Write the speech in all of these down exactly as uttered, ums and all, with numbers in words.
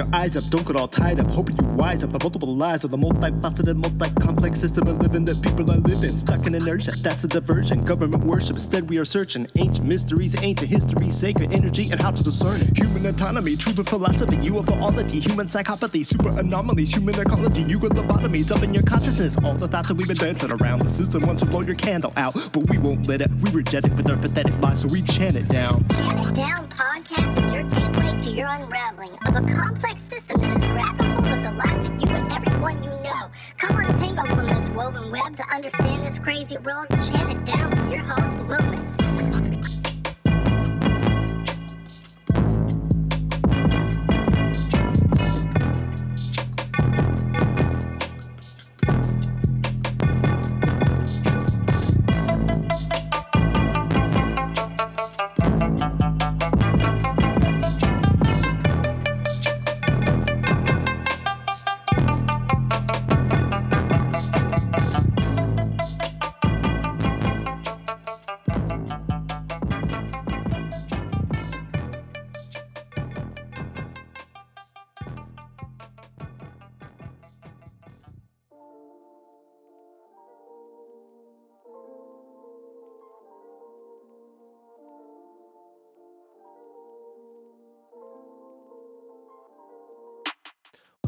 your eyes up, don't get all tied up, hoping you wise up. The multiple lies of the multifaceted, multi-complex system of living that people are living, stuck in inertia, that's a diversion, government worship, instead we are searching ancient mysteries, ancient history, sacred energy, and how to discern it. Human autonomy, truth of philosophy, U F O-ology, human psychopathy, super anomalies, human ecology, you got lobotomies up in your consciousness, all the thoughts that we've been dancing around, the system wants to blow your candle out, but we won't let it, we reject it with our pathetic lies, so we chant it down. Chant It Down Podcast is your gateway to your unraveling of a complex system that is grappling with the lives of you and everyone you know. Come untangle from this woven web to understand this crazy world. Chant It Down with your host, Loomis.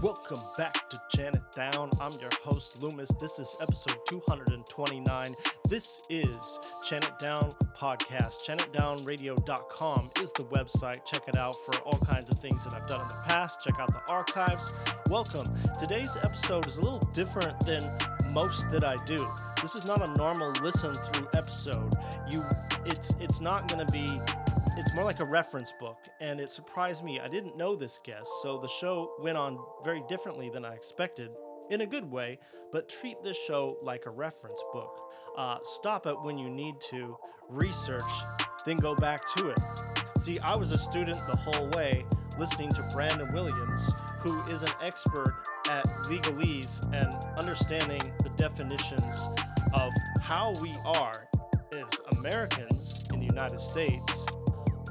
Welcome back to Chant It Down. I'm your host, Loomis. This is episode two twenty-nine. This is Chant It Down Podcast. chant it down radio dot com is the website. Check it out for all kinds of things that I've done in the past. Check out the archives. Welcome. Today's episode is a little different than most that I do. This is not a normal listen-through episode. You, it's it's not going to be... It's more like a reference book, and it surprised me. I didn't know this guest, so the show went on very differently than I expected, in a good way, but treat this show like a reference book. Uh, stop it when you need to, research, then go back to it. See, I was a student the whole way, listening to Brandon Williams, who is an expert at legalese and understanding the definitions of how we are as Americans in the United States,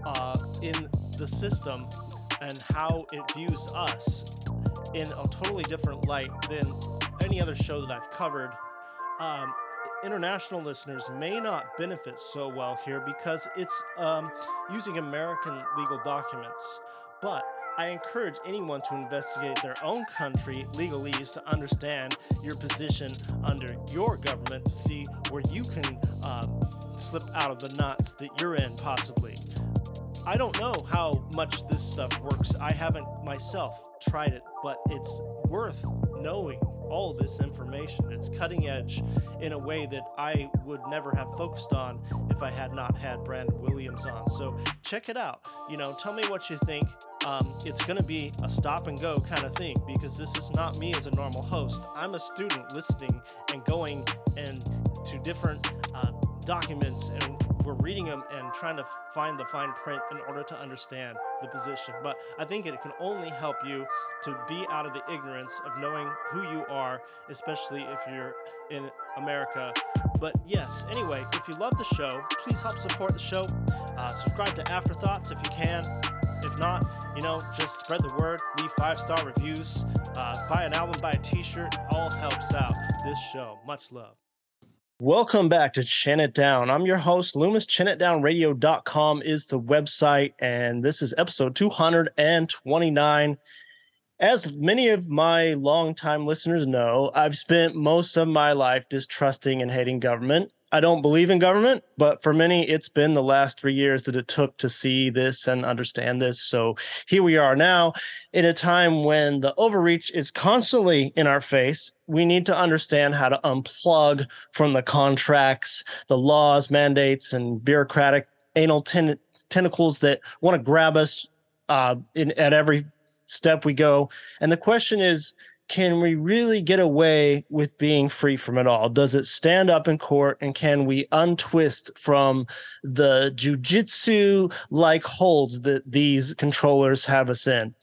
Uh, in the system and how it views us in a totally different light than any other show that I've covered. Um, international listeners may not benefit so well here because it's um, using American legal documents, but I encourage anyone to investigate their own country legalese to understand your position under your government to see where you can um, slip out of the knots that you're in possibly. I don't know how much this stuff works. I haven't myself tried it, but it's worth knowing all this information. It's cutting edge in a way that I would never have focused on if I had not had Brandon Williams on. So check it out. You know, tell me what you think. Um, it's going to be a stop and go kind of thing because this is not me as a normal host. I'm a student listening and going and to different uh, documents and we're reading them and trying to find the fine print in order to understand the position. But I think it can only help you to be out of the ignorance of knowing who you are, especially if you're in America. But yes, anyway, if you love the show, please help support the show. Uh, subscribe to Afterthoughts if you can. If not, you know, just spread the word, leave five-star reviews, uh, buy an album, buy a t-shirt. It all helps out this show. Much love. Welcome back to Chant It Down. I'm your host, Loomis. chant it down radio dot com is the website, and this is episode two twenty-nine. As many of my longtime listeners know, I've spent most of my life distrusting and hating government. I don't believe in government, but for many, it's been the last three years that it took to see this and understand this. So here we are now in a time when the overreach is constantly in our face. We need to understand how to unplug from the contracts, the laws, mandates, and bureaucratic anal ten- tentacles that want to grab us uh, in, at every step we go. And the question is, can we really get away with being free from it all? Does it stand up in court, and can we untwist from the jujitsu-like holds that these controllers have us in?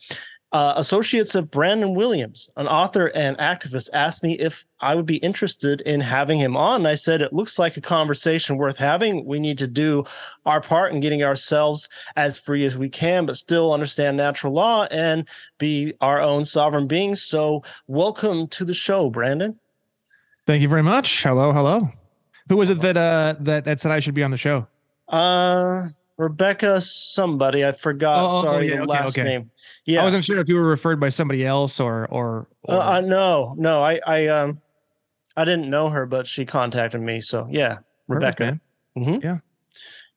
Uh, associates of Brandon Williams, an author and activist, asked me if I would be interested in having him on. And I said, it looks like a conversation worth having. We need to do our part in getting ourselves as free as we can, but still understand natural law and be our own sovereign beings. So welcome to the show, Brandon. Thank you very much. Hello, hello. Who was it that uh, that, that said I should be on the show? Uh, Rebecca somebody. I forgot. Oh, Sorry, oh, yeah, the okay, last okay. name. Yeah. I wasn't sure if you were referred by somebody else or or. or. Uh, uh, no, no, I I um, I didn't know her, but she contacted me. So yeah, Rebecca. Perfect, mm-hmm. Yeah,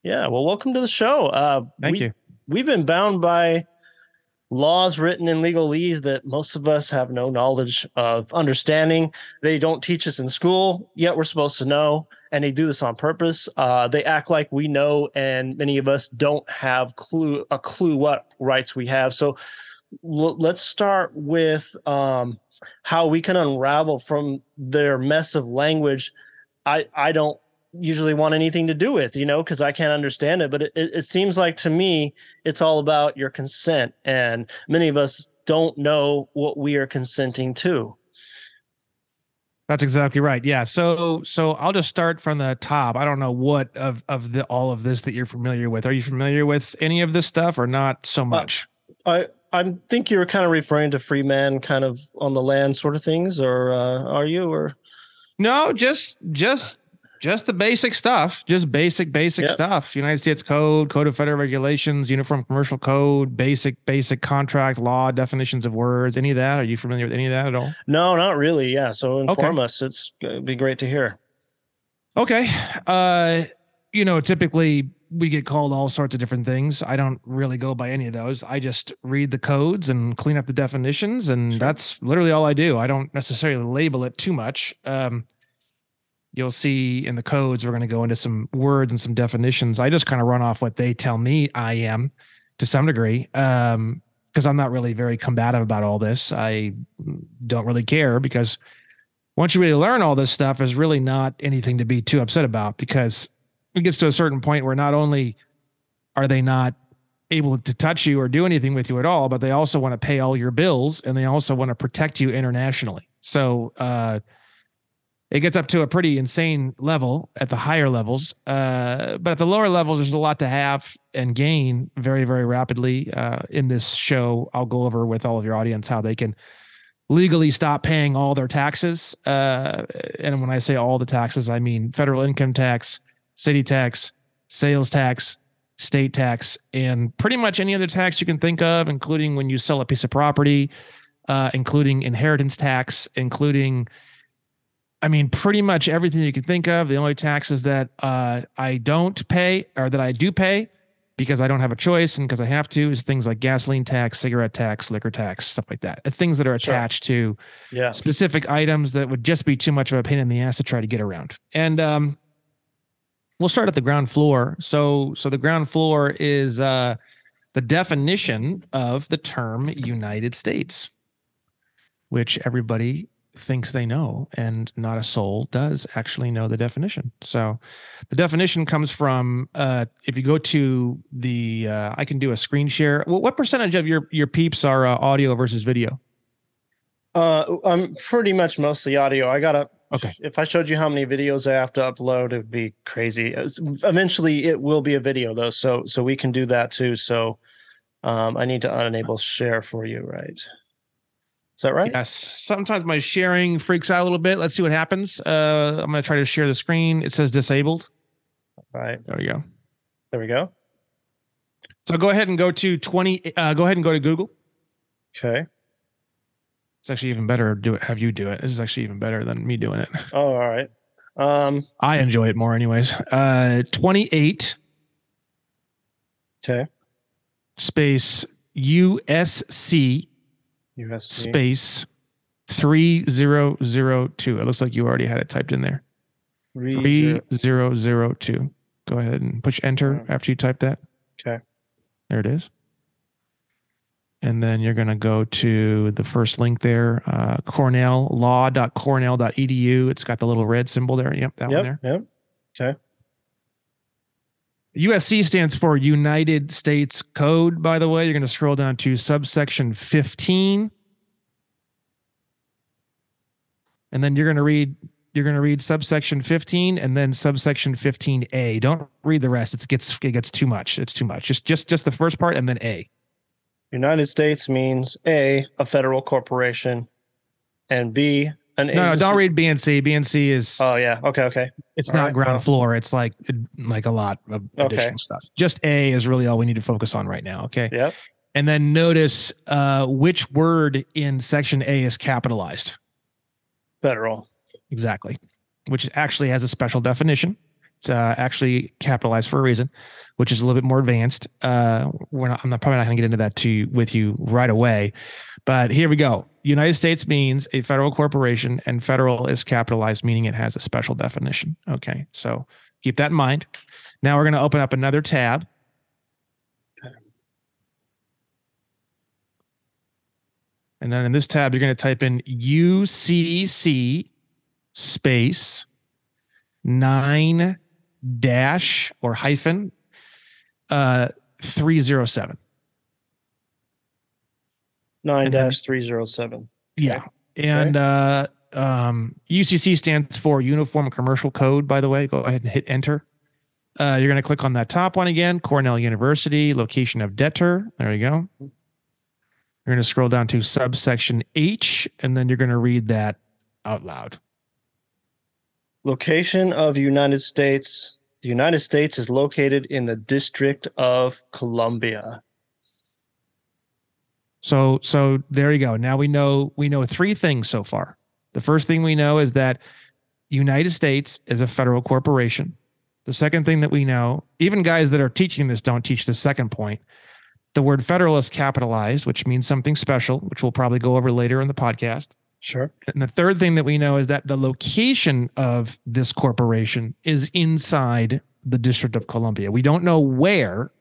yeah. Well, welcome to the show. Uh, Thank we, you. We've been bound by laws written in legalese that most of us have no knowledge of understanding. They don't teach us in school, yet we're supposed to know. And they do this on purpose. Uh, they act like we know, and many of us don't have clue a clue what rights we have. So l- let's start with um, how we can unravel from their mess of language. I, I don't usually want anything to do with, you know, because I can't understand it. But it, it, it seems like to me it's all about your consent, and many of us don't know what we are consenting to. That's exactly right. Yeah. So, so I'll just start from the top. I don't know what of, of the, all of this that you're familiar with. Are you familiar with any of this stuff or not so much? Uh, I, I think you're kind of referring to free man kind of on the land sort of things, or uh, are you, or? No, just, just, just the basic stuff, just basic, basic yep. stuff. United States Code, Code of Federal Regulations, Uniform Commercial Code, basic, basic contract law, definitions of words, any of that. Are you familiar with any of that at all? No, not really. Yeah. So inform okay. us. It's it'd be great to hear. Okay. Uh, you know, typically we get called all sorts of different things. I don't really go by any of those. I just read the codes and clean up the definitions. And sure. that's literally all I do. I don't necessarily label it too much. Um, You'll see in the codes, we're going to go into some words and some definitions. I just kind of run off what they tell me I am to some degree, um, because I'm not really very combative about all this. I don't really care, because once you really learn all this stuff, there's really not anything to be too upset about, because it gets to a certain point where not only are they not able to touch you or do anything with you at all, but they also want to pay all your bills, and they also want to protect you internationally. So, uh, it gets up to a pretty insane level at the higher levels. Uh, but at the lower levels, there's a lot to have and gain very, very rapidly. Uh, in this show, I'll go over with all of your audience how they can legally stop paying all their taxes. Uh, and when I say all the taxes, I mean federal income tax, city tax, sales tax, state tax, and pretty much any other tax you can think of, including when you sell a piece of property, uh, including inheritance tax, including... I mean, pretty much everything you can think of. The only taxes that uh, I don't pay, or that I do pay because I don't have a choice and because I have to, is things like gasoline tax, cigarette tax, liquor tax, stuff like that. Things that are attached sure. to yeah. specific items that would just be too much of a pain in the ass to try to get around. And um, we'll start at the ground floor. So, so the ground floor is uh, the definition of the term United States, which everybody thinks they know, and not a soul does actually know the definition. So the definition comes from, uh, if you go to the, uh, I can do a screen share. Well, what percentage of your, your peeps are uh, audio versus video? Uh, I'm pretty much mostly audio. I got to, okay. If I showed you how many videos I have to upload, it would be crazy. It's, eventually it will be a video though. So, so we can do that too. So, um, I need to enable share for you. Right. Is that right? Yes. Sometimes my sharing freaks out a little bit. Let's see what happens. Uh, I'm going to try to share the screen. It says disabled. All right. There we go. There we go. So go ahead and go to twenty. Uh, go ahead and go to Google. Okay. It's actually even better. Do it. Have you do it. This is actually even better than me doing it. Oh, all right. Um, I enjoy it more anyways. Uh, twenty-eight. Okay. Space U S C. U S C. Space three zero zero two. It looks like you already had it typed in there. three zero zero two. Go ahead and push enter after you type that. Okay. There it is. And then you're going to go to the first link there, uh, Cornell law dot cornell dot e d u. It's got the little red symbol there. Yep, that yep, one there. Yep. Okay. U S C stands for United States Code, by the way. You're going to scroll down to subsection fifteen. And then you're going to read you're going to read subsection fifteen and then subsection fifteen A. Don't read the rest. It gets it gets too much. It's too much. Just just just the first part and then A. United States means A, a federal corporation, and B, an agency. No, no, don't read B and C. B and C is Oh yeah. Okay, okay. It's all not right, ground well. floor. It's like like a lot of additional okay. stuff. Just A is really all we need to focus on right now, okay? Yep. And then notice uh, which word in section A is capitalized. Federal. Exactly. Which actually has a special definition. It's uh, actually capitalized for a reason, which is a little bit more advanced. Uh, we're not, I'm not, probably not going to get into that to with you right away, but here we go. United States means a federal corporation, and federal is capitalized, meaning it has a special definition. Okay, so keep that in mind. Now we're going to open up another tab. And then in this tab, you're going to type in U C C space nine dash or hyphen uh, three oh seven. Nine dash three zero seven. Yeah. And uh, um, U C C stands for Uniform Commercial Code, by the way. Go ahead and hit enter. Uh, you're going to click on that top one again, Cornell University, location of debtor. There you go. You're going to scroll down to subsection H, and then you're going to read that out loud. Location of United States. The United States is located in the District of Columbia. So, so there you go. Now we know, we know three things so far. The first thing we know is that United States is a federal corporation. The second thing that we know, even guys that are teaching this don't teach the second point. The word federal is capitalized, which means something special, which we'll probably go over later in the podcast. Sure. And the third thing that we know is that the location of this corporation is inside the District of Columbia. We don't know where,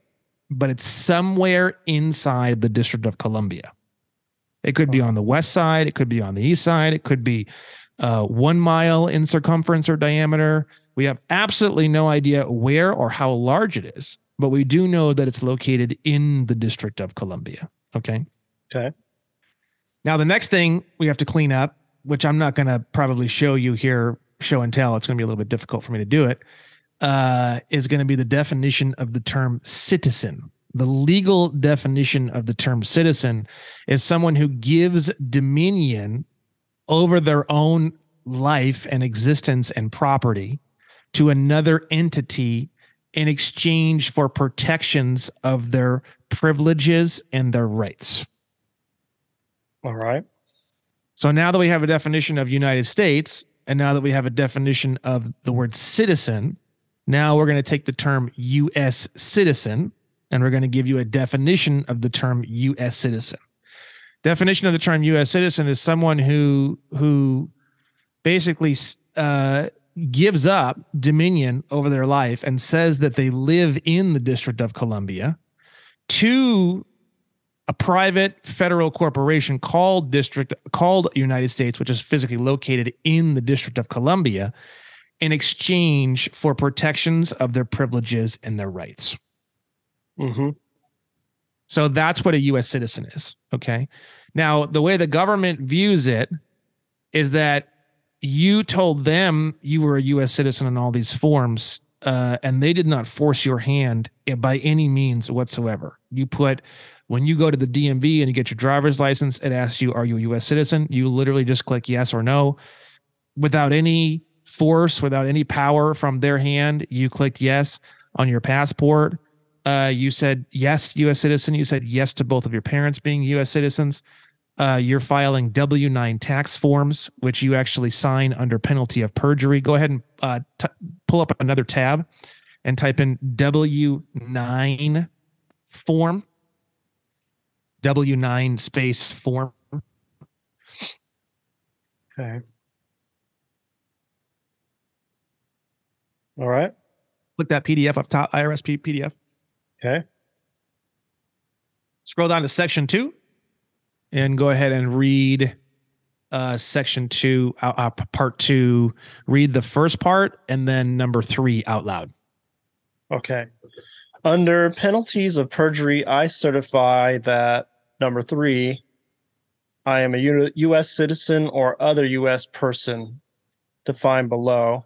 but it's somewhere inside the District of Columbia. It could be on the west side. It could be on the east side. It could be uh, one mile in circumference or diameter. We have absolutely no idea where or how large it is, but we do know that it's located in the District of Columbia. Okay. Okay. Now, the next thing we have to clean up, which I'm not going to probably show you here, show and tell. It's going to be a little bit difficult for me to do it. Uh, is going to be the definition of the term citizen. The legal definition of the term citizen is someone who gives dominion over their own life and existence and property to another entity in exchange for protections of their privileges and their rights. All right. So now that we have a definition of United States, and now that we have a definition of the word citizen, now we're going to take the term U S citizen, and we're going to give you a definition of the term U S citizen. Definition of the term U S citizen is someone who who basically uh, gives up dominion over their life and says that they live in the District of Columbia to a private federal corporation called District called United States, which is physically located in the District of Columbia, in exchange for protections of their privileges and their rights. Mm-hmm. So that's what a U S citizen is, okay? Now, the way the government views it is that you told them you were a U S citizen on all these forms, uh, and they did not force your hand by any means whatsoever. You put, when you go to the D M V and you get your driver's license, it asks you, are you a U S citizen? You literally just click yes or no without any force, without any power from their hand. You clicked yes on your passport. Uh, you said yes, U S citizen. You said yes to both of your parents being U S citizens. Uh, you're filing W nine tax forms, which you actually sign under penalty of perjury. Go ahead and uh, t- pull up another tab and type in W nine form. W nine space form. Okay. All right. Click that P D F up top, I R S P D F. Okay. Scroll down to section two and go ahead and read uh, section two, uh, uh, part two. Read the first part and then number three out loud. Okay. Under penalties of perjury, I certify that, number three, I am a U S citizen or other U S person, defined below.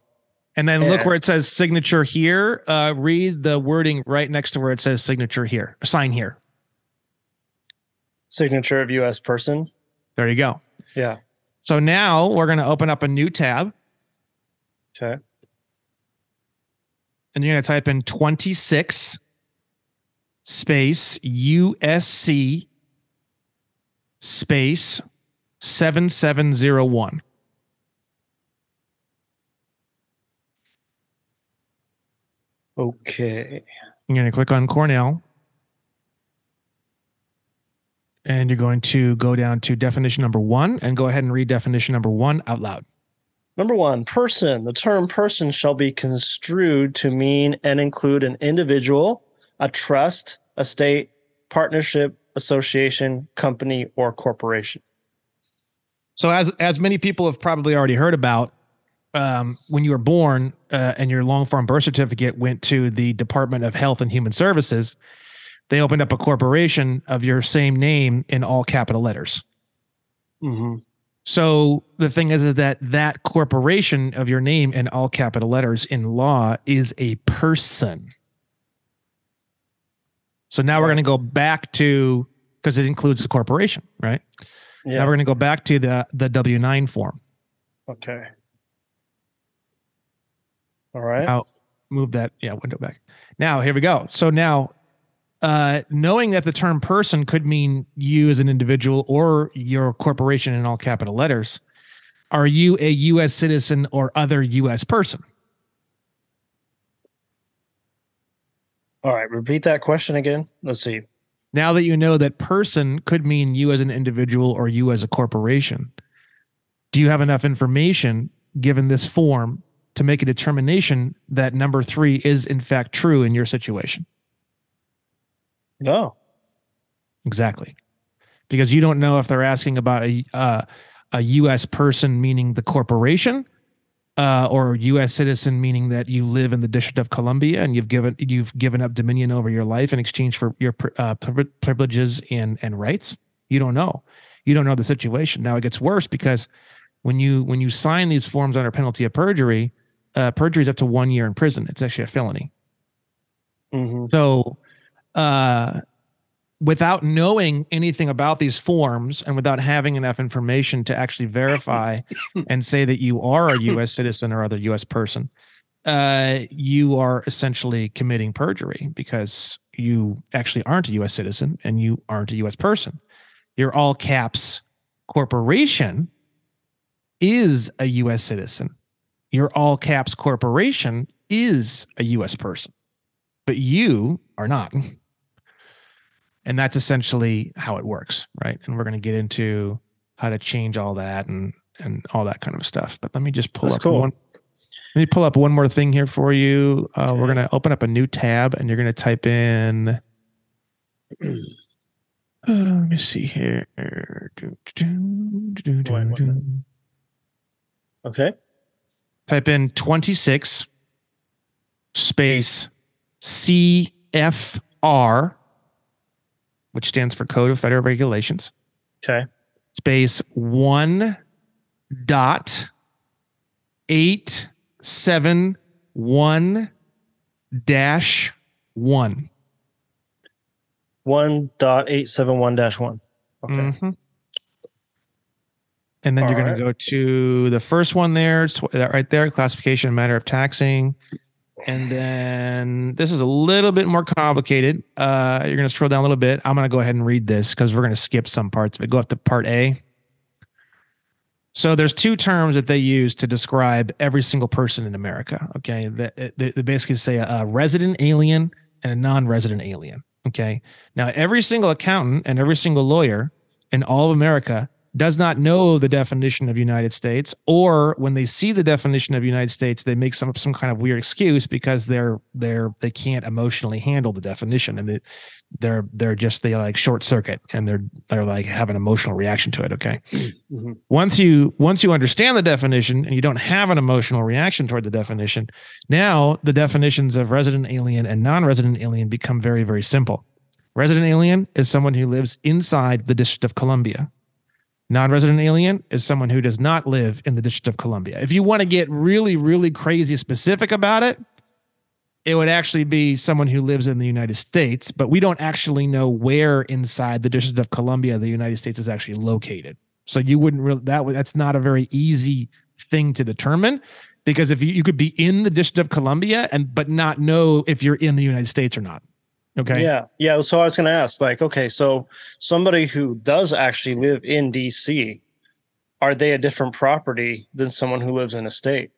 And then and look where it says signature here. Uh, read the wording right next to where it says signature here. Sign here. Signature of U S person. There you go. Yeah. So now we're going to open up a new tab. Okay. And you're going to type in twenty-six space U S C space seven seven zero one. Okay. You're going to click on Cornell. And you're going to go down to definition number one and go ahead and read definition number one out loud. Number one, person. The term person shall be construed to mean and include an individual, a trust, a state, partnership, association, company, or corporation. So as as many people have probably already heard about, um, when you were born uh, and your long-form birth certificate went to the Department of Health and Human Services, they opened up a corporation of your same name in all capital letters. Mm-hmm. So the thing is, is that that corporation of your name in all capital letters in law is a person. So now we're going to go back to, because it includes the corporation, right? Yeah. Now we're going to go back to the, the W nine form. Okay. All right. I'll move that yeah window back. Now, here we go. So now, Uh, knowing that the term person could mean you as an individual or your corporation in all capital letters, are you a U S citizen or other U S person? All right, repeat that question again. Let's see. Now that you know that person could mean you as an individual or you as a corporation, do you have enough information given this form to make a determination that number three is in fact true in your situation? No. Exactly. Because you don't know if they're asking about a uh, a U S person, meaning the corporation, uh, or U S citizen, meaning that you live in the District of Columbia and you've given you've given up dominion over your life in exchange for your uh, privileges and, and rights. You don't know. You don't know the situation. Now it gets worse because when you when you sign these forms under penalty of perjury, uh, perjury is up to one year in prison. It's actually a felony. Mm-hmm. So. Uh, without knowing anything about these forms and without having enough information to actually verify and say that you are a U S citizen or other U S person, uh, you are essentially committing perjury because you actually aren't a U S citizen and you aren't a U S person. Your all caps corporation is a U S citizen. Your all caps corporation is a U S person, but you are not. And that's essentially how it works, right? And we're going to get into how to change all that and and all that kind of stuff. But let me just pull That's up cool. one. Let me pull up one more thing here for you. Uh, okay. We're going to open up a new tab, and you're going to type in. Uh, let me see here. Do, do, do, do, do, do. Okay. Type in twenty-six space C F R, which stands for Code of Federal Regulations. Okay. Space one dot eight seven one dash one. One dot eight seven one dash one. Okay. Mm-hmm. And then All you're right. going to go to the first one there, right there, classification, matter of taxing. And then this is a little bit more complicated. Uh, you're going to scroll down a little bit. I'm going to go ahead and read this because we're going to skip some parts, but go up to part A. So there's two terms that they use to describe every single person in America. Okay. They, they, they basically say a resident alien and a non-resident alien. Okay. Now, every single accountant and every single lawyer in all of America does not know the definition of United States, or when they see the definition of United States, they make some some kind of weird excuse because they're they're they can't emotionally handle the definition, and they, they're they're just they like short circuit, and they're they're like have an emotional reaction to it. Okay, mm-hmm. once you once you understand the definition and you don't have an emotional reaction toward the definition, now the definitions of resident alien and non-resident alien become very very simple. Resident alien is someone who lives inside the District of Columbia. Non-resident alien is someone who does not live in the District of Columbia. If you want to get really, really crazy specific about it, it would actually be someone who lives in the United States, but we don't actually know where inside the District of Columbia the United States is actually located. So you wouldn't really, that that's not a very easy thing to determine, because if you, you could be in the District of Columbia and but not know if you're in the United States or not. Okay. Yeah. Yeah. So I was going to ask, like, okay, so somebody who does actually live in D C, are they a different property than someone who lives in a state?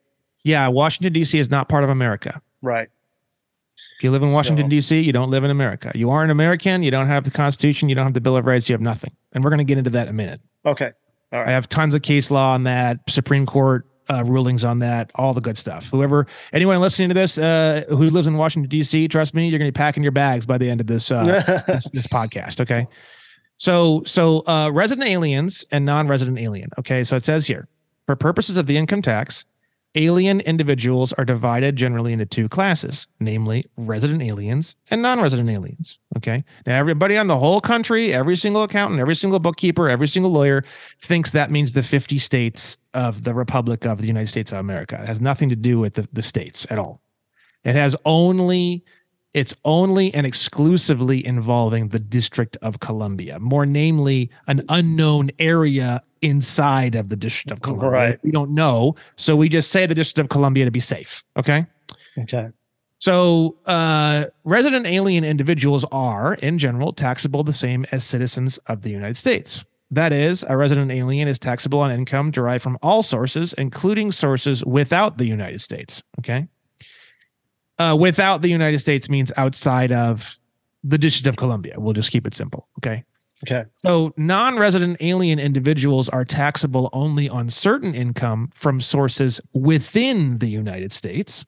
Yeah. Washington, D C is not part of America. Right. If you live in Washington, so, D C, you don't live in America. You are an American. You don't have the Constitution. You don't have the Bill of Rights. You have nothing. And we're going to get into that in a minute. Okay. All right. I have tons of case law on that, Supreme Court Uh, rulings on that, all the good stuff. Whoever, anyone listening to this uh, who lives in Washington, D C, trust me, you're going to be packing your bags by the end of this uh, this, this podcast. Okay. So, so uh, resident aliens and non-resident alien. Okay. So it says here, for purposes of the income tax, alien individuals are divided generally into two classes, namely resident aliens and non-resident aliens. Okay. Now, everybody on the whole country, every single accountant, every single bookkeeper, every single lawyer thinks that means the fifty states of the Republic of the United States of America. It has nothing to do with the, the states at all. It has only, it's only and exclusively involving the District of Columbia, more namely an unknown area inside of the District of Columbia. Right. We don't know. So we just say the District of Columbia to be safe. Okay. Okay. So uh, resident alien individuals are, in general, taxable the same as citizens of the United States. That is, a resident alien is taxable on income derived from all sources, including sources without the United States. Okay. Uh, without the United States means outside of the District of Columbia. We'll just keep it simple. Okay. Okay. So non-resident alien individuals are taxable only on certain income from sources within the United States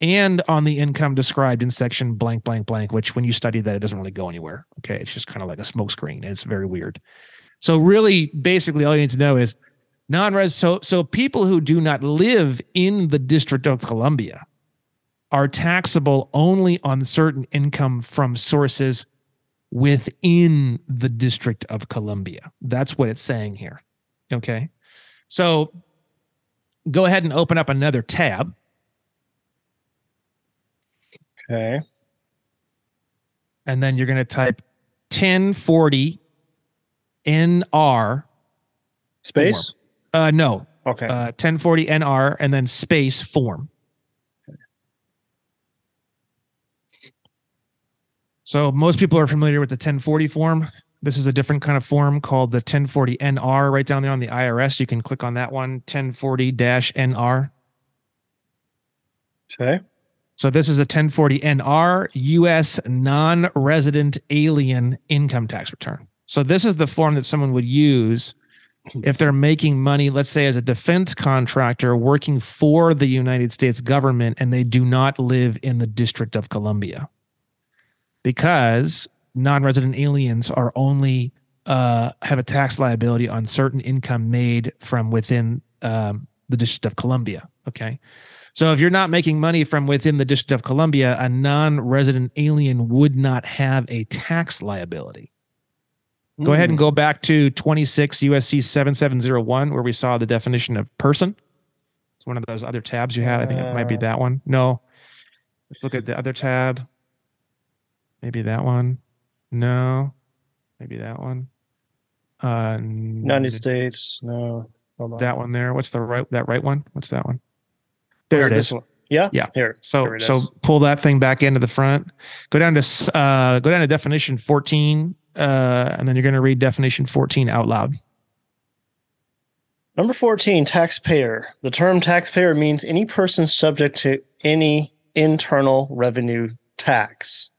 and on the income described in section blank, blank, blank, which when you study that, it doesn't really go anywhere. Okay. It's just kind of like a smokescreen. It's very weird. So really, basically, all you need to know is non-res. So, so people who do not live in the District of Columbia are taxable only on certain income from sources within the District of Columbia. That's what it's saying here. Okay. So go ahead and open up another tab. Okay. And then you're going to type ten forty N R space. Form. Uh, no. Okay. Uh, ten forty N R and then space form. So most people are familiar with the ten forty form. This is a different kind of form called the ten forty N R right down there on the I R S. You can click on that one, ten forty N R. Okay. So this is a ten forty N R U S non-resident alien income tax return. So this is the form that someone would use if they're making money, let's say as a defense contractor working for the United States government, and they do not live in the District of Columbia. Because non-resident aliens are only uh, have a tax liability on certain income made from within um, the District of Columbia. Okay, so if you're not making money from within the District of Columbia, a non-resident alien would not have a tax liability. Mm. Go ahead and go back to twenty-six U S C seventy-seven oh one, where we saw the definition of person. It's one of those other tabs you had. I think it might be that one. No, let's look at the other tab. Maybe that one. No. Maybe that one. Uh, United States. No. Hold on. That one there. What's the right? That right one? What's that one? There it is. One? Yeah. Yeah. Here. So here so pull that thing back into the front. Go down to uh, go down to definition fourteen, uh, and then you're going to read definition fourteen out loud. Number fourteen, taxpayer. The term taxpayer means any person subject to any internal revenue tax.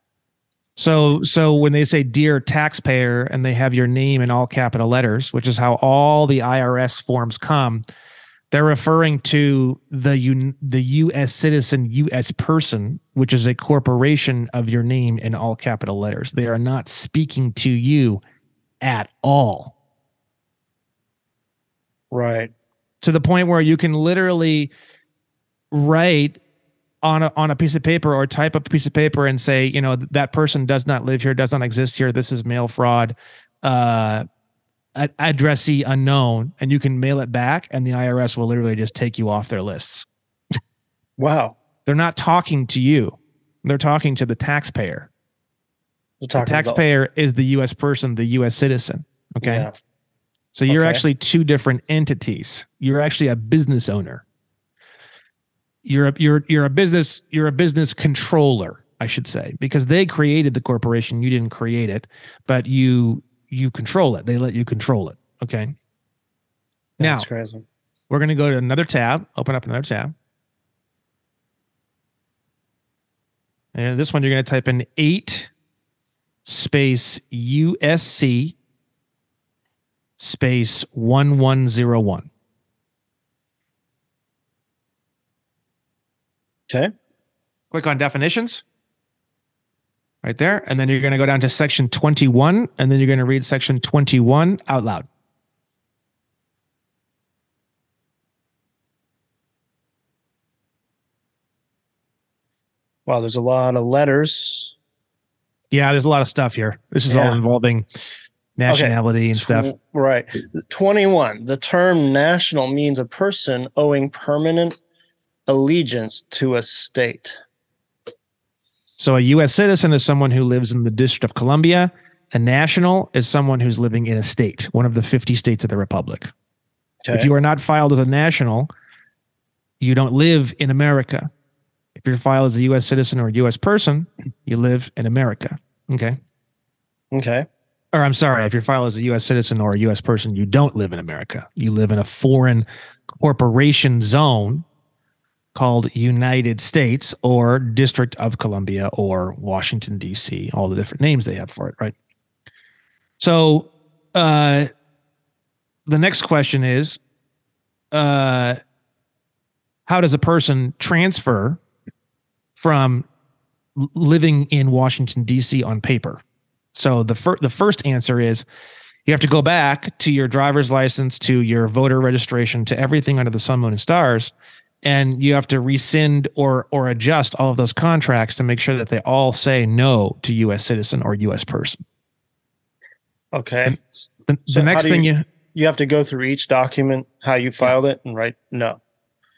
So so when they say dear taxpayer and they have your name in all capital letters, which is how all the I R S forms come, they're referring to the U, the U S citizen, U S person, which is a corporation of your name in all capital letters. They are not speaking to you at all. Right. To the point where you can literally write on a, on a piece of paper or type up a piece of paper and say, you know, that person does not live here, does not exist here. This is mail fraud, uh, addressee unknown, and you can mail it back and the I R S will literally just take you off their lists. Wow. They're not talking to you. They're talking to the taxpayer. The taxpayer about- is the U S person, the U S citizen. Okay. Yeah. So you're okay. actually two different entities. You're actually a business owner. You're a, you're you're a business you're a business controller, I should say, because they created the corporation. You didn't create it, but you you control it. They let you control it. Okay. That's now crazy. We're going to go to another tab. Open up another tab, and this one you're going to type in eight space U S C space one one zero one. Okay. Click on definitions right there. And then you're going to go down to section twenty-one. And then you're going to read section twenty-one out loud. Wow, there's a lot of letters. Yeah, there's a lot of stuff here. This is yeah. all involving nationality okay. and stuff. Right. twenty-one. The term national means a person owing permanent allegiance to a state. So a U S citizen is someone who lives in the District of Columbia. A national is someone who's living in a state, one of the fifty states of the Republic. Okay. If you are not filed as a national, you don't live in America. If you're filed as a U S citizen or a U S person, you live in America. Okay. Okay. Or I'm sorry, if you're filed as a U S citizen or a U S person, you don't live in America. You live in a foreign corporation zone called United States or District of Columbia or Washington, D C, all the different names they have for it, right? So uh, the next question is, uh, how does a person transfer from living in Washington, D C on paper? So the, fir- the first answer is you have to go back to your driver's license, to your voter registration, to everything under the sun, moon, and stars. And you have to rescind or or adjust all of those contracts to make sure that they all say no to U S citizen or U S person. Okay. The, so the next thing you, you you have to go through each document, how you filed yeah. it, and write no.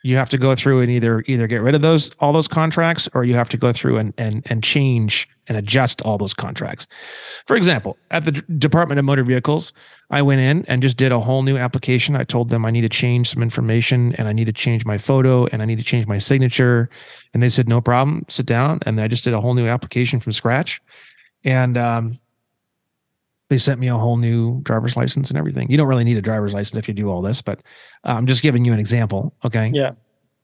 You have to go through and either either get rid of those all those contracts, or you have to go through and and and change and adjust all those contracts. For example, at the D- Department of Motor Vehicles, I went in and just did a whole new application. I told them I need to change some information and I need to change my photo and I need to change my signature. And they said, no problem, sit down. And I just did a whole new application from scratch. And um, they sent me a whole new driver's license and everything. You don't really need a driver's license if you do all this, but I'm um, just giving you an example. Okay. Yeah.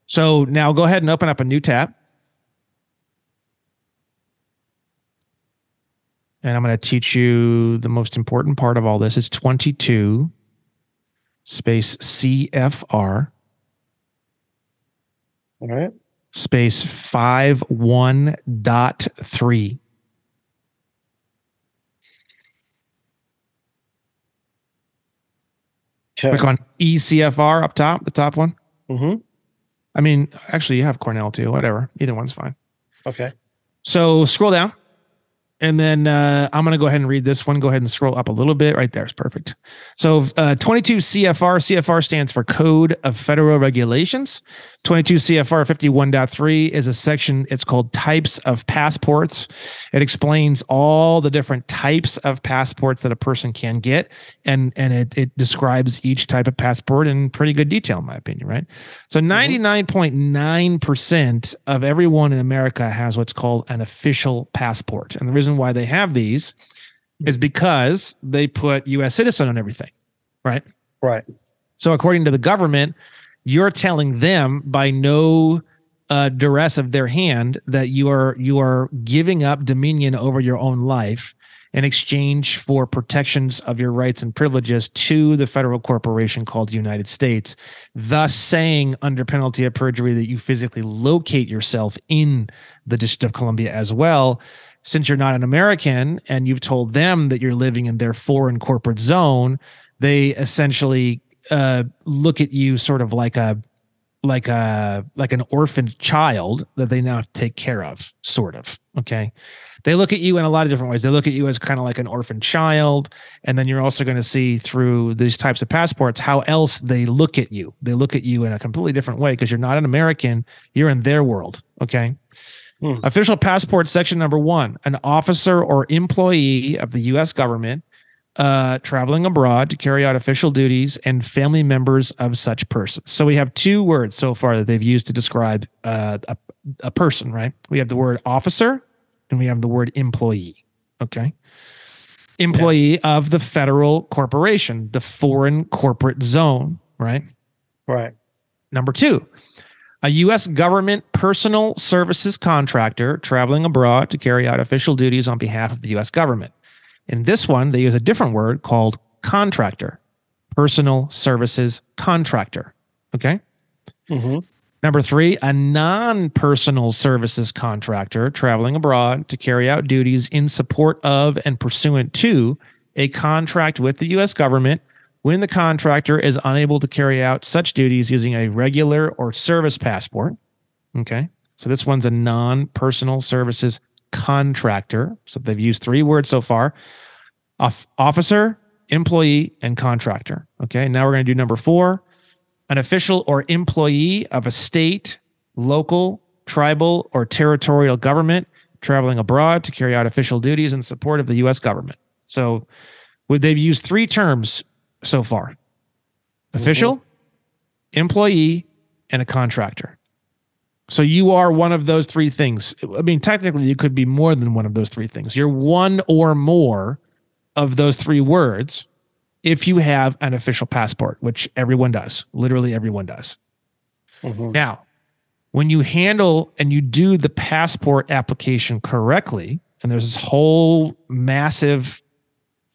So now go ahead and open up a new tab. And I'm going to teach you the most important part of all this. It's twenty-two space C F R. All right. Space fifty-one point three. Okay. Click on E C F R up top, the top one. Mm-hmm. I mean, actually, you have Cornell too, whatever. Either one's fine. Okay. So scroll down. And then uh, I'm going to go ahead and read this one. Go ahead and scroll up a little bit. Right there is perfect. So uh, twenty-two C F R. C F R stands for Code of Federal Regulations. twenty-two C F R fifty-one point three is a section. It's called Types of Passports. It explains all the different types of passports that a person can get. And, and it, it describes each type of passport in pretty good detail, in my opinion, right? So ninety-nine point nine percent of everyone in America has what's called an official passport. And the reason why they have these is because they put U S citizen on everything, right? Right. So according to the government, you're telling them by no uh, duress of their hand, that you are you are giving up dominion over your own life in exchange for protections of your rights and privileges to the federal corporation called the United States, thus saying under penalty of perjury that you physically locate yourself in the District of Columbia as well, since you're not an American and you've told them that you're living in their foreign corporate zone. They essentially uh, look at you sort of like a like a like an orphaned child that they now have to take care of, sort of. Okay. They look at you in a lot of different ways. They look at you as kind of like an orphan child. And then you're also going to see through these types of passports how else they look at you. They look at you in a completely different way because you're not an American. You're in their world. Okay. Hmm. Official passport section number one, an officer or employee of the U S government uh, traveling abroad to carry out official duties and family members of such person. So we have two words so far that they've used to describe uh, a, a person, right? We have the word officer, and we have the word employee, okay? Employee yeah. of the federal corporation, the foreign corporate zone, right? Right. Number two, a U S government personal services contractor traveling abroad to carry out official duties on behalf of the U S government. In this one, they use a different word called contractor, personal services contractor, okay? Mm-hmm. Number three, a non-personal services contractor traveling abroad to carry out duties in support of and pursuant to a contract with the U S government when the contractor is unable to carry out such duties using a regular or service passport. Okay, so this one's a non-personal services contractor. So they've used three words so far: officer, employee, and contractor. Okay, now we're going to do number four. An official or employee of a state, local, tribal, or territorial government traveling abroad to carry out official duties in support of the U S government. So they've used three terms so far: official, mm-hmm. employee, and a contractor. So you are one of those three things. I mean, technically, you could be more than one of those three things. You're one or more of those three words, if you have an official passport, which everyone does, literally everyone does. Mm-hmm. Now, when you handle and you do the passport application correctly, and there's this whole massive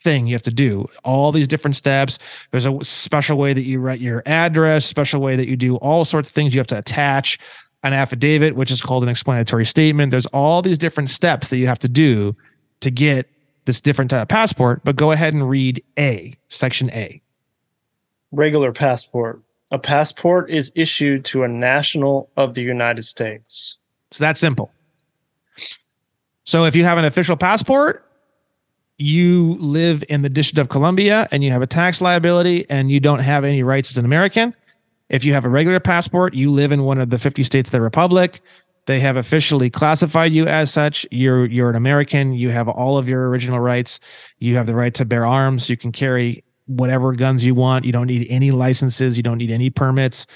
thing you have to do, all these different steps. There's a special way that you write your address, special way that you do all sorts of things. You have to attach an affidavit, which is called an explanatory statement. There's all these different steps that you have to do to get this different type of passport, but go ahead and read A, section A. Regular passport. A passport is issued to a national of the United States. So that's simple. So if you have an official passport, you live in the District of Columbia and you have a tax liability and you don't have any rights as an American. If you have a regular passport, you live in one of the fifty states of the Republic. They have officially classified you as such. You're you're an American. You have all of your original rights. You have the right to bear arms. You can carry whatever guns you want. You don't need any licenses. You don't need any permits.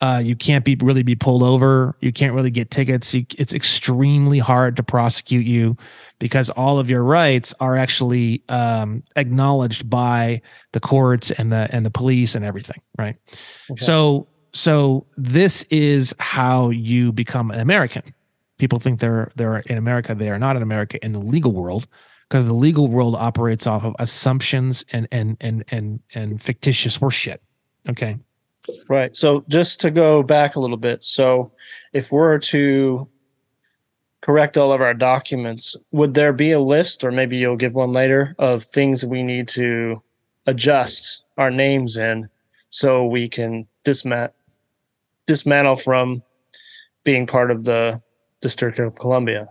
Uh, you can't be really be pulled over. You can't really get tickets. You, it's extremely hard to prosecute you because all of your rights are actually um, acknowledged by the courts and the and the police and everything. Right. Okay. So. So this is how you become an American. People think they're they're in America. They are not in America in the legal world, because the legal world operates off of assumptions and and and and and fictitious horseshit. Okay, right. So just to go back a little bit. So if we're to correct all of our documents, would there be a list, or maybe you'll give one later, of things we need to adjust our names in so we can dismat? dismantle from being part of the District of Columbia?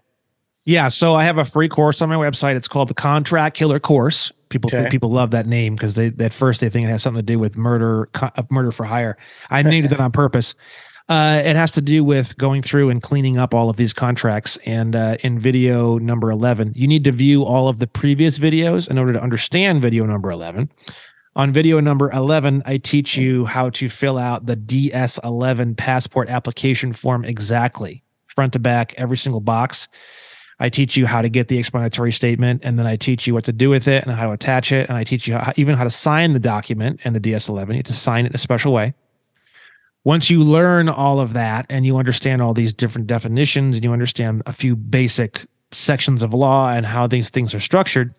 Yeah, so I have a free course on my website. It's called the Contract Killer Course. People okay. think people love that name because they at first they think it has something to do with murder, co- murder for hire. I named that on purpose. Uh, it has to do with going through and cleaning up all of these contracts. And uh, in video number eleven, you need to view all of the previous videos in order to understand video number eleven. On video number eleven, I teach you how to fill out the D S eleven passport application form exactly, front to back, every single box. I teach you how to get the explanatory statement, and then I teach you what to do with it and how to attach it, and I teach you how, even how to sign the document and the D S eleven. You have to sign it in a special way. once you learn all of that and you understand all these different definitions and you understand a few basic sections of law and how these things are structured,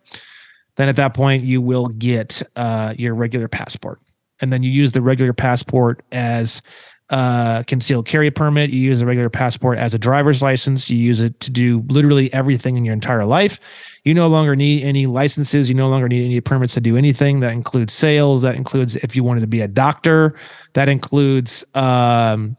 then at that point you will get uh, your regular passport. And then you use the regular passport as uh concealed carry permit. You use a regular passport as a driver's license. You use it to do literally everything in your entire life. You no longer need any licenses. You no longer need any permits to do anything. That includes sales. That includes if you wanted to be a doctor. That includes um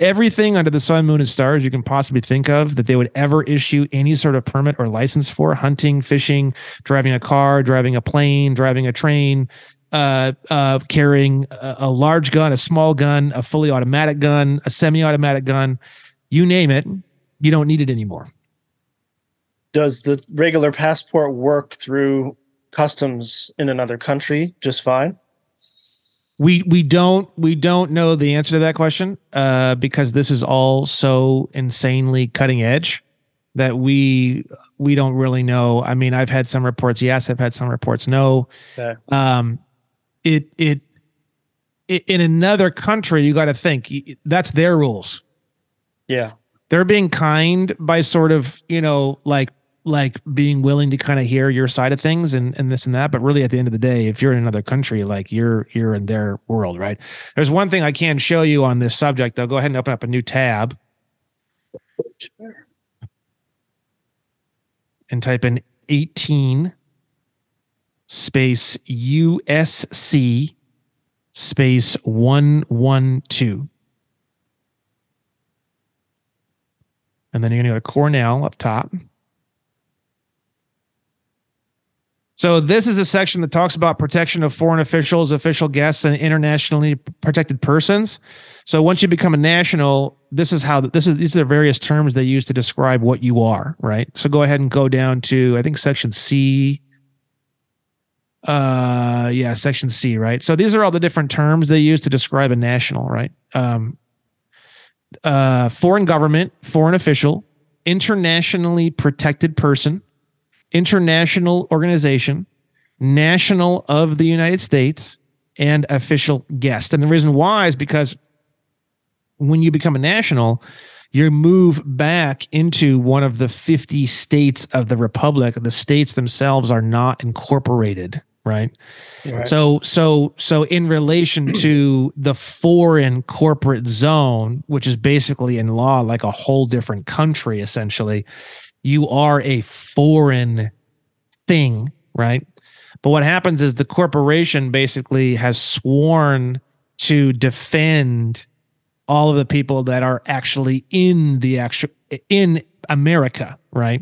everything under the sun, moon, and stars you can possibly think of that they would ever issue any sort of permit or license for: hunting, fishing, driving a car, driving a plane, driving a train, Uh, uh, carrying a, a large gun, a small gun, a fully automatic gun, a semi-automatic gun, you name it, you don't need it anymore. Does the regular passport work through customs in another country just fine? We we don't we don't know the answer to that question uh, because this is all so insanely cutting edge that we we don't really know. I mean, I've had some reports yes, I've had some reports no. Okay. Um. It, it it in another country, you got to think that's their rules. Yeah, they're being kind by sort of, you know, like like being willing to kind of hear your side of things and, and this and that. But really, at the end of the day, if you're in another country, like you're you're in their world, right? There's one thing I can show you on this subject, though. Go ahead and open up a new tab and type in eighteen. Space U S C space one one two. And then you're going to go to Cornell up top. So this is a section that talks about protection of foreign officials, official guests, and internationally protected persons. So once you become a national, this is how this is, these are various terms they use to describe what you are, right? So go ahead and go down to, I think, section C. Uh, yeah, section C, right? So these are all the different terms they use to describe a national, right? Um, uh, foreign government, foreign official, internationally protected person, international organization, national of the United States, and official guest. And the reason why is because when you become a national, you move back into one of the fifty states of the republic. The states themselves are not incorporated. Right. Right. So, so, so in relation to the foreign corporate zone, which is basically in law, like a whole different country, essentially, you are a foreign thing. Right. But what happens is the corporation basically has sworn to defend all of the people that are actually in the actual in America. Right.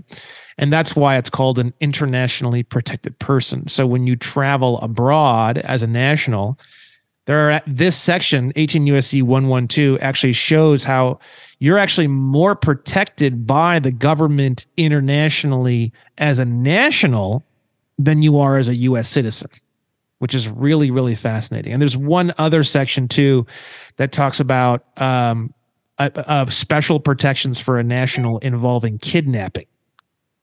And that's why it's called an internationally protected person. So when you travel abroad as a national, there are this section eighteen U S C one one two actually shows how you're actually more protected by the government internationally as a national than you are as a U S citizen, which is really, really fascinating. And there's one other section too that talks about um, uh, uh, special protections for a national involving kidnapping.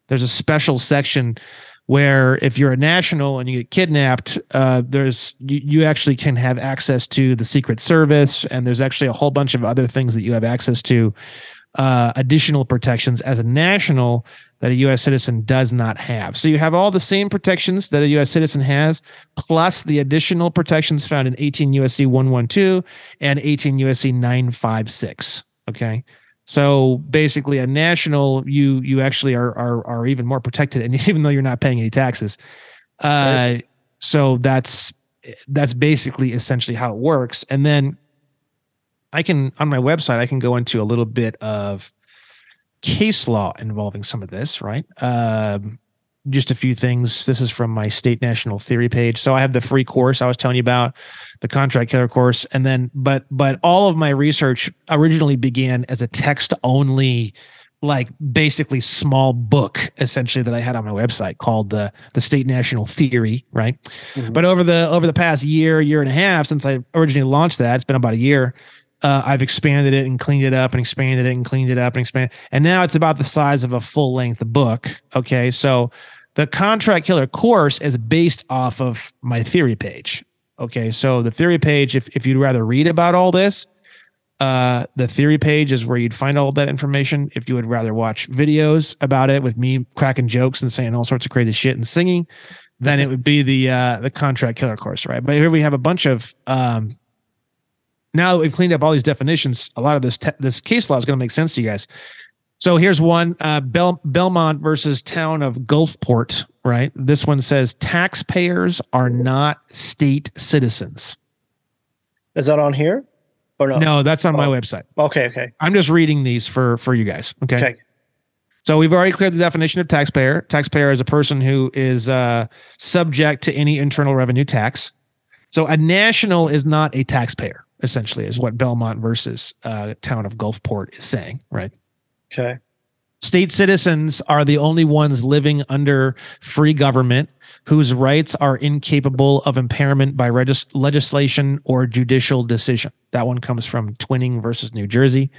There's a special section where if you're a national and you get kidnapped, uh, there's you, you actually can have access to the Secret Service, and there's actually a whole bunch of other things that you have access to, uh, additional protections as a national that a U S citizen does not have. So you have all the same protections that a U S citizen has, plus the additional protections found in eighteen U S C one twelve and eighteen U S C nine fifty-six. Okay. So basically a national, you, you actually are, are, are even more protected. And even though you're not paying any taxes, uh, so that's, that's basically essentially how it works. And then I can, on my website, I can go into a little bit of case law involving some of this, right? Um, just a few things. This is from my State National Theory page. So I have the free course I was telling you about, the Contract Killer Course. And then, but, but all of my research originally began as a text only, like basically small book, essentially, that I had on my website called the, the State National Theory. Right. Mm-hmm. But over the, over the past year, year and a half, since I originally launched that, it's been about a year. Uh, I've expanded it and cleaned it up and expanded it and cleaned it up and expanded. And now it's about the size of a full length book. Okay. So the Contract Killer Course is based off of my theory page. Okay. So the theory page, if, if you'd rather read about all this, Uh, the theory page is where you'd find all that information. If you would rather watch videos about it with me cracking jokes and saying all sorts of crazy shit and singing, then it would be the uh, the Contract Killer Course, right? But here we have a bunch of um, now that we've cleaned up all these definitions, a lot of this te- this case law is going to make sense to you guys. So here's one, uh, Bel- Belmont versus town of Gulfport, right? This one says taxpayers are not state citizens. Is that on here? Or no? No, that's on oh. my website. Okay, okay. I'm just reading these for, for you guys, okay? Okay. So we've already cleared the definition of taxpayer. Taxpayer is a person who is uh, subject to any internal revenue tax. So a national is not a taxpayer, essentially, is what Belmont versus uh, town of Gulfport is saying, right? Okay. State citizens are the only ones living under free government whose rights are incapable of impairment by regis- legislation or judicial decision. That one comes from Twining versus New Jersey.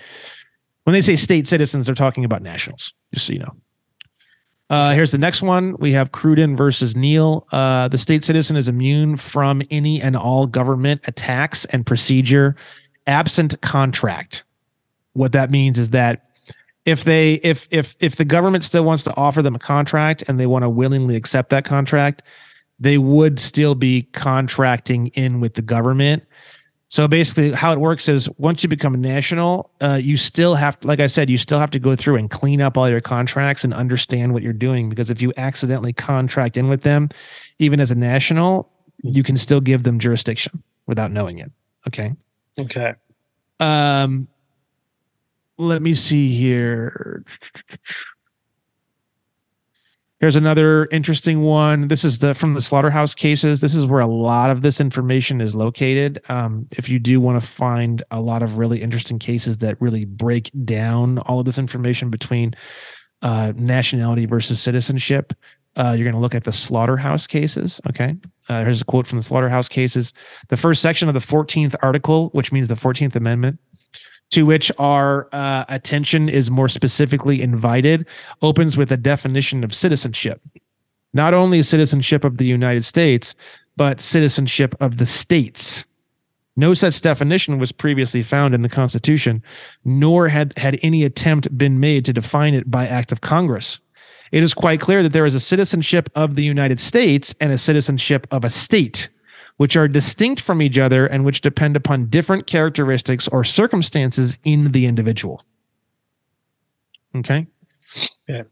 When they say state citizens, they're talking about nationals, just so you know. Uh, here's the next one. We have Cruden versus Neal. Uh, the state citizen is immune from any and all government attacks and procedure absent contract. What that means is that If they if if if the government still wants to offer them a contract and they want to willingly accept that contract, they would still be contracting in with the government. So basically how it works is once you become a national, uh, you still have to, like I said, you still have to go through and clean up all your contracts and understand what you're doing, because if you accidentally contract in with them, even as a national, you can still give them jurisdiction without knowing it. Okay. Okay. Um Let me see here. Here's another interesting one. This is the from the Slaughterhouse Cases. This is where a lot of this information is located. Um, if you do want to find a lot of really interesting cases that really break down all of this information between uh, nationality versus citizenship, uh, you're going to look at the Slaughterhouse Cases. Okay. Uh, here's a quote from the Slaughterhouse Cases. The first section of the fourteenth article, which means the fourteenth Amendment, to which our uh, attention is more specifically invited, opens with a definition of citizenship. Not only citizenship of the United States, but citizenship of the states. No such definition was previously found in the Constitution, nor had, had any attempt been made to define it by act of Congress. It is quite clear that there is a citizenship of the United States and a citizenship of a state, which are distinct from each other and which depend upon different characteristics or circumstances in the individual. Okay. Yeah.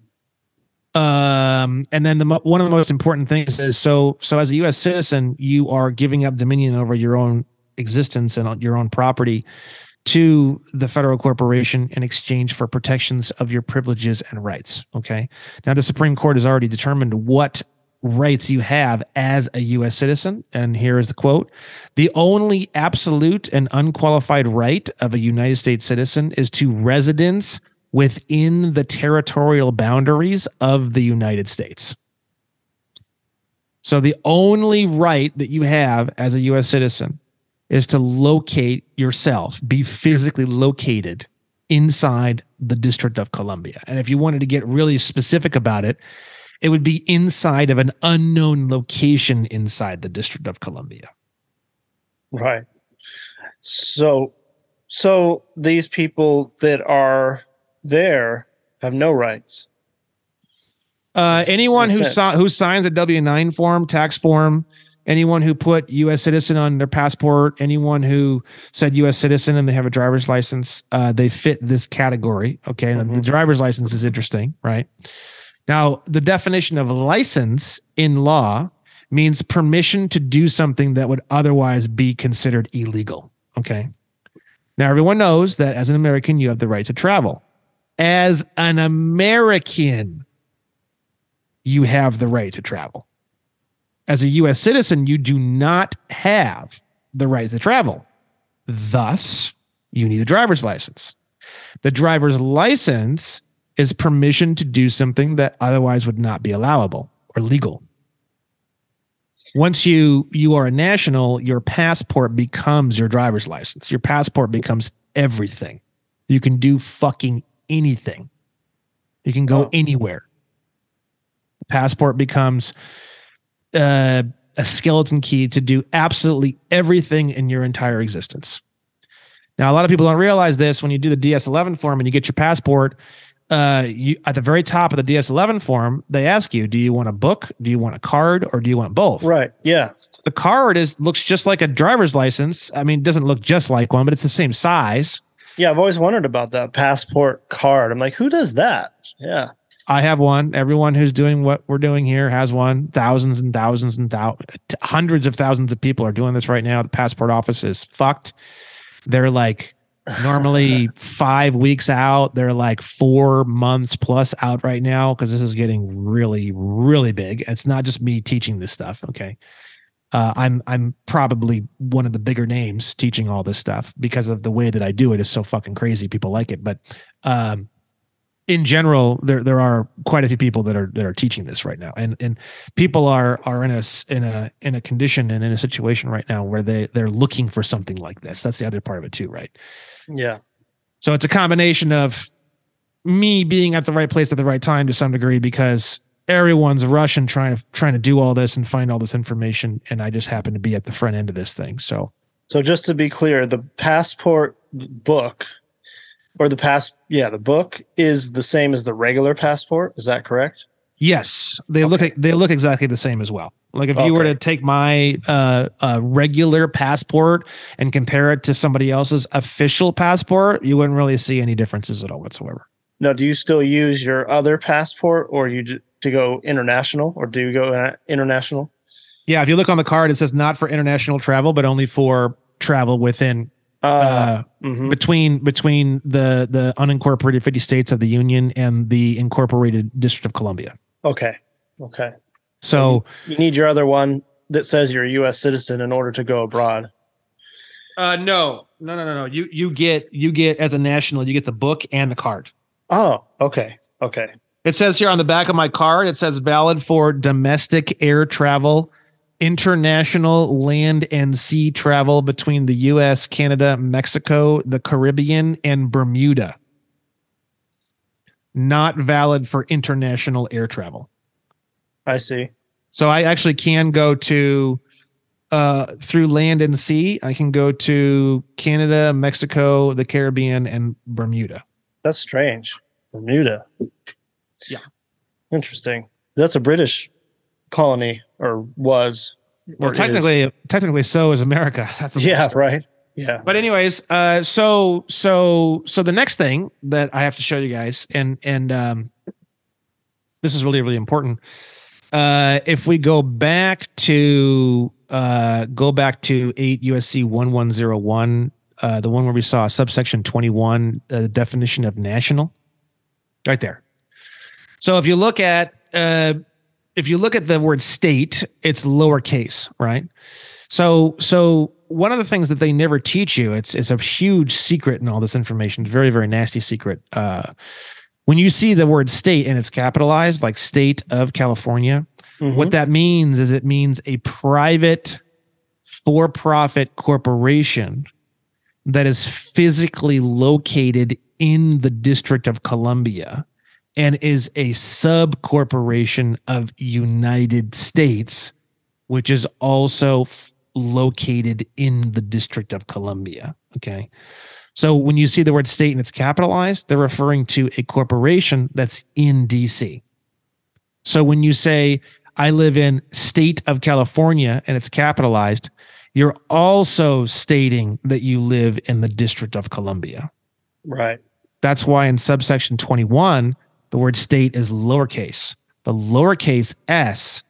Um, and then the mo- one of the most important things is, so so as a U S citizen, you are giving up dominion over your own existence and your own property to the federal corporation in exchange for protections of your privileges and rights. Okay. Now, the Supreme Court has already determined what rights you have as a U S citizen. And here is the quote. The only absolute and unqualified right of a United States citizen is to residence within the territorial boundaries of the United States. So the only right that you have as a U S citizen is to locate yourself, be physically located inside the District of Columbia. And if you wanted to get really specific about it, it would be inside of an unknown location inside the District of Columbia. Right. So, so these people that are there have no rights. Uh, anyone who saw, who signs a W nine form, tax form, anyone who put U S citizen on their passport, anyone who said U S citizen and they have a driver's license, uh, they fit this category. Okay. Mm-hmm. And the driver's license is interesting, right? Now, the definition of license in law means permission to do something that would otherwise be considered illegal. Okay. Now, everyone knows that as an American, you have the right to travel. As an American, you have the right to travel. As a U S citizen, you do not have the right to travel. Thus, you need a driver's license. The driver's license is permission to do something that otherwise would not be allowable or legal. Once you you are a national, your passport becomes your driver's license. Your passport becomes everything. You can do fucking anything. You can go anywhere. The passport becomes uh, a skeleton key to do absolutely everything in your entire existence. Now, a lot of people don't realize this. When you do the D S eleven form and you get your passport, uh, you, at the very top of the D S eleven form, they ask you, do you want a book? Do you want a card? Or do you want both? Right. Yeah. The card is looks just like a driver's license. I mean, it doesn't look just like one, but it's the same size. Yeah, I've always wondered about that passport card. I'm like, who does that? Yeah. I have one. Everyone who's doing what we're doing here has one. Thousands and thousands and thou- hundreds of thousands of people are doing this right now. The passport office is fucked. They're like normally five weeks out. They're like four months plus out right now because this is getting really, really big. It's not just me teaching this stuff. Okay. Uh, I'm I'm probably one of the bigger names teaching all this stuff because of the way that I do it is so fucking crazy. People like it, but um, in general, there there are quite a few people that are that are teaching this right now, and and people are are in a in a in a condition and in a situation right now where they they're looking for something like this. That's the other part of it too, right? Yeah. So it's a combination of me being at the right place at the right time to some degree because everyone's rushing, trying to trying to do all this and find all this information, and I just happen to be at the front end of this thing. So, so just to be clear, the passport book, or the pass, yeah, the book is the same as the regular passport. Is that correct? Yes, they okay. look they look exactly the same as well. Like if okay. you were to take my uh, uh, regular passport and compare it to somebody else's official passport, you wouldn't really see any differences at all whatsoever. Now, do you still use your other passport, or you? J- to go international or do you go international? Yeah. If you look on the card, it says not for international travel, but only for travel within, uh, uh mm-hmm. between, between the, the unincorporated fifty states of the union and the incorporated District of Columbia. Okay. Okay. So, so you need your other one that says you're a U S citizen in order to go abroad. Uh, no, no, no, no, no. You, you get, you get as a national, you get the book and the card. Oh, okay. Okay. It says here on the back of my card, it says valid for domestic air travel, international land and sea travel between the U S, Canada, Mexico, the Caribbean, and Bermuda. Not valid for international air travel. I see. So I actually can go to, uh, through land and sea, I can go to Canada, Mexico, the Caribbean, and Bermuda. That's strange. Bermuda. Yeah. Interesting. That's a British colony or was. Well, or technically, is. technically so is America. That's a yeah, story. Right. Yeah. But anyways, uh, so, so, so the next thing that I have to show you guys, and, and um, this is really, really important. Uh, if we go back to, uh, go back to eight U S C eleven oh one, uh, the one where we saw subsection twenty-one, uh, the definition of national right there. So if you look at uh, if you look at the word state, it's lowercase, right? So so one of the things that they never teach you, it's it's a huge secret in all this information, very, very nasty secret. Uh, when you see the word state and it's capitalized, like State of California, mm-hmm. what that means is it means a private for-profit corporation that is physically located in the District of Columbia and is a sub-corporation of United States, which is also f- located in the District of Columbia, okay? So when you see the word state and it's capitalized, they're referring to a corporation that's in D C. So when you say, I live in State of California and it's capitalized, you're also stating that you live in the District of Columbia. Right. That's why in subsection twenty-one, the word state is lowercase. The lowercase s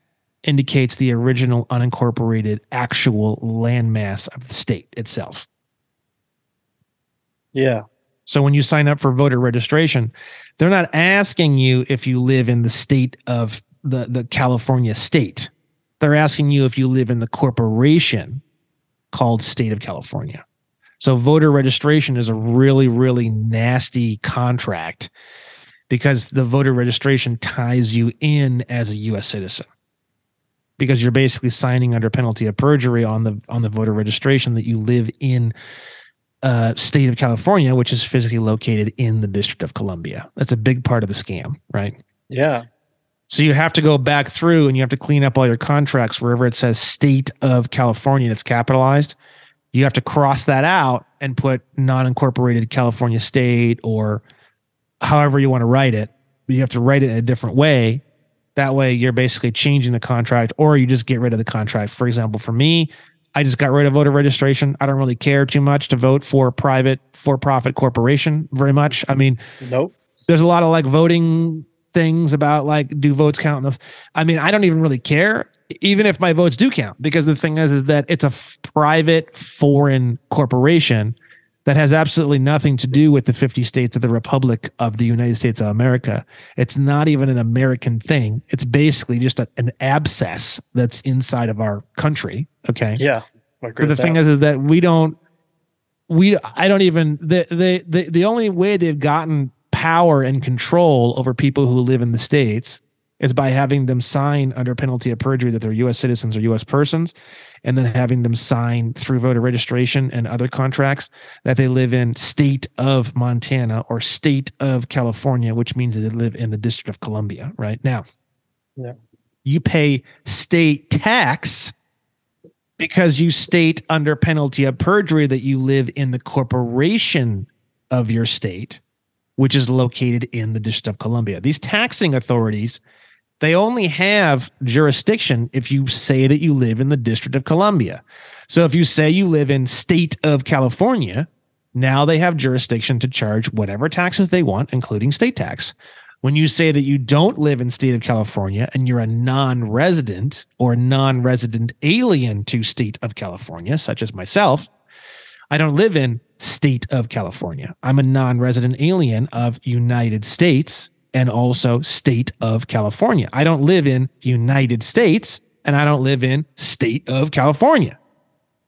indicates the original unincorporated actual landmass of the state itself. Yeah. So when you sign up for voter registration, they're not asking you if you live in the state of the, the California state. They're asking you if you live in the corporation called State of California. So voter registration is a really, really nasty contract, because the voter registration ties you in as a U S citizen, because you're basically signing under penalty of perjury on the on the voter registration that you live in uh, State of California, which is physically located in the District of Columbia. That's a big part of the scam, right? Yeah. So you have to go back through and you have to clean up all your contracts wherever it says State of California that's capitalized. you have to cross that out and put non-incorporated California state, or however you want to write it. You have to write it in a different way. That way you're basically changing the contract, or you just get rid of the contract. For example, for me, I just got rid of voter registration. I don't really care too much to vote for a private for-profit corporation very much. I mean, nope. There's a lot of like voting things about like, do votes count? This? I mean, I don't even really care, even if my votes do count, because the thing is, is that it's a f- private foreign corporation that has absolutely nothing to do with the fifty states of the Republic of the United States of America. It's not even an American thing. It's basically just a, an abscess that's inside of our country. Okay. Yeah. So the thing is, is that we don't, we, I don't even, the, the, the, the only way they've gotten power and control over people who live in the states is by having them sign under penalty of perjury that they're U S citizens or U S persons, and then having them sign through voter registration and other contracts that they live in state of Montana or state of California, which means they live in the District of Columbia right now. Yeah. You pay state tax because you state under penalty of perjury that you live in the corporation of your state, which is located in the District of Columbia. These taxing authorities, they only have jurisdiction if you say that you live in the District of Columbia. So if you say you live in state of California, now they have jurisdiction to charge whatever taxes they want, including state tax. When you say that you don't live in state of California and you're a non-resident or non-resident alien to state of California, such as myself, I don't live in state of California. I'm a non-resident alien of United States and also state of California. I don't live in United States, and I don't live in state of California.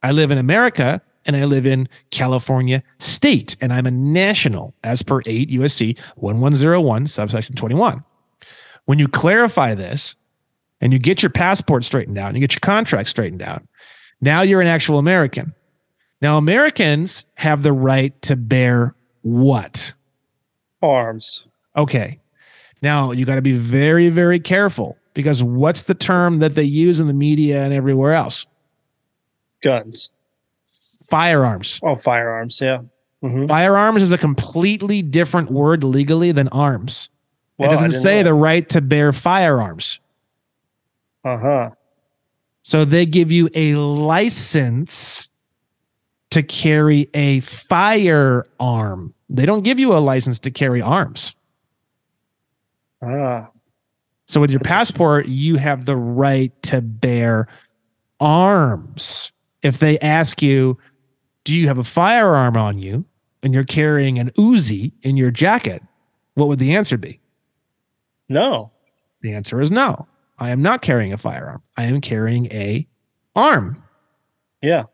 I live in America, and I live in California state, and I'm a national as per eight U S C eleven oh one subsection twenty-one. When you clarify this and you get your passport straightened out and you get your contract straightened out, now you're an actual American. Now, Americans have the right to bear what? Arms. Okay. Now, you got to be very, very careful, because what's the term that they use in the media and everywhere else? Guns. Firearms. Oh, firearms, yeah. Mm-hmm. Firearms is a completely different word legally than arms. Well, it doesn't say the right to bear firearms. Uh-huh. So they give you a license to carry a firearm. They don't give you a license to carry arms. Ah, so with your passport, you have the right to bear arms. If they ask you, do you have a firearm on you, and you're carrying an Uzi in your jacket, what would the answer be? No. The answer is no. I am not carrying a firearm. I am carrying a arm. Yeah.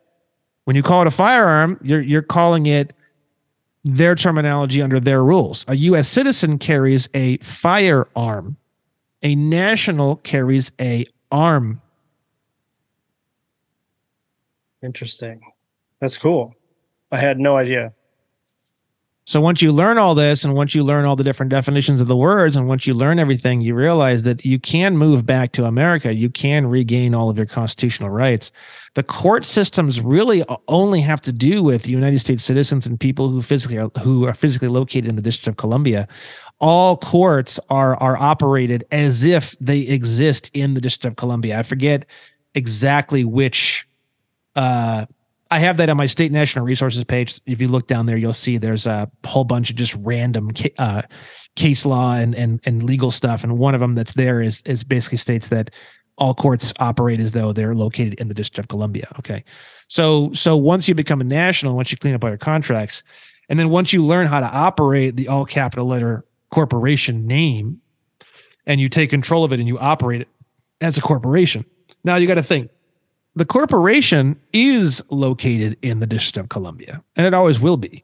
When you call it a firearm, you're you're calling it their terminology under their rules. A U S citizen carries a firearm. A national carries a arm. Interesting. That's cool. I had no idea. So once you learn all this, and once you learn all the different definitions of the words, and once you learn everything, you realize that you can move back to America. You can regain all of your constitutional rights. The court systems really only have to do with United States citizens and people who physically are, who are physically located in the District of Columbia. All courts are are operated as if they exist in the District of Columbia. I forget exactly which. Uh, I have that on my State National Resources page. If you look down there, you'll see there's a whole bunch of just random ca- uh, case law and, and and legal stuff. And one of them that's there is is basically states that all courts operate as though they're located in the District of Columbia. Okay, so so once you become a national, once you clean up all your contracts, and then once you learn how to operate the all capital letter corporation name, and you take control of it and you operate it as a corporation, now you got to think. The corporation is located in the District of Columbia, and it always will be.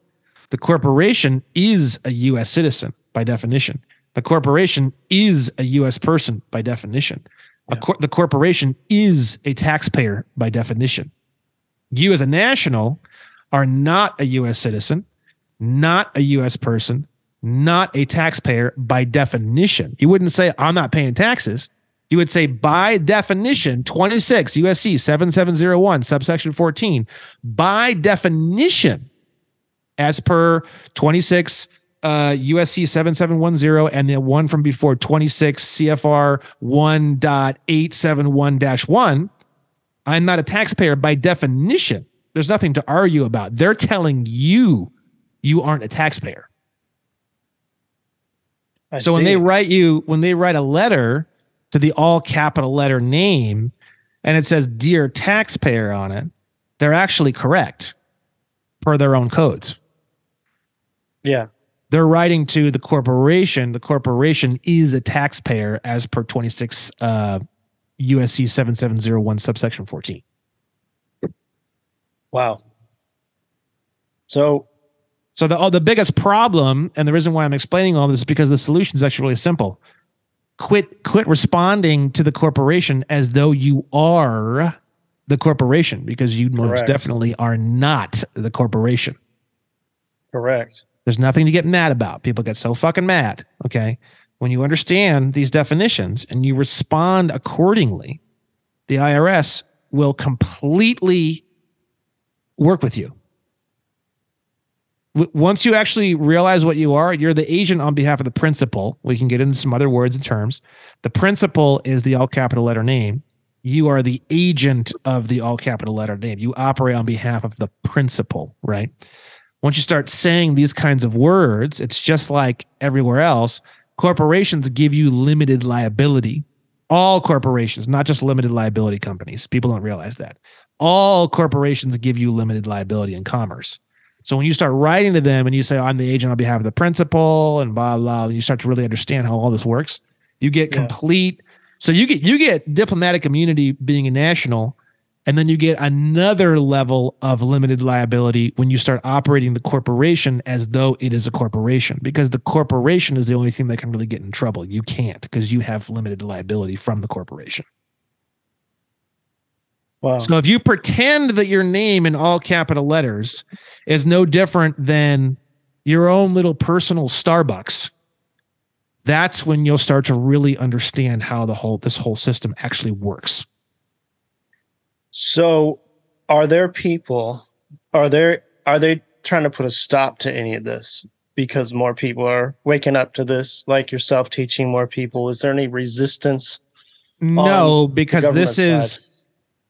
The corporation is a U S citizen by definition. The corporation is a U S person by definition. Yeah. A cor- the corporation is a taxpayer by definition. You as a national are not a U S citizen, not a U S person, not a taxpayer by definition. You wouldn't say, I'm not paying taxes. you would say by definition, twenty-six U S C seventy-seven oh one subsection fourteen, by definition, as per twenty-six uh, U S C seventy-seven ten and the one from before, twenty-six C F R one point eight seven one dash one, I'm not a taxpayer by definition. There's nothing to argue about. They're telling you, you aren't a taxpayer. I so see. when they write you, when they write a letter to the all capital letter name and it says dear taxpayer on it, they're actually correct per their own codes. Yeah. They're writing to the corporation. The corporation is a taxpayer as per twenty-six uh, U S C seventy-seven oh one subsection fourteen. Wow. So, so the, oh, the biggest problem, and the reason why I'm explaining all this is because the solution is actually really simple. Quit, quit responding to the corporation as though you are the corporation, because you Correct. most definitely are not the corporation. Correct. There's nothing to get mad about. People get so fucking mad. Okay. When you understand these definitions and you respond accordingly, the I R S will completely work with you. W- once you actually realize what you are, you're the agent on behalf of the principal. We can get into some other words and terms. The principal is the all capital letter name. You are the agent of the all capital letter name. You operate on behalf of the principal, right? Once you start saying these kinds of words, it's just like everywhere else. Corporations give you limited liability. All corporations, not just limited liability companies. People don't realize that. All corporations give you limited liability in commerce. So when you start writing to them and you say, I'm the agent on behalf of the principal and blah, blah, and you start to really understand how all this works, you get yeah. complete. So you get you get diplomatic immunity being a national, and then you get another level of limited liability when you start operating the corporation as though it is a corporation, because the corporation is the only thing that can really get in trouble. You can't, because you have limited liability from the corporation. Wow. So if you pretend that your name in all capital letters is no different than your own little personal Starbucks, that's when you'll start to really understand how the whole this whole system actually works. So are there people, are there are they trying to put a stop to any of this because more people are waking up to this, like yourself teaching more people? Is there any resistance? No, because this is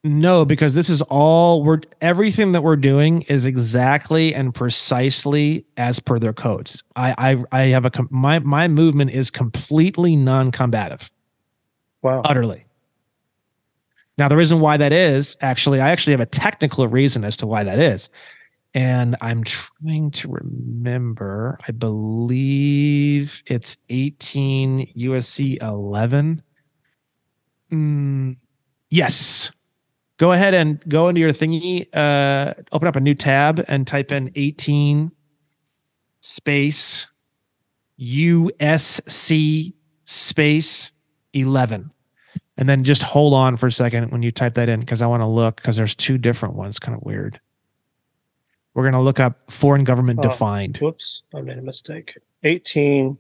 No, because this is all we're everything that we're doing is exactly and precisely as per their codes. I I, I have a my my movement is completely non-combative. Wow. Utterly. Now, the reason why that is, actually, I actually have a technical reason as to why that is. And I'm trying to remember, I believe it's eighteen U S C eleven. Mm, yes. Go ahead and go into your thingy, uh, open up a new tab and type in eighteen space U S C space eleven. And then just hold on for a second when you type that in, because I want to look, because there's two different ones. Kind of weird. We're going to look up foreign government oh, defined. Whoops, I made a mistake. eighteen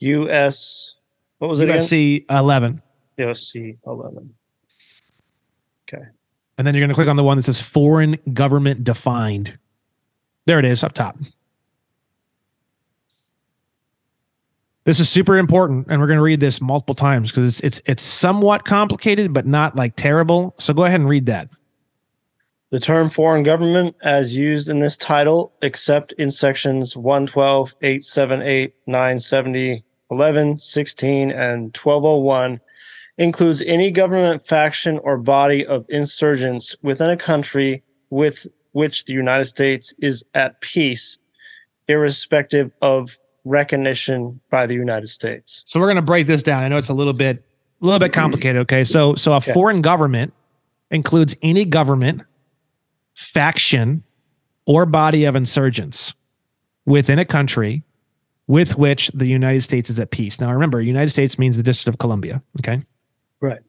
U S. What was it again? U S C eleven. U S C eleven. Okay. And then you're going to click on the one that says foreign government defined. There it is up top. This is super important. And we're going to read this multiple times because it's, it's, it's somewhat complicated, but not like terrible. So go ahead and read that. The term foreign government as used in this title, except in sections one twelve, eight seventy-eight, nine seventy, eleven, sixteen, and twelve oh one, includes any government faction or body of insurgents within a country with which the United States is at peace, irrespective of recognition by the United States. So we're going to break this down. I know it's a little bit, a little bit complicated. Okay. So, so a okay. foreign government includes any government, faction, or body of insurgents within a country with which the United States is at peace. Now, remember, United States means the District of Columbia. Okay. Right.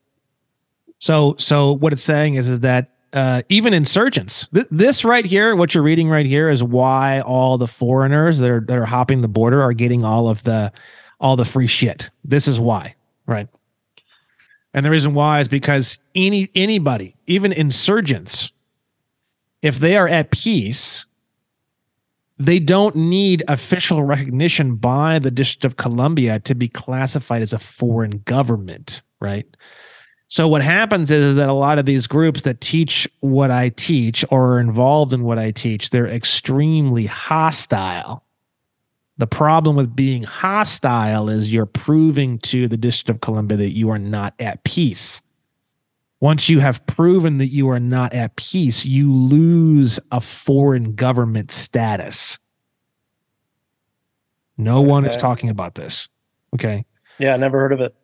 So, so what it's saying is, is that uh, even insurgents, th- this right here, what you're reading right here, is why all the foreigners that are that are hopping the border are getting all of the all the free shit. This is why, right? And the reason why is because any anybody, even insurgents, if they are at peace, they don't need official recognition by the District of Columbia to be classified as a foreign government, right? So what happens is that a lot of these groups that teach what I teach or are involved in what I teach, they're extremely hostile. The problem with being hostile is you're proving to the District of Columbia that you are not at peace. Once you have proven that you are not at peace, you lose a foreign government status. No one okay. is talking about this. Okay. Yeah, I never heard of it.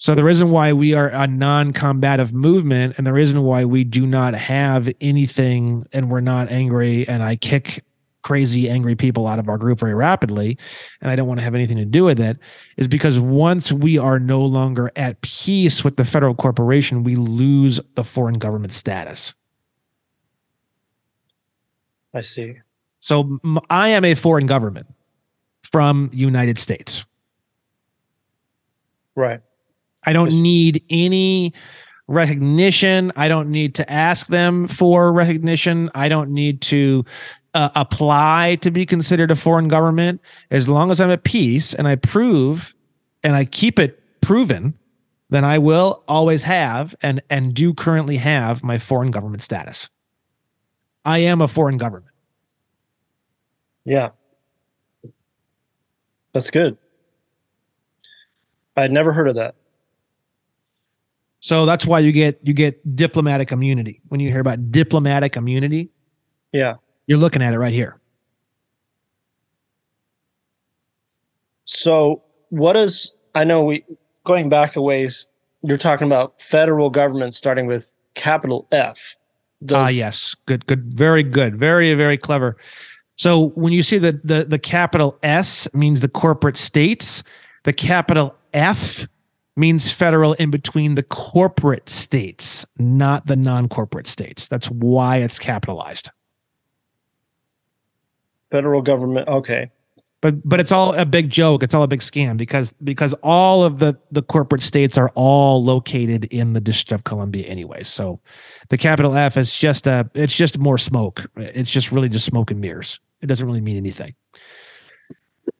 So the reason why we are a non-combative movement and the reason why we do not have anything and we're not angry and I kick crazy angry people out of our group very rapidly, and I don't want to have anything to do with it, is because once we are no longer at peace with the federal corporation, we lose the foreign government status. I see. So I am a foreign government from United States. Right. I don't need any recognition. I don't need to ask them for recognition. I don't need to Uh, apply to be considered a foreign government. As long as I'm at peace and I prove and I keep it proven, then I will always have and and do currently have my foreign government status. I am a foreign government. Yeah. That's good. I had never heard of that. So that's why you get you get diplomatic immunity. When you hear about diplomatic immunity, yeah. You're looking at it right here. So what is, I know we, going back a ways, you're talking about federal government starting with capital F. Ah, uh, yes. Good, good. Very good. Very, very clever. So when you see the, the, the capital S means the corporate states, the capital F means federal in between the corporate states, not the non-corporate states. That's why it's capitalized. Federal government, okay, but but it's all a big joke. It's all a big scam because because all of the the corporate states are all located in the District of Columbia anyway. So the capital F is just a it's just more smoke. It's just really just smoke and mirrors. It doesn't really mean anything.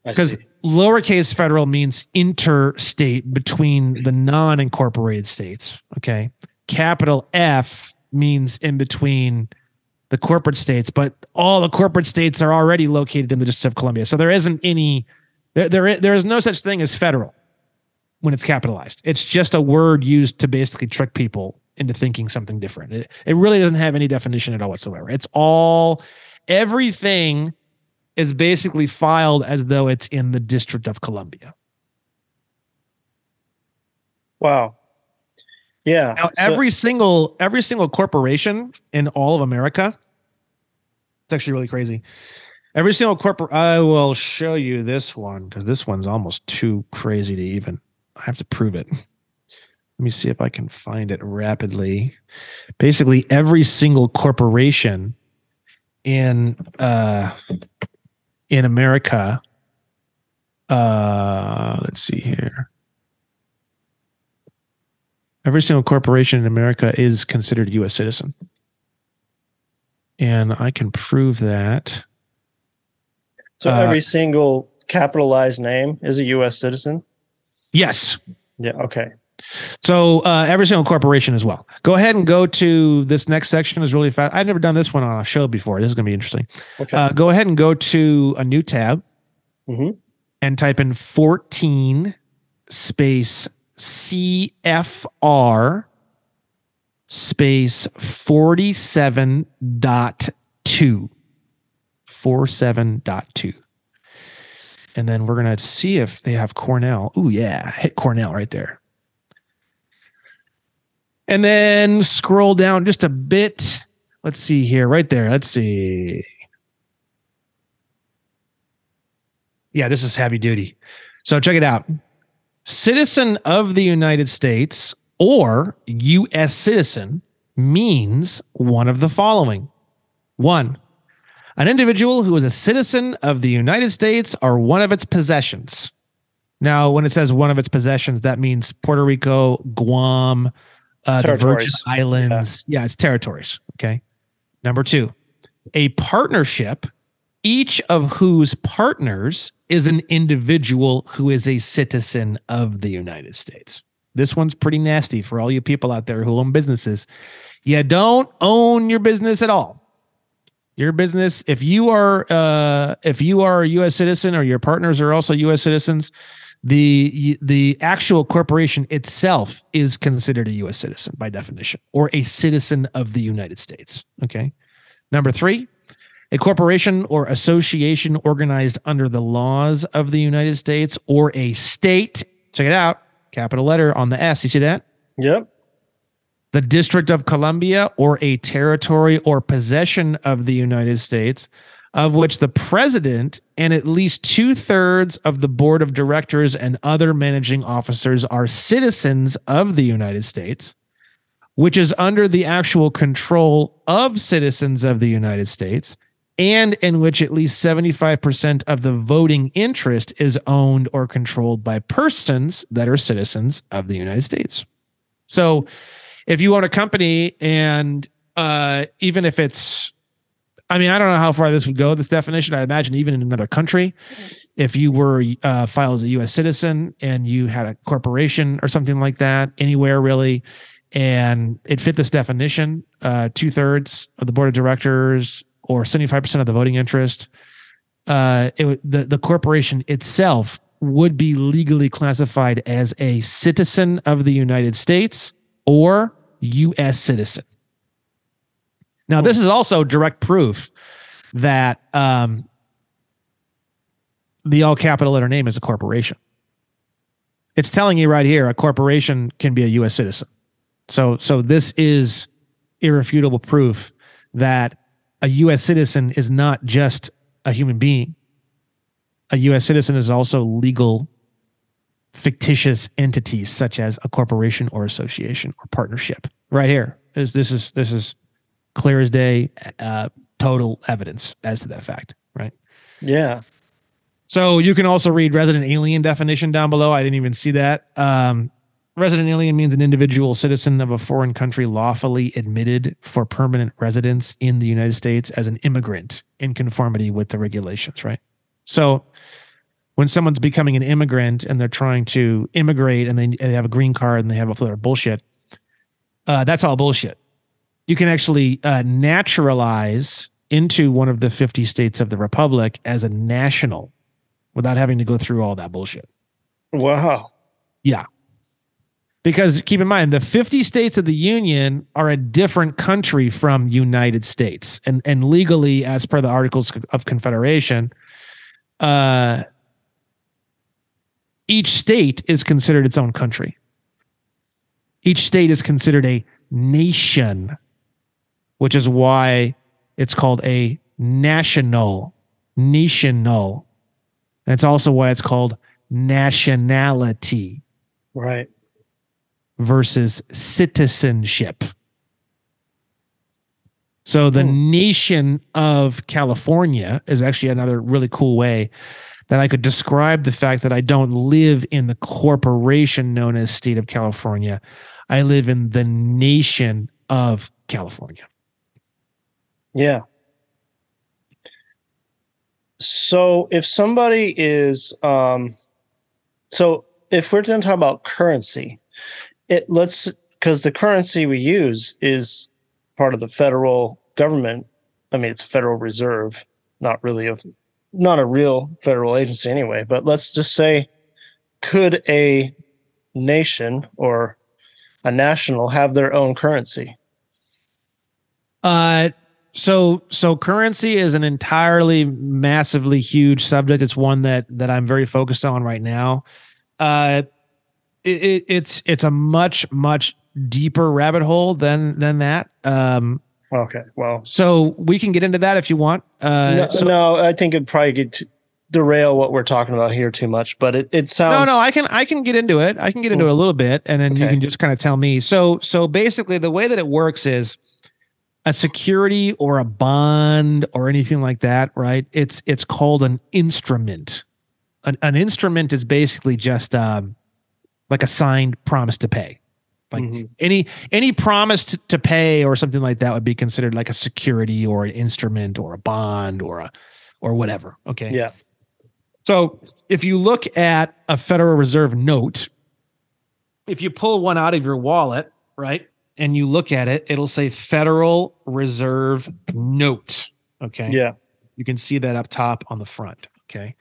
Because lowercase federal means interstate between the non-incorporated states. Okay, capital F means in between the corporate states, but all the corporate states are already located in the District of Columbia. So there isn't any, there, there, there is no such thing as federal when it's capitalized. It's just a word used to basically trick people into thinking something different. It, it really doesn't have any definition at all whatsoever. It's all, everything is basically filed as though it's in the District of Columbia. Wow. Yeah. Now, so, every single every single corporation in all of America. It's actually really crazy. Every single corporate. I will show you this one because this one's almost too crazy to even. I have to prove it. Let me see if I can find it rapidly. Basically, every single corporation in uh, in America. Uh, let's see here. Every single corporation in America is considered a U S citizen. And I can prove that. So uh, every single capitalized name is a U S citizen? Yes. Yeah, okay. So uh, every single corporation as well. Go ahead and go to this next section. Is really fast. I've never done this one on a show before. This is going to be interesting. Okay. Uh, go ahead and go to a new tab mm-hmm. and type in fourteen space C F R space forty-seven point two. forty-seven point two. And then we're going to see if they have Cornell. Oh, yeah. Hit Cornell right there. And then scroll down just a bit. Let's see here. Right there. Let's see. Yeah, this is heavy duty. So check it out. Citizen of the United States or U S citizen means one of the following. One, an individual who is a citizen of the United States or one of its possessions. Now, when it says one of its possessions, that means Puerto Rico, Guam, uh, the Virgin Islands. Yeah. yeah, it's territories. Okay. Number two, a partnership, each of whose partners is an individual who is a citizen of the United States. This one's pretty nasty for all you people out there who own businesses. You don't own your business at all. Your business, if you are uh, if you are a U S citizen or your partners are also U S citizens, the the actual corporation itself is considered a U S citizen by definition, or a citizen of the United States. Okay. Number three, a corporation or association organized under the laws of the United States or a state. Check it out. Capital letter on the S. You see that? Yep. The District of Columbia, or a territory or possession of the United States, of which the president and at least two-thirds of the board of directors and other managing officers are citizens of the United States, which is under the actual control of citizens of the United States, and in which at least seventy-five percent of the voting interest is owned or controlled by persons that are citizens of the United States. So if you own a company, and uh, even if it's, I mean, I don't know how far this would go, this definition. I imagine even in another country, if you were uh, filed as a U S citizen and you had a corporation or something like that, anywhere really, and it fit this definition, uh, two thirds of the board of directors or seventy-five percent of the voting interest, uh, it, the, the corporation itself would be legally classified as a citizen of the United States or U S citizen. Now, this is also direct proof that um, the all capital letter name is a corporation. It's telling you right here, a corporation can be a U S citizen. So, so this is irrefutable proof that a U S citizen is not just a human being. A U S citizen is also legal, fictitious entities such as a corporation or association or partnership. Right here is this is this is clear as day, uh, total evidence as to that fact. Right. Yeah. So you can also read resident alien definition down below. I didn't even see that. Um, resident alien means an individual citizen of a foreign country lawfully admitted for permanent residence in the United States as an immigrant in conformity with the regulations. Right. So when someone's becoming an immigrant and they're trying to immigrate and they, they have a green card and they have a flare of bullshit, uh, that's all bullshit. You can actually uh, naturalize into one of the fifty states of the republic as a national without having to go through all that bullshit. Wow. Yeah. Because keep in mind, the fifty states of the union are a different country from United States. And, and legally, as per the Articles of Confederation, uh, each state is considered its own country. Each state is considered a nation, which is why it's called a national, national. And it's also why it's called nationality. Right. Versus citizenship. So the hmm. nation of California is actually another really cool way that I could describe the fact that I don't live in the corporation known as State of California. I live in the nation of California. Yeah. So if somebody is, um, so if we're going to talk about currency, it let's, because the currency we use is part of the federal government. I mean, it's Federal Reserve, not really a not a real federal agency anyway, but let's just say, could a nation or a national have their own currency? Uh, so, so currency is an entirely massively huge subject. It's one that, that I'm very focused on right now. Uh, it, it, it's, it's a much, much deeper rabbit hole than, than that. Um, Okay. Well, so we can get into that if you want. Uh, no, so, no I think it'd probably get to derail what we're talking about here too much, but it, it sounds. No, no, I can, I can get into it. I can get into it a little bit, and then okay. You can just kind of tell me. So, so basically the way that it works is a security or a bond or anything like that, right? It's, it's called an instrument, an, an instrument is basically just um, like a signed promise to pay. Like mm-hmm. any any promise to, to pay or something like that would be considered like a security or an instrument or a bond or a or whatever. Okay. Yeah. So if you look at a Federal Reserve note, if you pull one out of your wallet, right, and you look at it, it'll say Federal Reserve note. Okay. Yeah. You can see that up top on the front. Okay.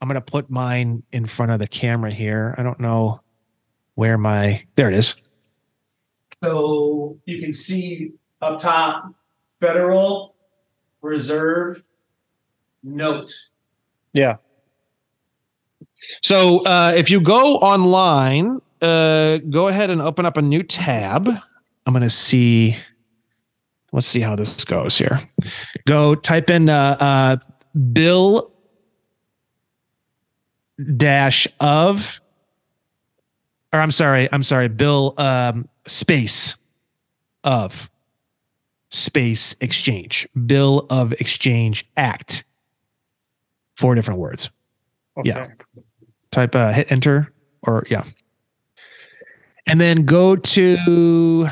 I'm going to put mine in front of the camera here. I don't know where my, there it is. So you can see up top, Federal Reserve note. Yeah. So uh, if you go online, uh, go ahead and open up a new tab. I'm going to see. Let's see how this goes here. Go type in uh, uh, Bill dash of. Or I'm sorry. I'm sorry. Bill um, space of space exchange. Bill of Exchange Act. Four different words. Okay. Yeah. Type uh, hit enter or yeah. And then go to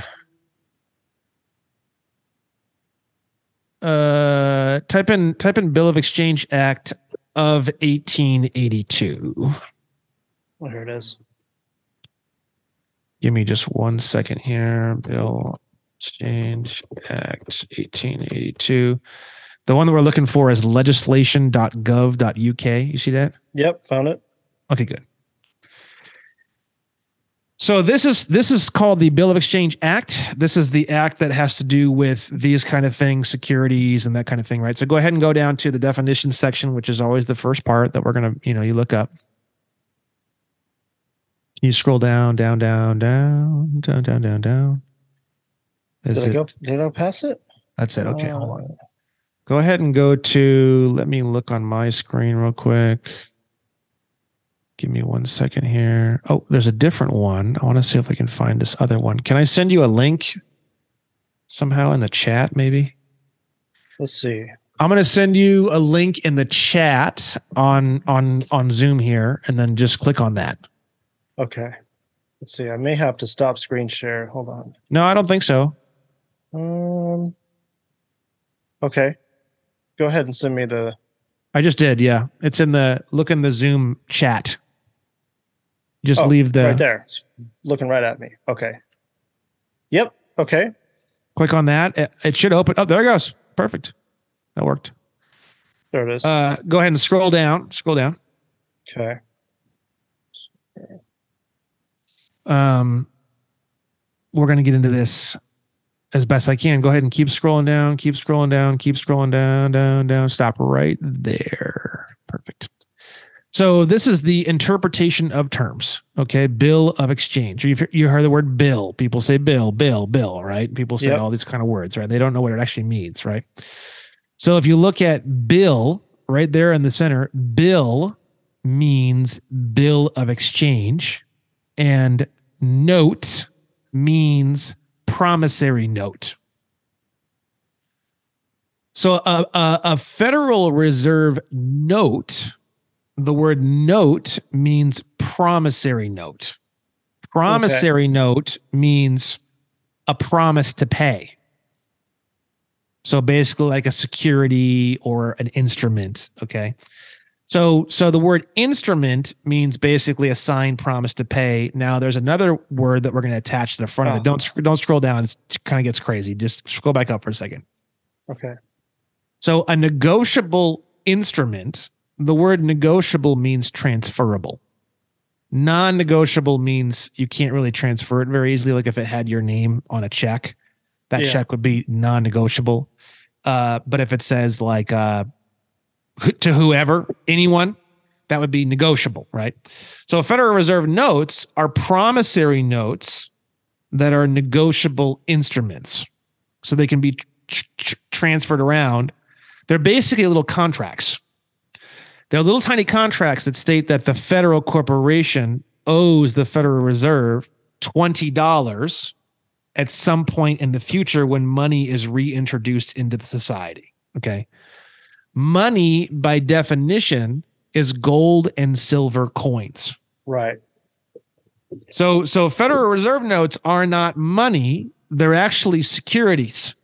uh, type in type in Bill of Exchange Act of eighteen eighty-two. Well, here it is. Give me just one second here. Bill Exchange Act eighteen eighty-two. The one that we're looking for is legislation dot gov dot U K. You see that? Yep, found it. Okay, good. So this is this is called the Bill of Exchange Act. This is the act that has to do with these kind of things, securities and that kind of thing, right? So go ahead and go down to the definition section, which is always the first part that we're going to, you know, you look up. You scroll down, down, down, down, down, down, down, down. Is did, it, I go, did I go past it? That's it. Okay, uh, hold on. Go ahead and go to, let me look on my screen real quick. Give me one second here. Oh, there's a different one. I want to see if I can find this other one. Can I send you a link somehow in the chat, maybe? Let's see. I'm going to send you a link in the chat on on on Zoom here, and then just click on that. Okay. Let's see. I may have to stop screen share. Hold on. No, I don't think so. Um. Okay. Go ahead and send me the... I just did, yeah. It's in the... Look in the Zoom chat. Just oh, leave the... Right there. It's looking right at me. Okay. Yep. Okay. Click on that. It, it should open... Oh, there it goes. Perfect. That worked. There it is. Uh, go ahead and scroll down. Scroll down. Okay. Um, we're going to get into this as best I can. Go ahead and keep scrolling down, keep scrolling down, keep scrolling down, down, down. Stop right there. Perfect. So this is the interpretation of terms. Okay. Bill of exchange. You've, you heard the word bill. People say bill, bill, bill, right? People say yep. all these kind of words, right? They don't know what it actually means, right? So if you look at bill right there in the center, bill means bill of exchange. And note means promissory note. So a, a, a Federal Reserve note, the word note means promissory note. Promissory okay. note means a promise to pay. So basically like a security or an instrument, okay? So so the word instrument means basically a signed promise to pay. Now, there's another word that we're going to attach to the front oh. of it. Don't, don't scroll down. It's, it kind of gets crazy. Just scroll back up for a second. Okay. So a negotiable instrument, the word negotiable means transferable. Non-negotiable means you can't really transfer it very easily. Like if it had your name on a check, that yeah. check would be non-negotiable. Uh, but if it says like... Uh, to whoever, anyone, that would be negotiable, right? So Federal Reserve notes are promissory notes that are negotiable instruments. So they can be tr- tr- transferred around. They're basically little contracts. They're little tiny contracts that state that the federal corporation owes the Federal Reserve twenty dollars at some point in the future when money is reintroduced into the society, okay? Money, by definition, is gold and silver coins. Right. So, so Federal Reserve notes are not money. They're actually securities.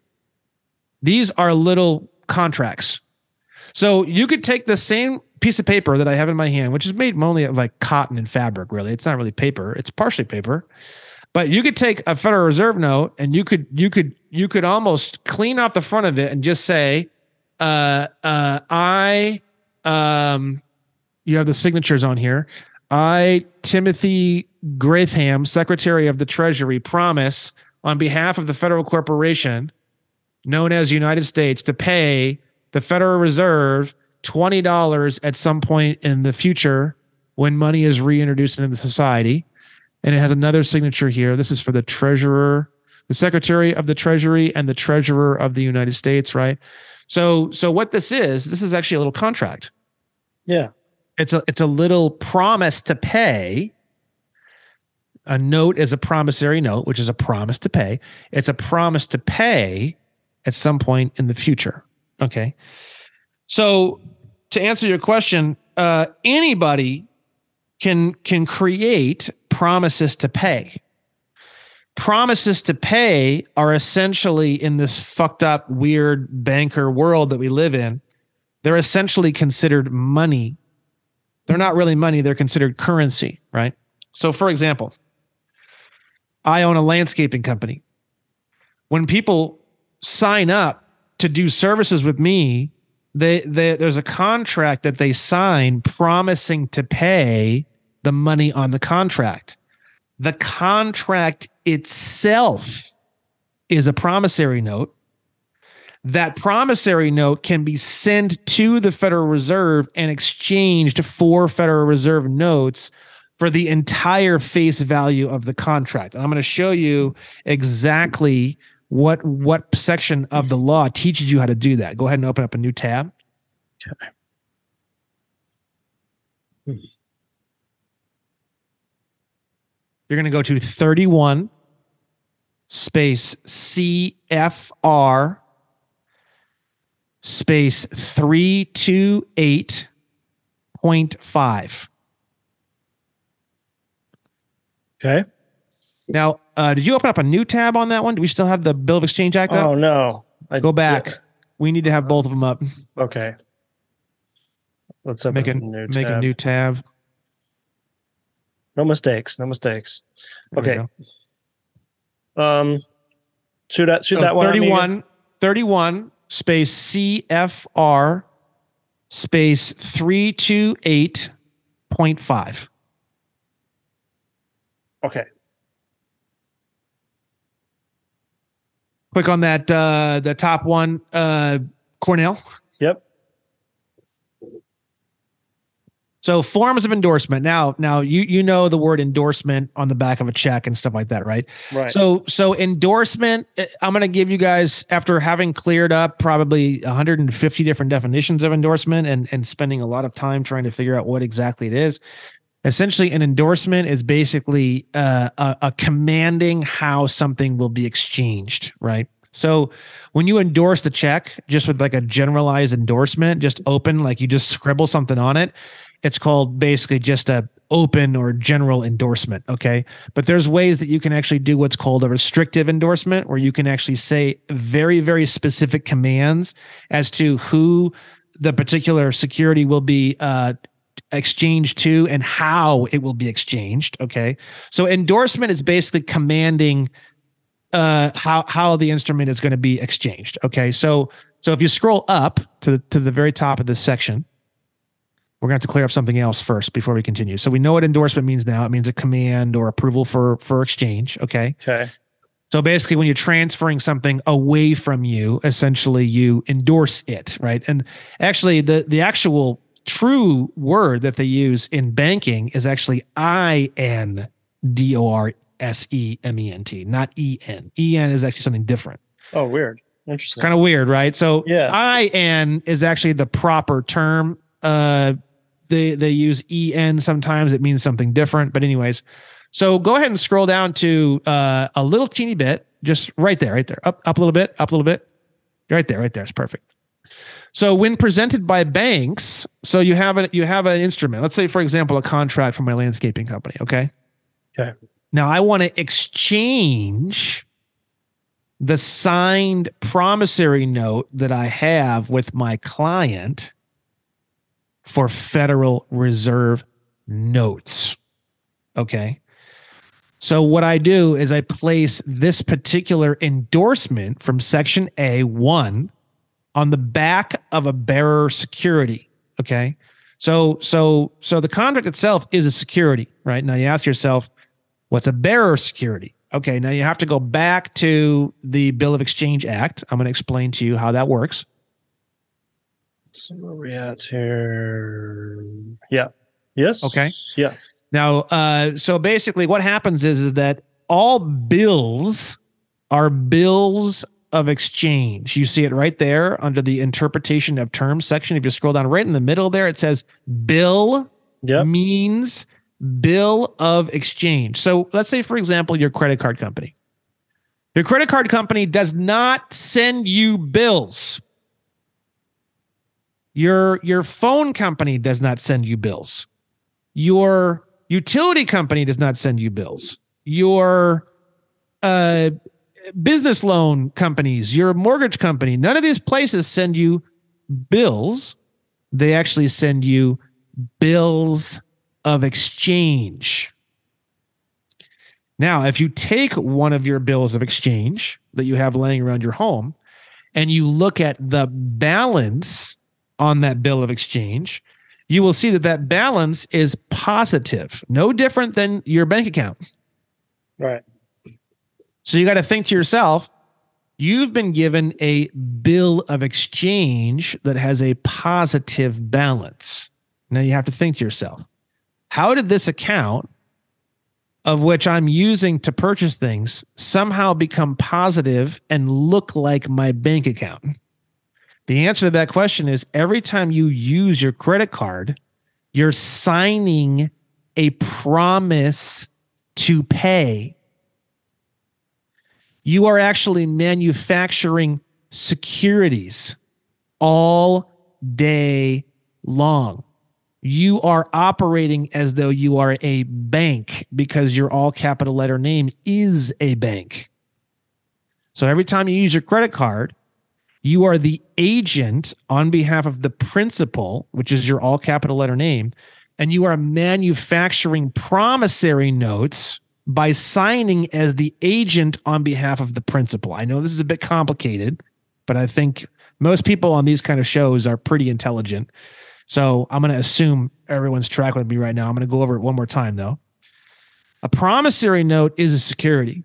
These are little contracts. So you could take the same piece of paper that I have in my hand, which is made mainly of like cotton and fabric, really. It's not really paper. It's partially paper. But you could take a Federal Reserve note and you could you could you could almost clean off the front of it and just say, uh, uh, I um, you have the signatures on here. I, Timothy Gratham, Secretary of the Treasury, promise on behalf of the federal corporation known as United States to pay the Federal Reserve twenty dollars at some point in the future when money is reintroduced into the society. And it has another signature here. This is for the treasurer, the Secretary of the Treasury, and the treasurer of the United States, right? So, so what this is, this is actually a little contract. Yeah. It's a, it's a little promise to pay. A note is a promissory note, which is a promise to pay. It's a promise to pay at some point in the future. Okay. So to answer your question, uh, anybody can, can create promises to pay. Promises to pay are essentially, in this fucked up, weird banker world that we live in, they're essentially considered money. They're not really money. They're considered currency, right? So for example, I own a landscaping company. When people sign up to do services with me, they, they, there's a contract that they sign promising to pay the money on the contract. The contract itself is a promissory note. That promissory note can be sent to the Federal Reserve and exchanged for Federal Reserve notes for the entire face value of the contract. And I'm going to show you exactly what what section of the law teaches you how to do that. Go ahead and open up a new tab. Okay. Hmm. You're going to go to thirty-one space C F R space three two eight point five. Okay. Now, uh, did you open up a new tab on that one? Do we still have the Bill of Exchange Act up? Oh, no. I go back. Did. We need to have both of them up. Okay. Let's open make a, a new tab. Make a new tab. No mistakes. No mistakes. There okay. Um, shoot that, shoot so that one. thirty-one, thirty-one space C F R space three two eight point five. Okay. Click on that, uh, the top one, uh, Cornell. Yep. So forms of endorsement. Now, now you you know the word endorsement on the back of a check and stuff like that, right? Right. So so endorsement, I'm going to give you guys, after having cleared up probably one hundred fifty different definitions of endorsement and, and spending a lot of time trying to figure out what exactly it is. Essentially, an endorsement is basically uh, a, a commanding how something will be exchanged, right? So when you endorse the check, just with like a generalized endorsement, just open, like you just scribble something on it, it's called basically just a open or general endorsement, okay? But there's ways that you can actually do what's called a restrictive endorsement, where you can actually say very, very specific commands as to who the particular security will be uh, exchanged to and how it will be exchanged, okay? So endorsement is basically commanding uh, how how the instrument is going to be exchanged, okay? So so if you scroll up to the, to the very top of this section, we're going to have to clear up something else first before we continue. So we know what endorsement means now. It means a command or approval for, for exchange. Okay. Okay. So basically when you're transferring something away from you, essentially you endorse it, right? And actually the, the actual true word that they use in banking is actually I N D O R S E M E N T, not E N. E N is actually something different. Oh, weird. Interesting. Kind of weird, right? So yeah. I N is actually the proper term. Uh, They they use E N sometimes. It means something different. But anyways, so go ahead and scroll down to uh, a little teeny bit, just right there, right there, up, up a little bit, up a little bit, right there, right there. It's perfect. So when presented by banks, so you have a, you have an instrument. Let's say, for example, a contract from my landscaping company. Okay. Okay. Now I want to exchange the signed promissory note that I have with my client for Federal Reserve notes. Okay. So what I do is I place this particular endorsement from Section A one on the back of a bearer security. Okay. So, so, so the contract itself is a security, right? Now you ask yourself, what's a bearer security? Okay. Now you have to go back to the Bill of Exchange Act. I'm going to explain to you how that works. Let's see where we at here. Yeah. Yes. Okay. Yeah. Now, uh, so basically what happens is, is that all bills are bills of exchange. You see it right there under the interpretation of terms section. If you scroll down right in the middle there, it says bill yep. means bill of exchange. So let's say, for example, your credit card company. Your credit card company does not send you bills. Your, your phone company does not send you bills. Your utility company does not send you bills. Your uh, business loan companies, your mortgage company, none of these places send you bills. They actually send you bills of exchange. Now, if you take one of your bills of exchange that you have laying around your home and you look at the balance on that bill of exchange, you will see that that balance is positive, no different than your bank account. Right. So you got to think to yourself, you've been given a bill of exchange that has a positive balance. Now you have to think to yourself, how did this account of which I'm using to purchase things somehow become positive and look like my bank account? The answer to that question is every time you use your credit card, you're signing a promise to pay. You are actually manufacturing securities all day long. You are operating as though you are a bank because your all capital letter name is a bank. So every time you use your credit card, you are the agent on behalf of the principal, which is your all capital letter name, and you are manufacturing promissory notes by signing as the agent on behalf of the principal. I know this is a bit complicated, but I think most people on these kind of shows are pretty intelligent. So I'm going to assume everyone's tracking with me right now. I'm going to go over it one more time, though. A promissory note is a security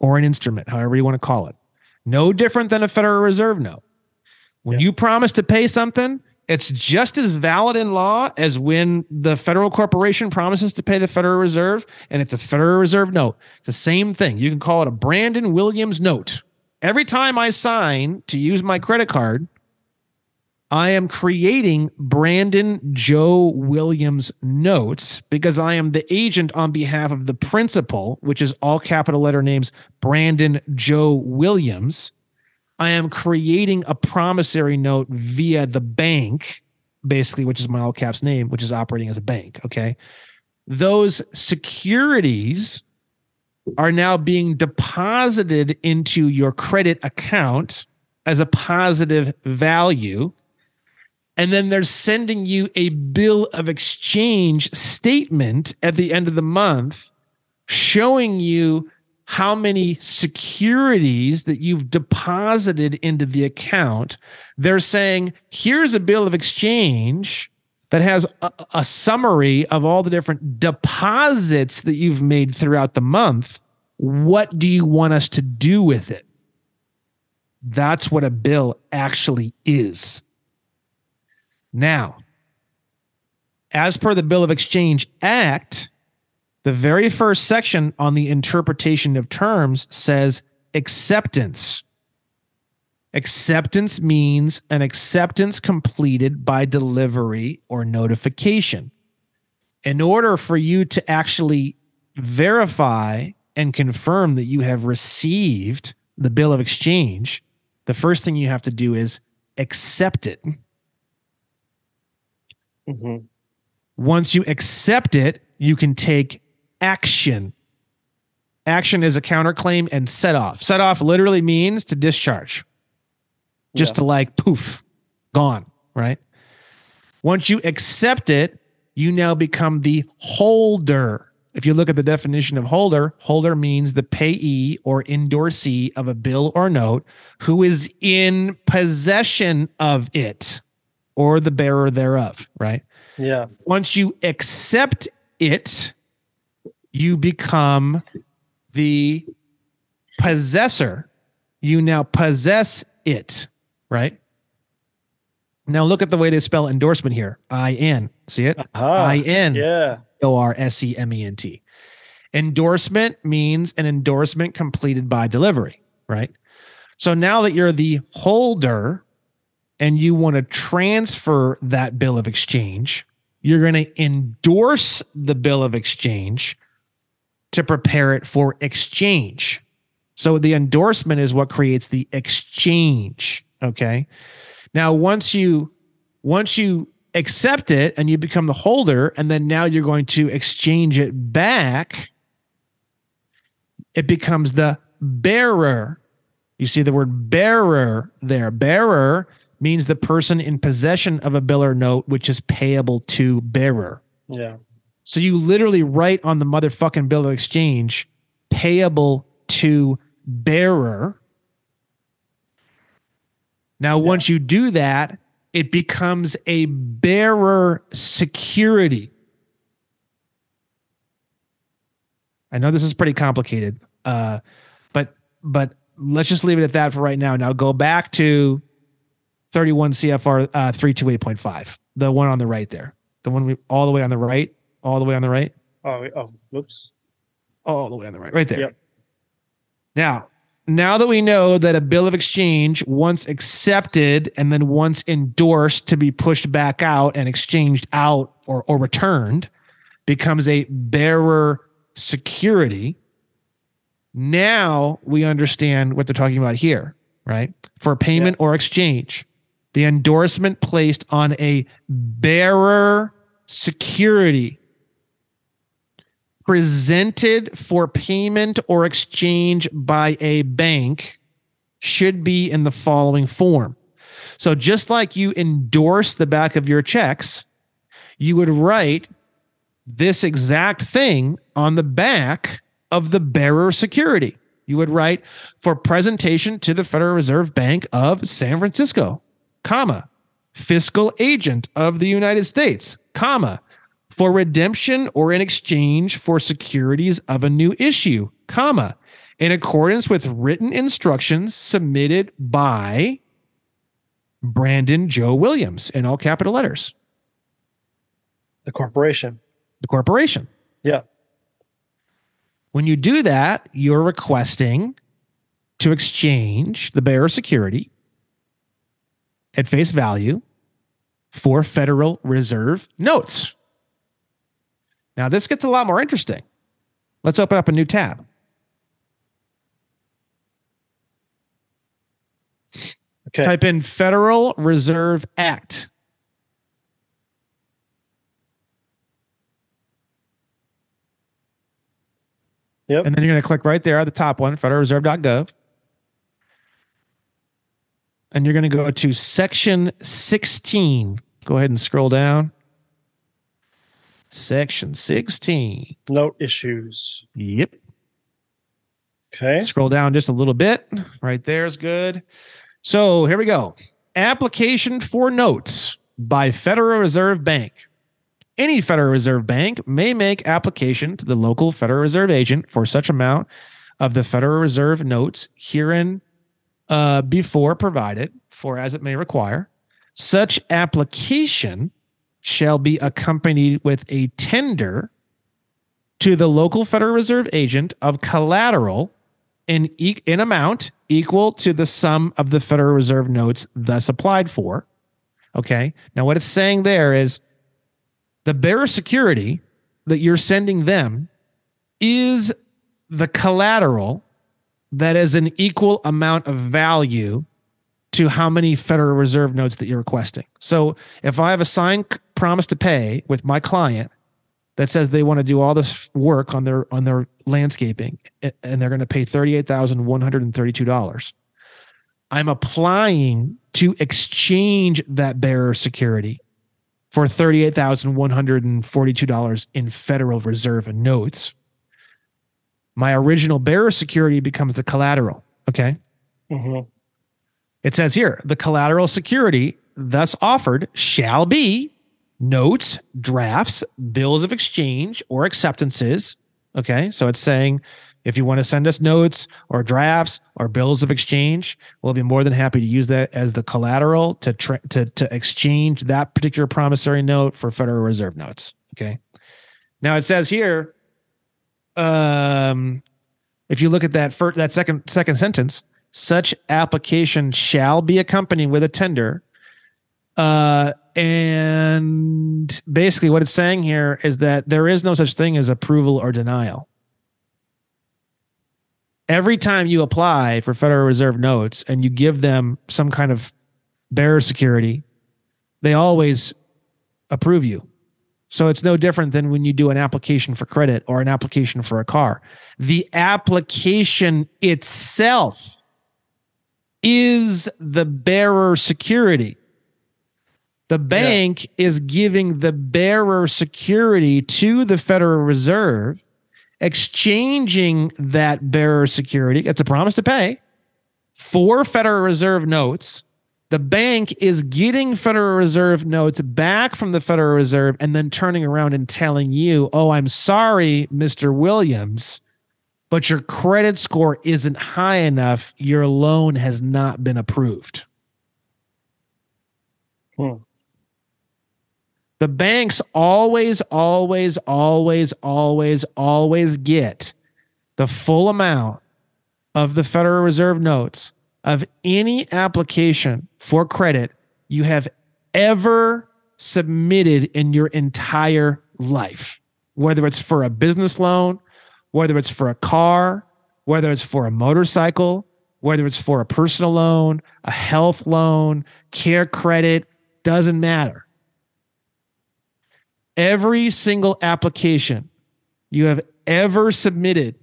or an instrument, however you want to call it. No different than a Federal Reserve note. When yeah. you promise to pay something, it's just as valid in law as when the federal corporation promises to pay the Federal Reserve, and it's a Federal Reserve note. It's the same thing. You can call it a Brandon Williams note. Every time I sign to use my credit card, I am creating Brandon Joe Williams notes because I am the agent on behalf of the principal, which is all capital letter names, Brandon Joe Williams. I am creating a promissory note via the bank, basically, which is my all caps name, which is operating as a bank. Okay. Those securities are now being deposited into your credit account as a positive value. And then they're sending you a bill of exchange statement at the end of the month showing you how many securities that you've deposited into the account. They're saying, here's a bill of exchange that has a, a summary of all the different deposits that you've made throughout the month. What do you want us to do with it? That's what a bill actually is. Now, as per the Bill of Exchange Act, the very first section on the interpretation of terms says acceptance. Acceptance means an acceptance completed by delivery or notification. In order for you to actually verify and confirm that you have received the Bill of Exchange, the first thing you have to do is accept it. Mm-hmm. Once you accept it, you can take action. Action is a counterclaim and set off. Set off literally means to discharge. Just yeah. to like, poof, gone, right? Once you accept it, you now become the holder. If you look at the definition of holder, holder means the payee or endorsee of a bill or note who is in possession of it or the bearer thereof, right? Yeah. Once you accept it, you become the possessor. You now possess it, right? Now look at the way they spell endorsement here. I N. See it? Uh-huh. I N. Yeah. O R S E M E N T. Endorsement means an endorsement completed by delivery, right? So now that you're the holder and you want to transfer that bill of exchange, you're going to endorse the bill of exchange to prepare it for exchange. So the endorsement is what creates the exchange, okay? Now, once you once you accept it and you become the holder, and then now you're going to exchange it back, it becomes the bearer. You see the word bearer there. Bearer means the person in possession of a bill or note, which is payable to bearer. Yeah. So you literally write on the motherfucking bill of exchange, payable to bearer. Now, yeah. once you do that, it becomes a bearer security. I know this is pretty complicated, uh, but but let's just leave it at that for right now. Now go back to thirty-one C F R uh, three twenty-eight point five, the one on the right there, the one we, all the way on the right, all the way on the right. Oh, oh, whoops! All the way on the right, right there. Yep. Now. Now that we know that a bill of exchange, once accepted and then once endorsed to be pushed back out and exchanged out or, or returned, becomes a bearer security. Now we understand what they're talking about here, right? For payment yeah. or exchange, the endorsement placed on a bearer security presented for payment or exchange by a bank should be in the following form. So just like you endorse the back of your checks, you would write this exact thing on the back of the bearer security. You would write for presentation to the Federal Reserve Bank of San Francisco, comma, fiscal agent of the United States, comma, for redemption or in exchange for securities of a new issue, comma, in accordance with written instructions submitted by Brandon Joe Williams in all capital letters. The corporation. The corporation. Yeah. When you do that, you're requesting to exchange the bearer security at face value for Federal Reserve notes. Now, this gets a lot more interesting. Let's open up a new tab. Okay. Type in Federal Reserve Act. Yep. And then you're going to click right there at the top one, federal reserve dot gov. And you're going to go to Section sixteen. Go ahead and scroll down. Section sixteen. Note issues. Yep. Okay. Scroll down just a little bit. Right there is good. So here we go. Application for notes by Federal Reserve Bank. Any Federal Reserve Bank may make application to the local Federal Reserve agent for such amount of the Federal Reserve notes herein uh, before provided for as it may require. Such application shall be accompanied with a tender to the local Federal Reserve agent of collateral in, e- in amount equal to the sum of the Federal Reserve notes thus applied for. Okay. Now what it's saying there is the bearer security that you're sending them is the collateral that is an equal amount of value to how many Federal Reserve notes that you're requesting. So if I have a signed promise to pay with my client that says they want to do all this work on their on their landscaping and they're going to pay thirty-eight thousand one hundred thirty-two dollars, I'm applying to exchange that bearer security for thirty-eight thousand one hundred forty-two dollars in Federal Reserve notes. My original bearer security becomes the collateral. Okay. Mm-hmm. It says here, the collateral security thus offered shall be notes, drafts, bills of exchange, or acceptances. Okay. So it's saying, if you want to send us notes or drafts or bills of exchange, we'll be more than happy to use that as the collateral to tra- to to exchange that particular promissory note for Federal Reserve notes. Okay. Now it says here, um, if you look at that first, that second second sentence, such application shall be accompanied with a tender. Uh, and basically, what it's saying here is that there is no such thing as approval or denial. Every time you apply for Federal Reserve notes and you give them some kind of bearer security, they always approve you. So it's no different than when you do an application for credit or an application for a car. The application itself is the bearer security. The bank yeah. is giving the bearer security to the Federal Reserve, exchanging that bearer security, it's a promise to pay, for Federal Reserve notes. The bank is getting Federal Reserve notes back from the Federal Reserve and then turning around and telling you, oh, I'm sorry, Mister Williams, but your credit score isn't high enough. Your loan has not been approved. Hmm. The banks always, always, always, always, always get the full amount of the Federal Reserve notes of any application for credit you have ever submitted in your entire life, whether it's for a business loan, whether it's for a car, whether it's for a motorcycle, whether it's for a personal loan, a health loan, care credit, doesn't matter. Every single application you have ever submitted,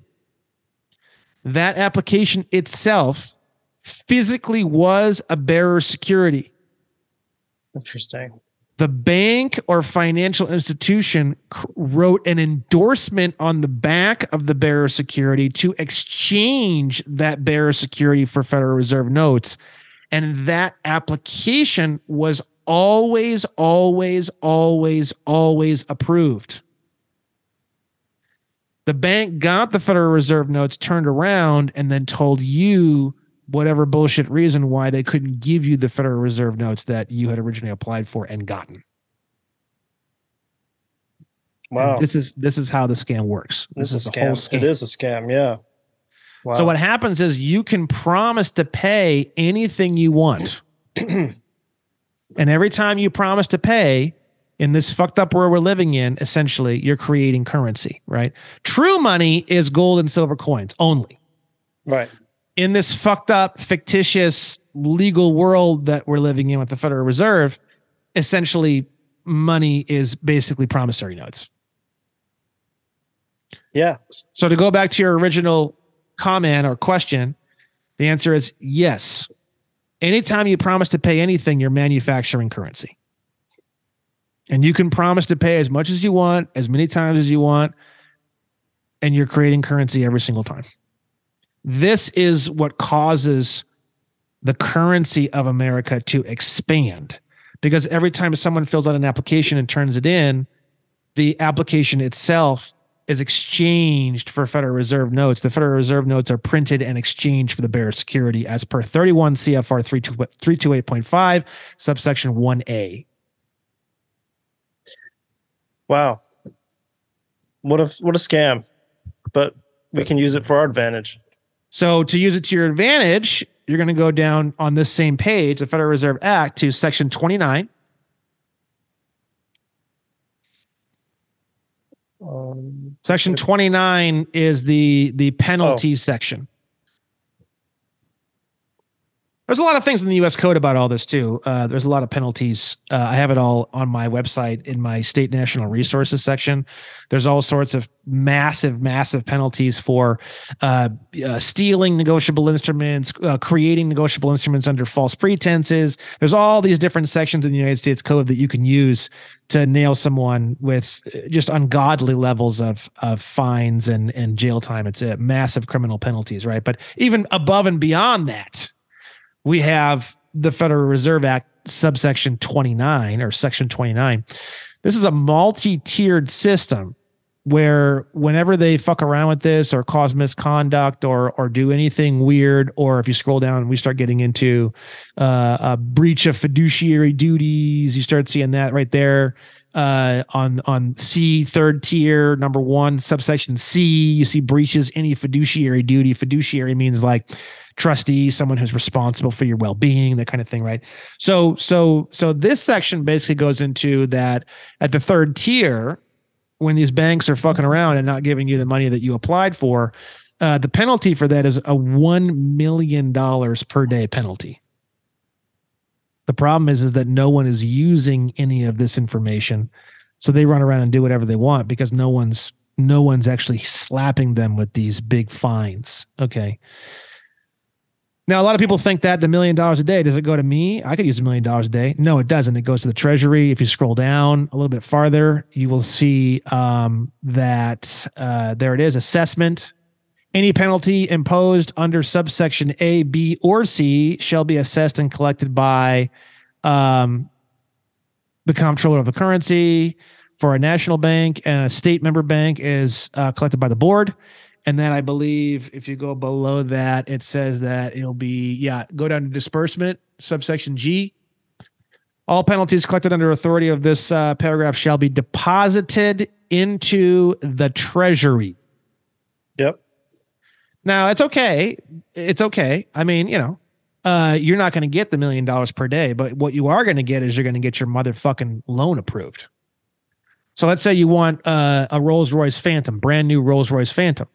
that application itself physically was a bearer security. Interesting. The bank or financial institution wrote an endorsement on the back of the bearer security to exchange that bearer security for Federal Reserve notes. And that application was always, always, always, always approved. The bank got the Federal Reserve notes, turned around, and then told you whatever bullshit reason why they couldn't give you the Federal Reserve notes that you had originally applied for and gotten. Wow. And this is this is how the scam works. This, this is a scam. Whole scam. It is a scam, yeah. Wow. So what happens is you can promise to pay anything you want. And every time you promise to pay in this fucked up world we're living in, essentially, you're creating currency, right? True money is gold and silver coins only. Right. In this fucked up, fictitious, legal world that we're living in with the Federal Reserve, essentially, money is basically promissory notes. Yeah. So to go back to your original comment or question, the answer is yes. Anytime you promise to pay anything, you're manufacturing currency. And you can promise to pay as much as you want, as many times as you want, and you're creating currency every single time. This is what causes the currency of America to expand. Because every time someone fills out an application and turns it in, the application itself is exchanged for Federal Reserve notes. The Federal Reserve notes are printed and exchanged for the bearer security as per thirty-one C F R three twenty-eight point five, subsection one A. Wow. What a, what a scam. But we can use it for our advantage. So to use it to your advantage, you're going to go down on this same page, the Federal Reserve Act, to section twenty-nine. Um, section twenty-nine is the the penalty oh. section. There's a lot of things in the U S Code about all this too. Uh, there's a lot of penalties. Uh, I have it all on my website in my State National Resources section. There's all sorts of massive, massive penalties for uh, uh, stealing negotiable instruments, uh, creating negotiable instruments under false pretenses. There's all these different sections in the United States Code that you can use to nail someone with just ungodly levels of of fines and, and jail time. It's a massive criminal penalties, right? But even above and beyond that, we have the Federal Reserve Act, subsection twenty-nine or section twenty-nine. This is a multi-tiered system where whenever they fuck around with this or cause misconduct or or do anything weird, or if you scroll down, we start getting into uh, a breach of fiduciary duties. You start seeing that right there uh, on on C, third tier, number one, subsection C. You see breaches any fiduciary duty. Fiduciary means like trustee, someone who's responsible for your well-being, that kind of thing, right? So, so, so this section basically goes into that at the third tier, when these banks are fucking around and not giving you the money that you applied for, uh, the penalty for that is a one million dollars per day penalty. The problem is, is that no one is using any of this information. So they run around and do whatever they want because no one's, no one's actually slapping them with these big fines. Okay. Now, a lot of people think that the million dollars a day, does it go to me? I could use a million dollars a day. No, it doesn't. It goes to the Treasury. If you scroll down a little bit farther, you will see um, that uh, there it is, assessment. Any penalty imposed under subsection A, B, or C shall be assessed and collected by um, the Comptroller of the Currency for a national bank, and a state member bank is uh, collected by the board. And then I believe if you go below that, it says that it'll be, yeah, go down to disbursement, subsection G. All penalties collected under authority of this uh, paragraph shall be deposited into the Treasury. Yep. Now, it's okay. It's okay. I mean, you know, uh, you're not going to get the million dollars per day, but what you are going to get is you're going to get your motherfucking loan approved. So let's say you want uh, a Rolls-Royce Phantom, brand new Rolls-Royce Phantom.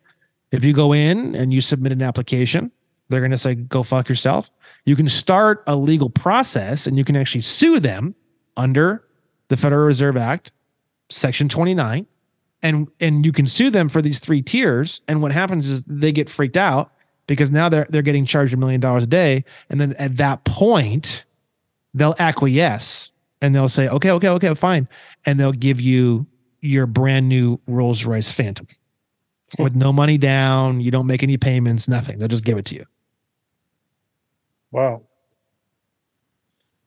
If you go in and you submit an application, they're going to say, go fuck yourself. You can start a legal process and you can actually sue them under the Federal Reserve Act, section twenty-nine. And, and you can sue them for these three tiers. And what happens is they get freaked out because now they're, they're getting charged a million dollars a day. And then at that point, they'll acquiesce and they'll say, okay, okay, okay, fine. And they'll give you your brand new Rolls-Royce Phantom. With no money down, you don't make any payments, nothing. They'll just give it to you. Wow.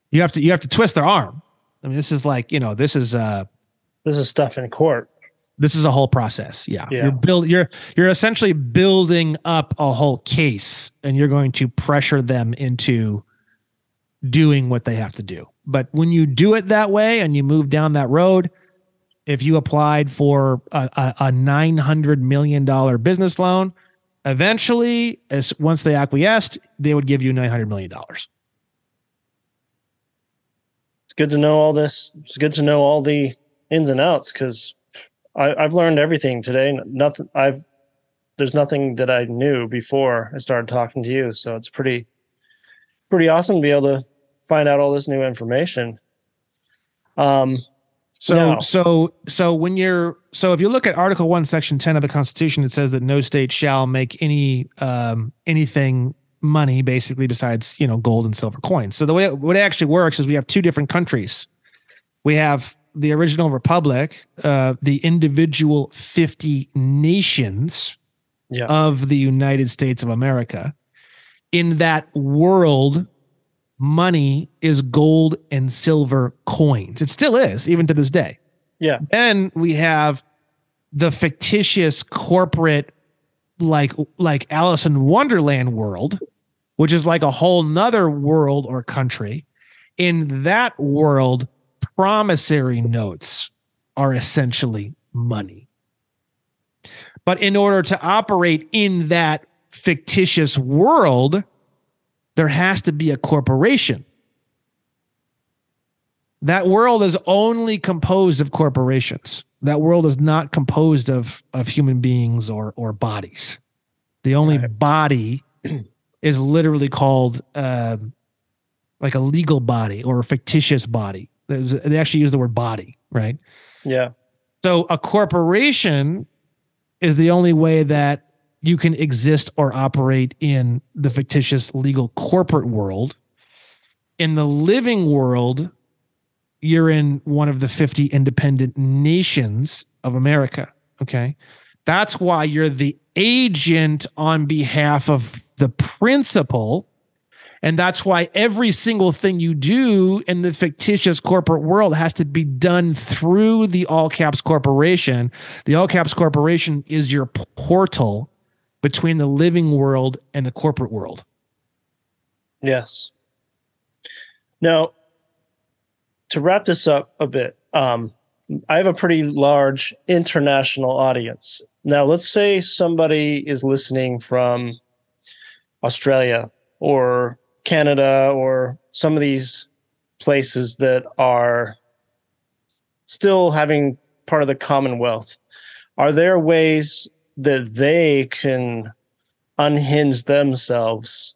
You have to you have to twist their arm. I mean, this is like, you know, this is uh this is stuff in court. This is a whole process. Yeah. yeah. You're build you're you're essentially building up a whole case and you're going to pressure them into doing what they have to do. But when you do it that way and you move down that road, if you applied for a, a, a nine hundred million dollars business loan, eventually, as once they acquiesced, they would give you nine hundred million dollars. It's good to know all this. It's good to know all the ins and outs because I've learned everything today. Nothing I've there's nothing that I knew before I started talking to you. So it's pretty, pretty awesome to be able to find out all this new information. Um. So, no. so, so when you're, so if you look at Article One, Section ten of the Constitution, it says that no state shall make any, um, anything money basically besides, you know, gold and silver coins. So the way, what actually works is we have two different countries. We have the original Republic, uh, the individual fifty nations yeah. of the United States of America. In that world, money is gold and silver coins. It still is, even to this day. Yeah. Then we have the fictitious corporate, like like Alice in Wonderland world, which is like a whole nother world or country. In that world, promissory notes are essentially money. But in order to operate in that fictitious world, there has to be a corporation. That world is only composed of corporations. That world is not composed of, of human beings or, or bodies. The only right. body is literally called uh, like a legal body or a fictitious body. They actually use the word body, right? Yeah. So a corporation is the only way that you can exist or operate in the fictitious legal corporate world. In the living world, you're in one of the fifty independent nations of America, okay? That's why you're the agent on behalf of the principal, and that's why every single thing you do in the fictitious corporate world has to be done through the all caps corporation. The all caps corporation is your portal between the living world and the corporate world. Yes. Now, to wrap this up a bit, um, I have a pretty large international audience. Now, let's say somebody is listening from Australia or Canada or some of these places that are still having part of the Commonwealth. Are there ways that they can unhinge themselves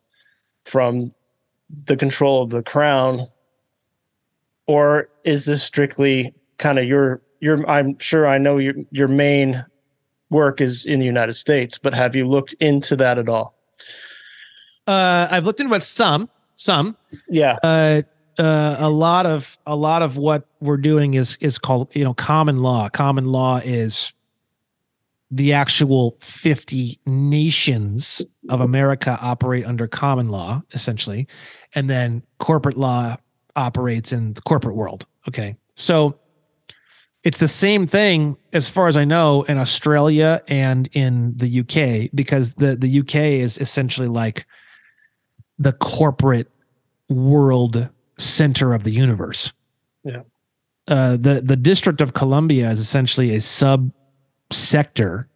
from the control of the Crown? Or is this strictly kind of your, your, I'm sure I know your, your main work is in the United States, but have you looked into that at all? Uh, I've looked into it some, some, yeah. Uh, uh, a lot of, a lot of what we're doing is, is called, you know, common law. Common law is the actual fifty nations of America operate under common law, essentially. And then corporate law operates in the corporate world. Okay. So it's the same thing, as far as I know, in Australia and in the U K, because the, the U K is essentially like the corporate world center of the universe. Yeah. Uh, the, the District of Columbia is essentially a sub-sector.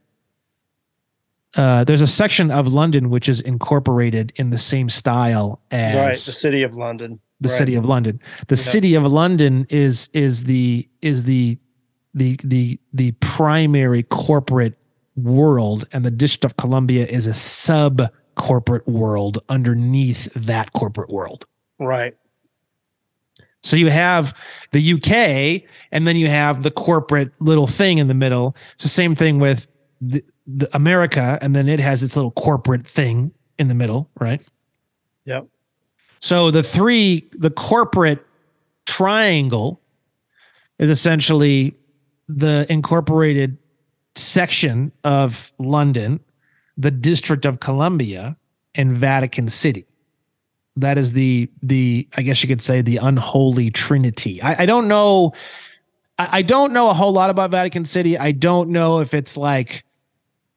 Uh, there's a section of London which is incorporated in the same style as... Right, the City of London. The right. City of London. The yeah. City of London is is the is the the the the primary corporate world, and the District of Columbia is a sub corporate world underneath that corporate world. Right. So you have the U K, and then you have the corporate little thing in the middle. It's the same thing with the, the America, and then it has its little corporate thing in the middle, right? Yep. So the three, the corporate triangle is essentially the incorporated section of London, the District of Columbia, and Vatican City. That is the, the I guess you could say, the unholy trinity. I, I don't know. I, I don't know a whole lot about Vatican City. I don't know if it's like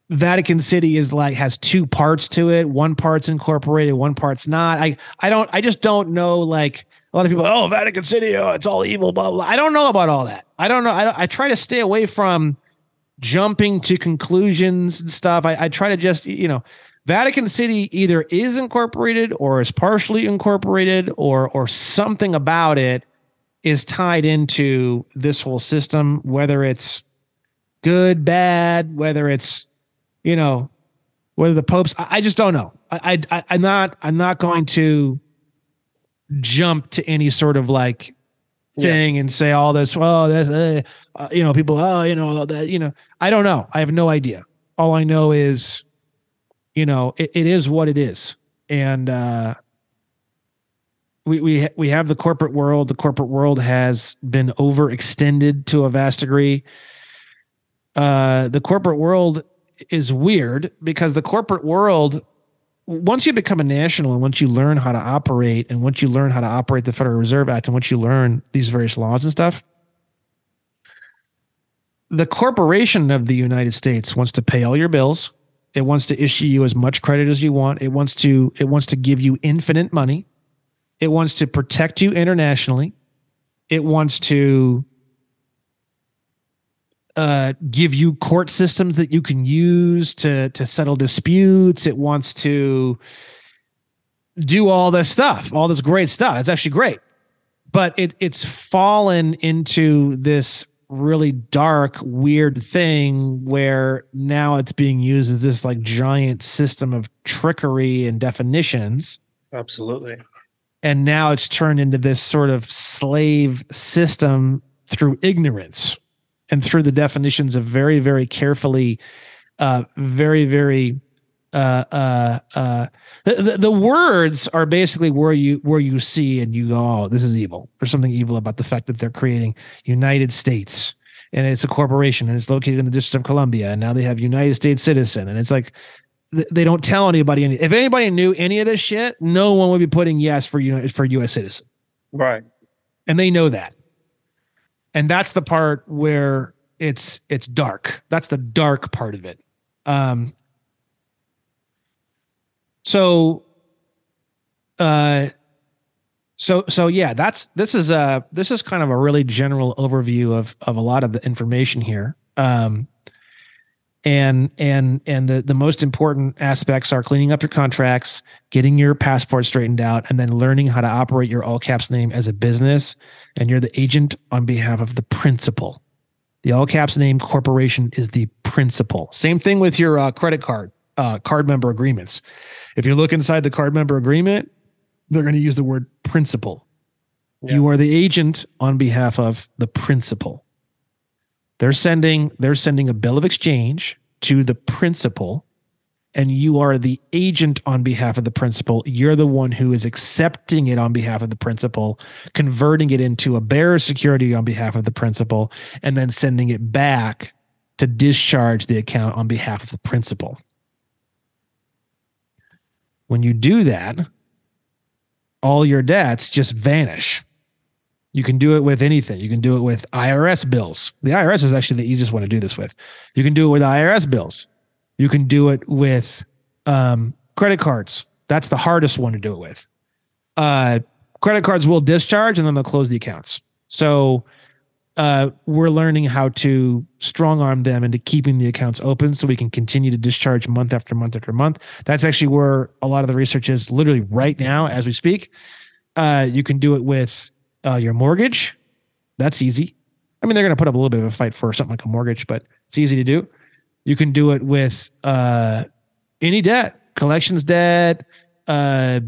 Vatican City is like has two parts to it. One part's incorporated, one part's not. I, I don't, I just don't know. Like a lot of people, oh, Vatican City, oh, it's all evil, blah, blah. I don't know about all that. I don't know. I, I try to stay away from jumping to conclusions and stuff. I, I try to just, you know, Vatican City either is incorporated or is partially incorporated, or or something about it is tied into this whole system, whether it's good, bad, whether it's, you know, whether the popes, I, I just don't know. I, I, I'm not, I'm not going to jump to any sort of like thing yeah. and say all this, oh, that's, uh, uh, you know, people, oh, you know, that, you know, I don't know. I have no idea. All I know is, you know, it, it is what it is. And uh, we we we have the corporate world. The corporate world has been overextended to a vast degree. Uh, the corporate world is weird because the corporate world, once you become a national and once you learn how to operate and once you learn how to operate the Federal Reserve Act and once you learn these various laws and stuff, the corporation of the United States wants to pay all your bills. It wants to issue you as much credit as you want. It wants to it wants to give you infinite money. It wants to protect you internationally. It wants to uh, give you court systems that you can use to to settle disputes. It wants to do all this stuff, all this great stuff. It's actually great, but it it's fallen into this really dark, weird thing where now it's being used as this like giant system of trickery and definitions. Absolutely. And now it's turned into this sort of slave system through ignorance and through the definitions of very, very carefully, uh, very, very, uh, uh, uh, the, the words are basically where you, where you see and you go, oh, this is evil. There's something evil about the fact that they're creating United States, and it's a corporation, and it's located in the District of Columbia, and now they have United States citizen. And it's like, they don't tell anybody. Any, if anybody knew any of this shit, no one would be putting yes for, you for U S citizen. Right. And they know that. And that's the part where it's, it's dark. That's the dark part of it. Um, so, uh, so, so yeah, that's, this is a, this is kind of a really general overview of, of a lot of the information here. Um, And and and the, the most important aspects are cleaning up your contracts, getting your passport straightened out, and then learning how to operate your all caps name as a business. And you're the agent on behalf of the principal. The all caps name corporation is the principal. Same thing with your uh, credit card, uh, card member agreements. If you look inside the card member agreement, they're going to use the word principal. Yeah. You are the agent on behalf of the principal. They're sending they're sending a bill of exchange to the principal, and you are the agent on behalf of the principal. You're the one who is accepting it on behalf of the principal, converting it into a bearer security on behalf of the principal, and then sending it back to discharge the account on behalf of the principal. When you do that, all your debts just vanish. You can do it with anything. You can do it with I R S bills. The I R S is actually the easiest one to do this with. You can do it with I R S bills. You can do it with um, credit cards. That's the hardest one to do it with. Uh, credit cards will discharge, and then they'll close the accounts. So uh, we're learning how to strong arm them into keeping the accounts open so we can continue to discharge month after month after month. That's actually where a lot of the research is literally right now as we speak. Uh, you can do it with Uh, your mortgage. That's easy. I mean, they're going to put up a little bit of a fight for something like a mortgage, but it's easy to do. You can do it with uh, any debt, collections debt, uh,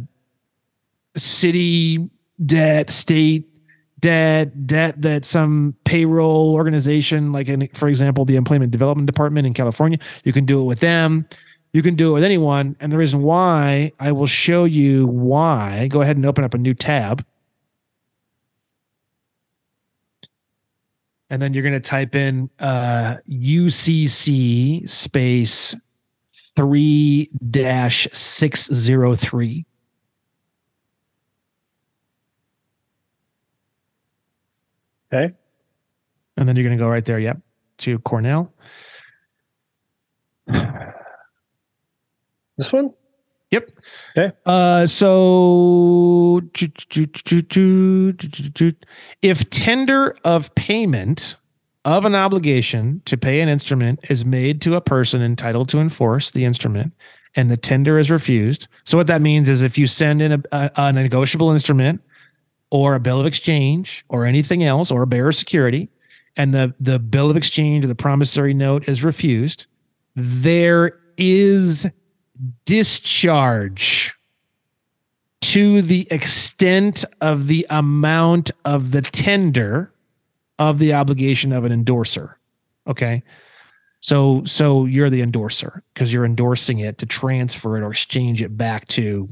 city debt, state debt, debt that some payroll organization, like in, for example, the Employment Development Department in California, you can do it with them. You can do it with anyone. And the reason why, I will show you why. Go ahead and open up a new tab. And then you're going to type in uh, U C C space three dash six oh three. Okay. And then you're going to go right there, yep, to Cornell. This one? Yep. Okay. Uh, so if tender of payment of an obligation to pay an instrument is made to a person entitled to enforce the instrument and the tender is refused. So what that means is if you send in a, a, a negotiable instrument or a bill of exchange or anything else or a bearer security, and the, the bill of exchange or the promissory note is refused, there is discharge to the extent of the amount of the tender of the obligation of an endorser. Okay. So, so you're the endorser because you're endorsing it to transfer it or exchange it back to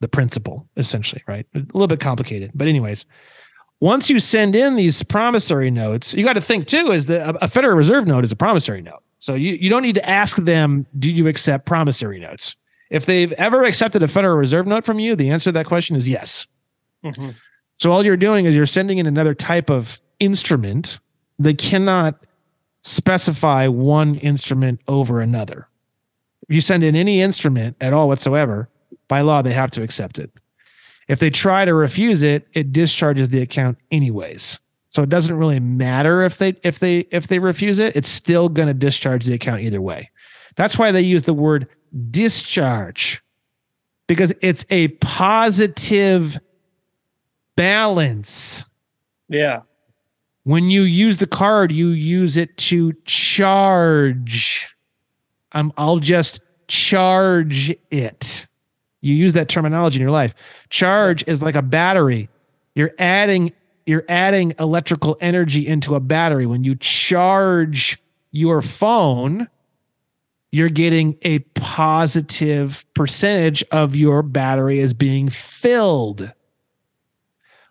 the principal, essentially, right? A little bit complicated, but anyways, once you send in these promissory notes, you got to think too, is that a Federal Reserve note is a promissory note. So you, you don't need to ask them, do you accept promissory notes? If they've ever accepted a Federal Reserve note from you, the answer to that question is yes. Mm-hmm. So all you're doing is you're sending in another type of instrument. They cannot specify one instrument over another. If you send in any instrument at all whatsoever, by law, they have to accept it. If they try to refuse it, it discharges the account anyways. So it doesn't really matter if they if they if they refuse it, it's still going to discharge the account either way. That's why they use the word discharge, because it's a positive balance. Yeah. When you use the card, you use it to charge. Um, I'll just charge it. You use that terminology in your life. Charge is like a battery. You're adding you're adding electrical energy into a battery. When you charge your phone, you're getting a positive percentage of your battery as being filled.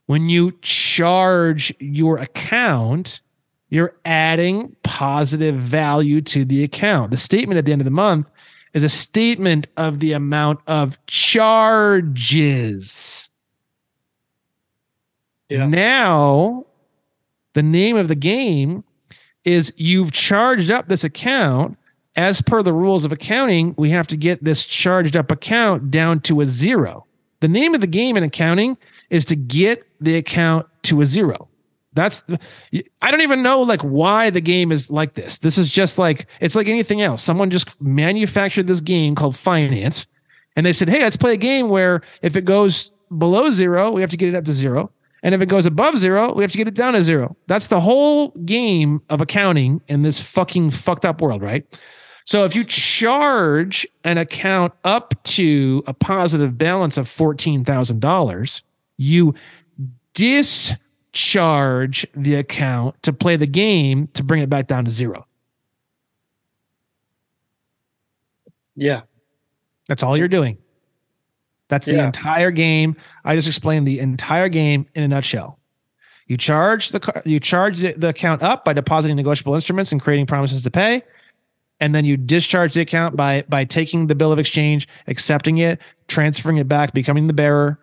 When you charge your account, you're adding positive value to the account. The statement at the end of the month is a statement of the amount of charges. Yeah. Now, the name of the game is you've charged up this account. As per the rules of accounting, we have to get this charged up account down to a zero. The name of the game in accounting is to get the account to a zero. That's, I don't even know like why the game is like this. This is just like, it's like anything else. Someone just manufactured this game called finance and they said, hey, let's play a game where if it goes below zero, we have to get it up to zero. And if it goes above zero, we have to get it down to zero. That's the whole game of accounting in this fucking fucked up world, right? So if you charge an account up to a positive balance of fourteen thousand dollars, you dis charge the account to play the game to bring it back down to zero. Yeah. That's all you're doing. That's the yeah. entire game. I just explained the entire game in a nutshell. You charge the you charge the, the account up by depositing negotiable instruments and creating promises to pay. And then you discharge the account by by taking the bill of exchange, accepting it, transferring it back, becoming the bearer,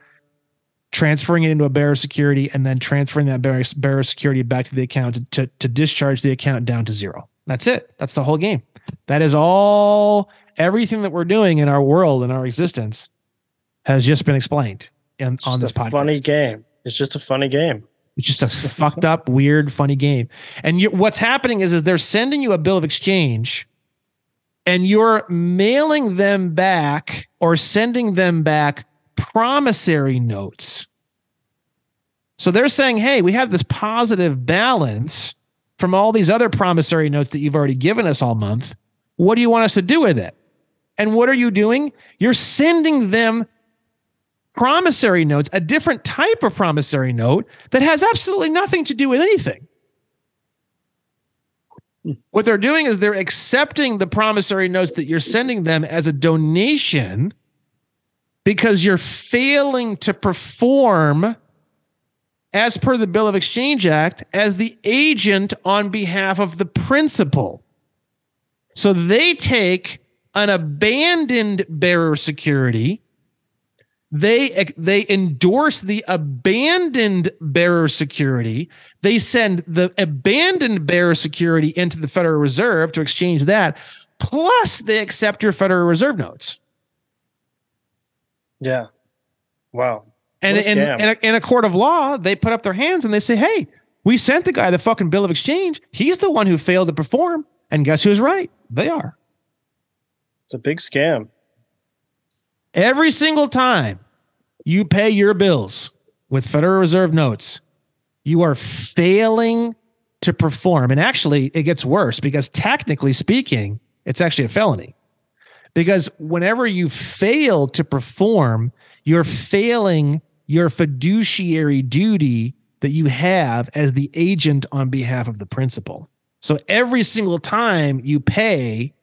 transferring it into a bearer security, and then transferring that bearer, bearer security back to the account to, to, to discharge the account down to zero. That's it. That's the whole game. That is all, everything that we're doing in our world, in our existence, has just been explained in, on this podcast. It's just a funny game. It's just a funny game. It's just a fucked up, weird, funny game. And you, what's happening is, is they're sending you a bill of exchange and you're mailing them back or sending them back promissory notes. So they're saying, hey, we have this positive balance from all these other promissory notes that you've already given us all month. What do you want us to do with it? And what are you doing? You're sending them promissory notes, a different type of promissory note that has absolutely nothing to do with anything. What they're doing is they're accepting the promissory notes that you're sending them as a donation, because you're failing to perform as per the Bill of Exchange Act as the agent on behalf of the principal. So they take an abandoned bearer security. They, they endorse the abandoned bearer security. They send the abandoned bearer security into the Federal Reserve to exchange that. Plus they accept your Federal Reserve notes. Yeah. Wow. And in, in, a, in a court of law, they put up their hands and they say, hey, we sent the guy the fucking bill of exchange. He's the one who failed to perform. And guess who's right? They are. It's a big scam. Every single time you pay your bills with Federal Reserve notes, you are failing to perform. And actually, it gets worse because technically speaking, it's actually a felony. Because whenever you fail to perform, you're failing your fiduciary duty that you have as the agent on behalf of the principal. So every single time you pay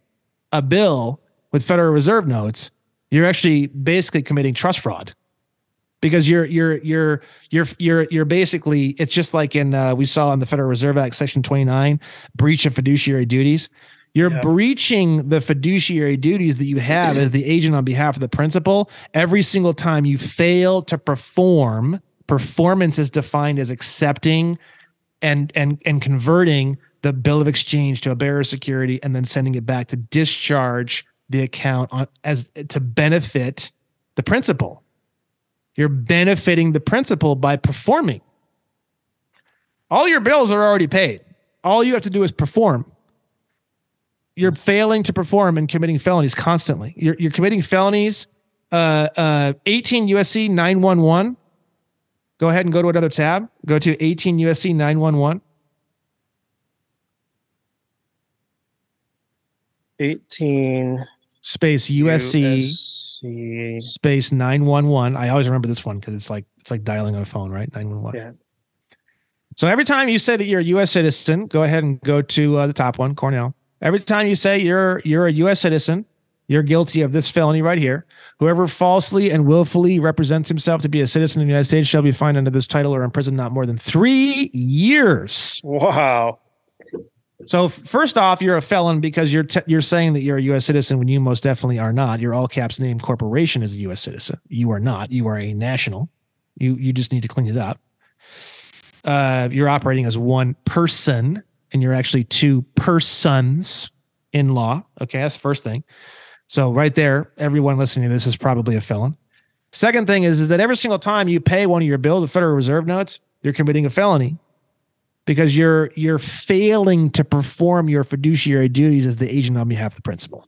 a bill with Federal Reserve notes, you're actually basically committing trust fraud, because you're you're you're you're you're you're basically, it's just like in uh, we saw in the Federal Reserve Act Section twenty-nine, breach of fiduciary duties. You're yeah. breaching the fiduciary duties that you have as the agent on behalf of the principal every single time you fail to perform. Performance is defined as accepting and and and converting the bill of exchange to a bearer security and then sending it back to discharge the account on as to benefit the principal. You're benefiting the principal by performing. All your bills are already paid. All you have to do is perform. You're failing to perform and committing felonies constantly. You're, you're committing felonies. Uh, uh, eighteen U S C nine one one. Go ahead and go to another tab. Go to eighteen U S C nine one one. eighteen space U S C, U S C space nine one one. I always remember this one because it's like it's like dialing on a phone, right? nine one one. Yeah. So every time you say that you're a U S citizen, go ahead and go to uh, the top one, Cornell. Every time you say you're you're a U S citizen, you're guilty of this felony right here. Whoever falsely and willfully represents himself to be a citizen of the United States shall be fined under this title or imprisoned not more than three years. Wow. So first off, you're a felon because you're te- you're saying that you're a U S citizen when you most definitely are not. Your all caps name corporation is a U S citizen. You are not. You are a national. You you just need to clean it up. Uh, you're operating as one person, and you're actually two persons in law. Okay, that's the first thing. So right there, everyone listening to this is probably a felon. Second thing is, is that every single time you pay one of your bill to Federal Reserve notes, you're committing a felony because you're you're failing to perform your fiduciary duties as the agent on behalf of the principal.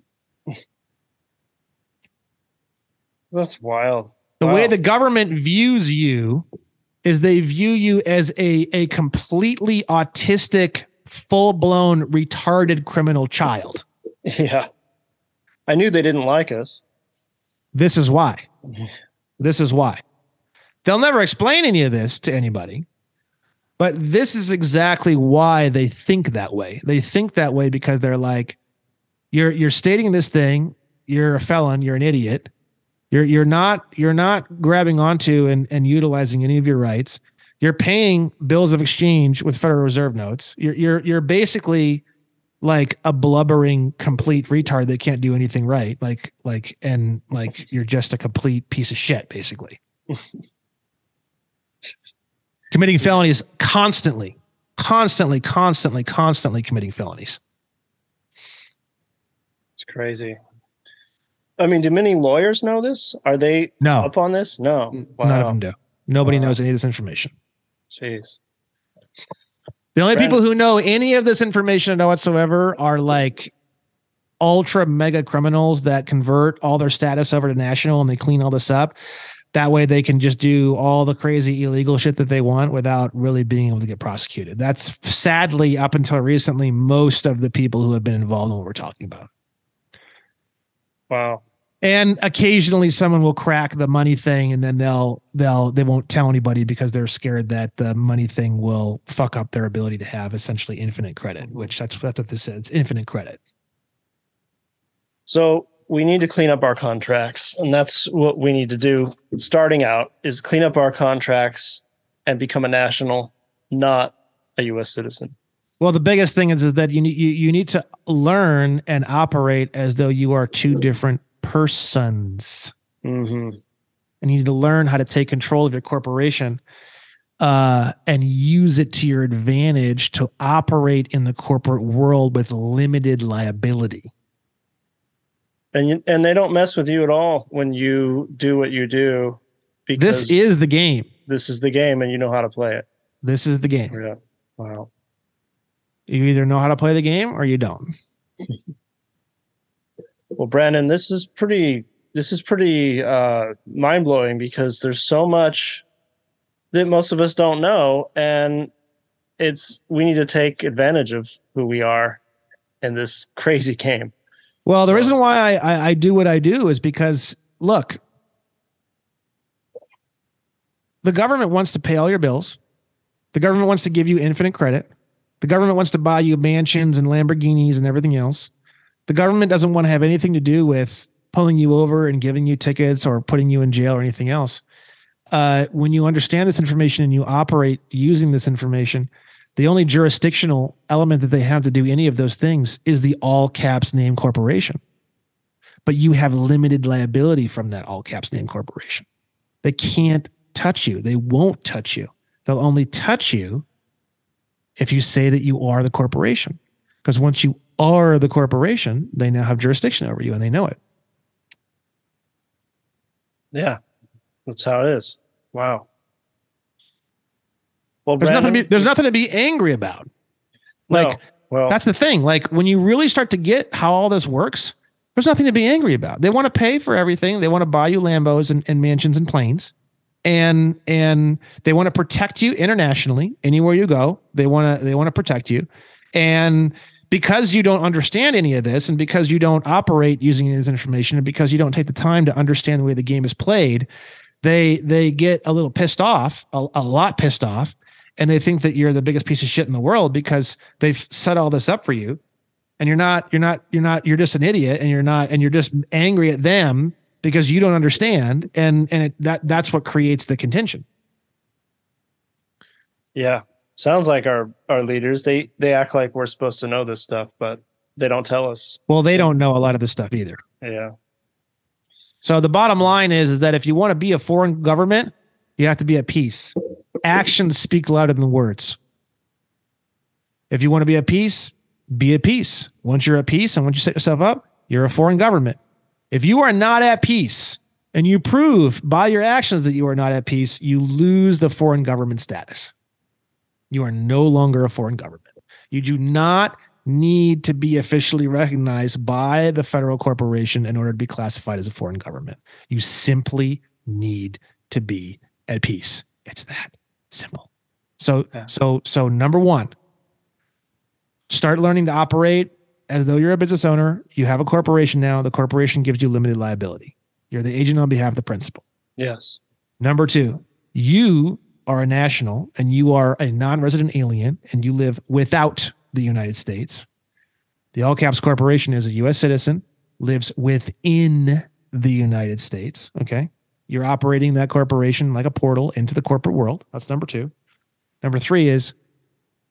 That's wild. The wow. way the government views you is they view you as a, a completely autistic, full-blown, retarded criminal child. Yeah. I knew they didn't like us. This is why. This is why. They'll never explain any of this to anybody, but this is exactly why they think that way. They think that way because they're like, you're you're stating this thing, you're a felon, you're an idiot. You're you're not you're not grabbing onto and, and utilizing any of your rights. You're paying bills of exchange with Federal Reserve notes. You're you're you're basically like a blubbering complete retard that can't do anything right. Like like and like you're just a complete piece of shit, basically. Committing felonies constantly, constantly, constantly, constantly committing felonies. It's crazy. I mean, do many lawyers know this? Are they no. up on this? No. Wow. None of them do. Nobody wow. knows any of this information. Jeez. The only Brandon. people who know any of this information whatsoever are like ultra mega criminals that convert all their status over to national and they clean all this up. That way they can just do all the crazy illegal shit that they want without really being able to get prosecuted. That's sadly, up until recently, most of the people who have been involved in what we're talking about. Wow. And occasionally someone will crack the money thing and then they'll, they'll, they won't tell anybody because they're scared that the money thing will fuck up their ability to have essentially infinite credit, which that's, that's what this is. It's infinite credit. So we need to clean up our contracts, and that's what we need to do. Starting out is clean up our contracts and become a national, not a U S citizen. Well, the biggest thing is, is that you need, you, you need to learn and operate as though you are two different persons. Mm-hmm. And you need to learn how to take control of your corporation uh, and use it to your advantage to operate in the corporate world with limited liability. And you, and they don't mess with you at all when you do what you do. Because this is the game. This is the game, and you know how to play it. This is the game. Yeah. Wow. You either know how to play the game or you don't. Well, Brandon, this is pretty this is pretty uh, mind-blowing because there's so much that most of us don't know, and it's we need to take advantage of who we are in this crazy game. Well, the so. reason why I, I do what I do is because, look, the government wants to pay all your bills. The government wants to give you infinite credit. The government wants to buy you mansions and Lamborghinis and everything else. The government doesn't want to have anything to do with pulling you over and giving you tickets or putting you in jail or anything else. Uh, when you understand this information and you operate using this information, the only jurisdictional element that they have to do any of those things is the all caps name corporation. But you have limited liability from that all caps name corporation. They can't touch you. They won't touch you. They'll only touch you if you say that you are the corporation, because once you are the corporation, they now have jurisdiction over you and they know it. Yeah, that's how it is. Wow. Well, there's, Brandon, nothing to be, there's nothing to be angry about. Like, no. Well, that's the thing. Like, when you really start to get how all this works, there's nothing to be angry about. They want to pay for everything. They want to buy you Lambos and, and mansions and planes. And and they want to protect you internationally. Anywhere you go, they want to they want to protect you. And because you don't understand any of this, and because you don't operate using this information, and because you don't take the time to understand the way the game is played, they they get a little pissed off, a, a lot pissed off, and they think that you're the biggest piece of shit in the world because they've set all this up for you, and you're not, you're not, you're not, you're just an idiot, and you're not, and you're just angry at them because you don't understand, and and it, that that's what creates the contention. Yeah. Sounds like our, our leaders, they, they act like we're supposed to know this stuff, but they don't tell us. Well, they don't know a lot of this stuff either. Yeah. So the bottom line is, is that if you want to be a foreign government, you have to be at peace. Actions speak louder than words. If you want to be at peace, be at peace. Once you're at peace and once you set yourself up, you're a foreign government. If you are not at peace and you prove by your actions that you are not at peace, you lose the foreign government status. You are no longer a foreign government. You do not need to be officially recognized by the federal corporation in order to be classified as a foreign government. You simply need to be at peace. It's that simple. So, yeah. so, so number one, start learning to operate as though you're a business owner. You have a corporation now. The corporation gives you limited liability. You're the agent on behalf of the principal. Yes. Number two, you are a national and you are a non-resident alien and you live without the United States. The All Caps Corporation is a U S citizen, lives within the United States. Okay. You're operating that corporation like a portal into the corporate world. That's number two. Number three is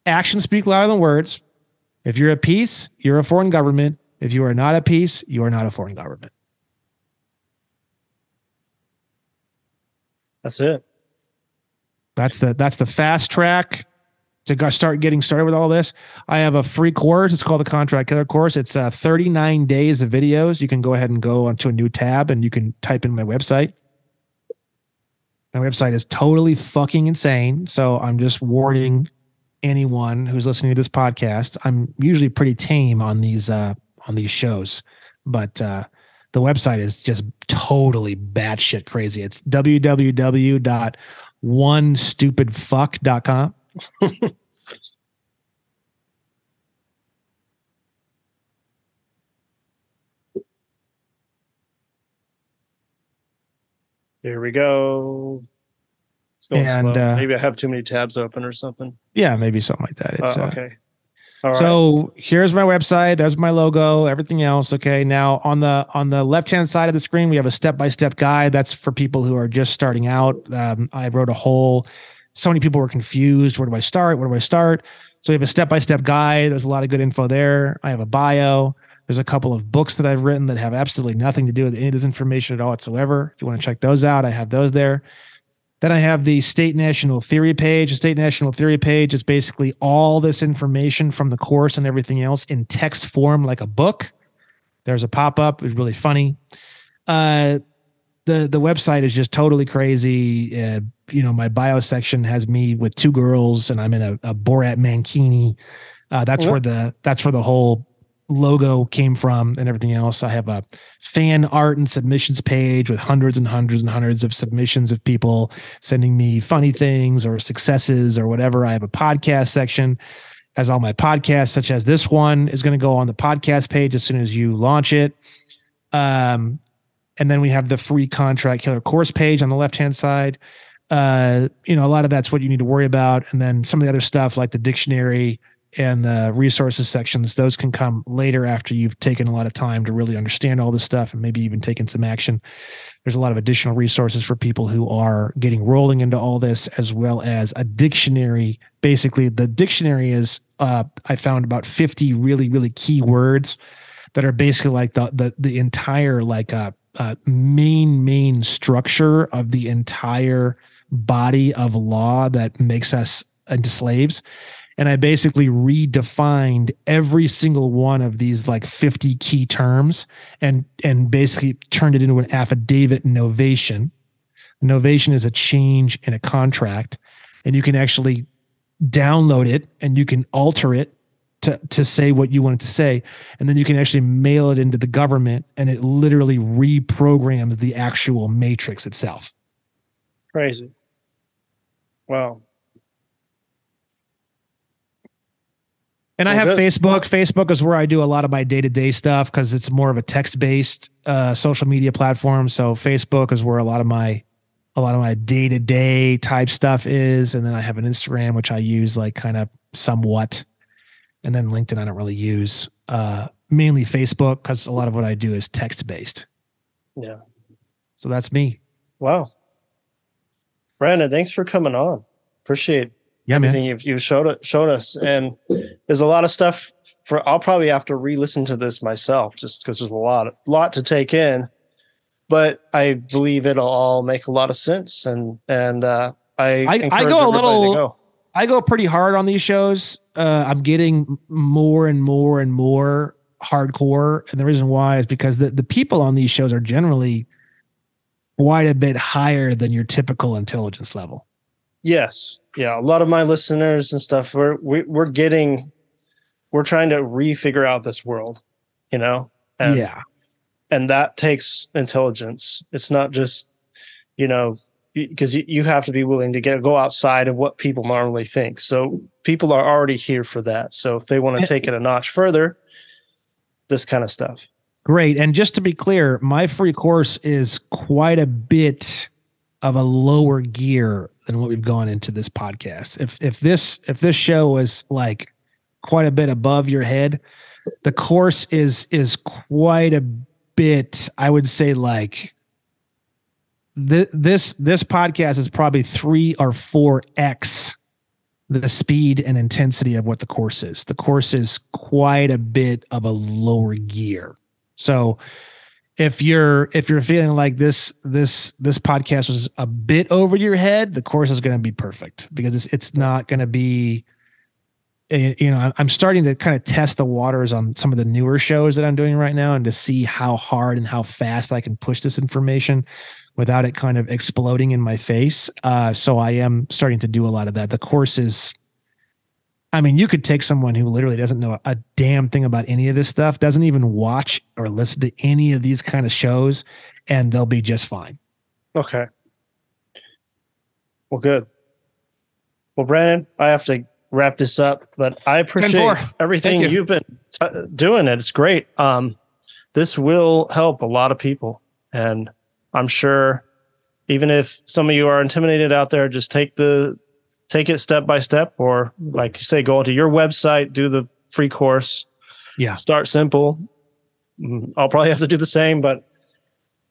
actions speak louder than words. If you're at peace, you're a foreign government. If you are not at peace, you are not a foreign government. That's it. That's the that's the fast track to start getting started with all this. I have a free course. It's called the Contract Killer Course. It's uh, thirty-nine days of videos. You can go ahead and go onto a new tab and you can type in my website. My website is totally fucking insane. So I'm just warning anyone who's listening to this podcast. I'm usually pretty tame on these uh, on these shows, but uh, the website is just totally batshit crazy. It's www. One stupid fuck dot com. Here we go. It's going and, slow. Uh, maybe I have too many tabs open or something. Yeah, maybe something like that. It's, uh, okay. All right. So here's my website. There's my logo, everything else. Okay. Now on the, on the left-hand side of the screen, we have a step-by-step guide. That's for people who are just starting out. Um, I wrote a whole, so many people were confused. Where do I start? Where do I start? So we have a step-by-step guide. There's a lot of good info there. I have a bio. There's a couple of books that I've written that have absolutely nothing to do with any of this information at all whatsoever. If you want to check those out, I have those there. Then I have the State National Theory page. The State National Theory page is basically all this information from the course and everything else in text form, like a book. There's a pop-up. It's really funny. Uh, the the website is just totally crazy. Uh, you know, my bio section has me with two girls, and I'm in a, a Borat mankini. Uh, that's yep. where the that's where the whole logo came from and everything else. I have a fan art and submissions page with hundreds and hundreds and hundreds of submissions of people sending me funny things or successes or whatever. I have a podcast section, as all my podcasts, such as this one, is going to go on the podcast page as soon as you launch it. Um, and then we have the free Contract Killer Course page on the left-hand side. Uh, you know, a lot of that's what you need to worry about. And then some of the other stuff like the dictionary and the resources sections, those can come later after you've taken a lot of time to really understand all this stuff and maybe even taken some action. There's a lot of additional resources for people who are getting rolling into all this, as well as a dictionary. Basically, the dictionary is, uh, I found about fifty really, really key words that are basically like the the, the entire like uh, uh, main, main structure of the entire body of law that makes us into slaves. And I basically redefined every single one of these like fifty key terms and and basically turned it into an affidavit novation. Novation is a change in a contract, and you can actually download it and you can alter it to, to say what you want it to say. And then you can actually mail it into the government, and it literally reprograms the actual matrix itself. Crazy. Wow. And I have good. Facebook. Facebook is where I do a lot of my day-to-day stuff because it's more of a text-based uh, social media platform. So Facebook is where a lot of my a lot of my day-to-day type stuff is. And then I have an Instagram, which I use like kind of somewhat. And then LinkedIn I don't really use. Uh, mainly Facebook because a lot of what I do is text-based. Yeah. So that's me. Wow. Brandon, thanks for coming on. Appreciate yeah, everything man. you've you've showed shown us, and there's a lot of stuff for. I'll probably have to re-listen to this myself, just because there's a lot lot to take in. But I believe it'll all make a lot of sense, and and uh, I I, I go a little go. I go pretty hard on these shows. Uh, I'm getting more and more and more hardcore, and the reason why is because the the people on these shows are generally quite a bit higher than your typical intelligence level. Yes. Yeah. A lot of my listeners and stuff, we're, we, we're getting, we're trying to refigure out this world, you know? And, yeah. And that takes intelligence. It's not just, you know, because you, you have to be willing to get go outside of what people normally think. So people are already here for that. So if they want to take it a notch further, this kind of stuff. Great. And just to be clear, my free course is quite a bit of a lower gear than what we've gone into this podcast. If if this if this show is like quite a bit above your head, the course is is quite a bit. I would say like th- this this podcast is probably three or four x the speed and intensity of what the course is. The course is quite a bit of a lower gear. So if you're if you're feeling like this this this podcast was a bit over your head, the course is going to be perfect because it's it's not going to be, you know, I'm starting to kind of test the waters on some of the newer shows that I'm doing right now and to see how hard and how fast I can push this information without it kind of exploding in my face. Uh, so I am starting to do a lot of that. The course is, I mean, you could take someone who literally doesn't know a damn thing about any of this stuff, doesn't even watch or listen to any of these kind of shows, and they'll be just fine. Okay. Well, good. Well, Brandon, I have to wrap this up, but I appreciate everything you. you've been t- doing. It's great. Um, this will help a lot of people, and I'm sure even if some of you are intimidated out there, just take the Take it step by step, or like you say, go onto your website, do the free course. Yeah. Start simple. I'll probably have to do the same, but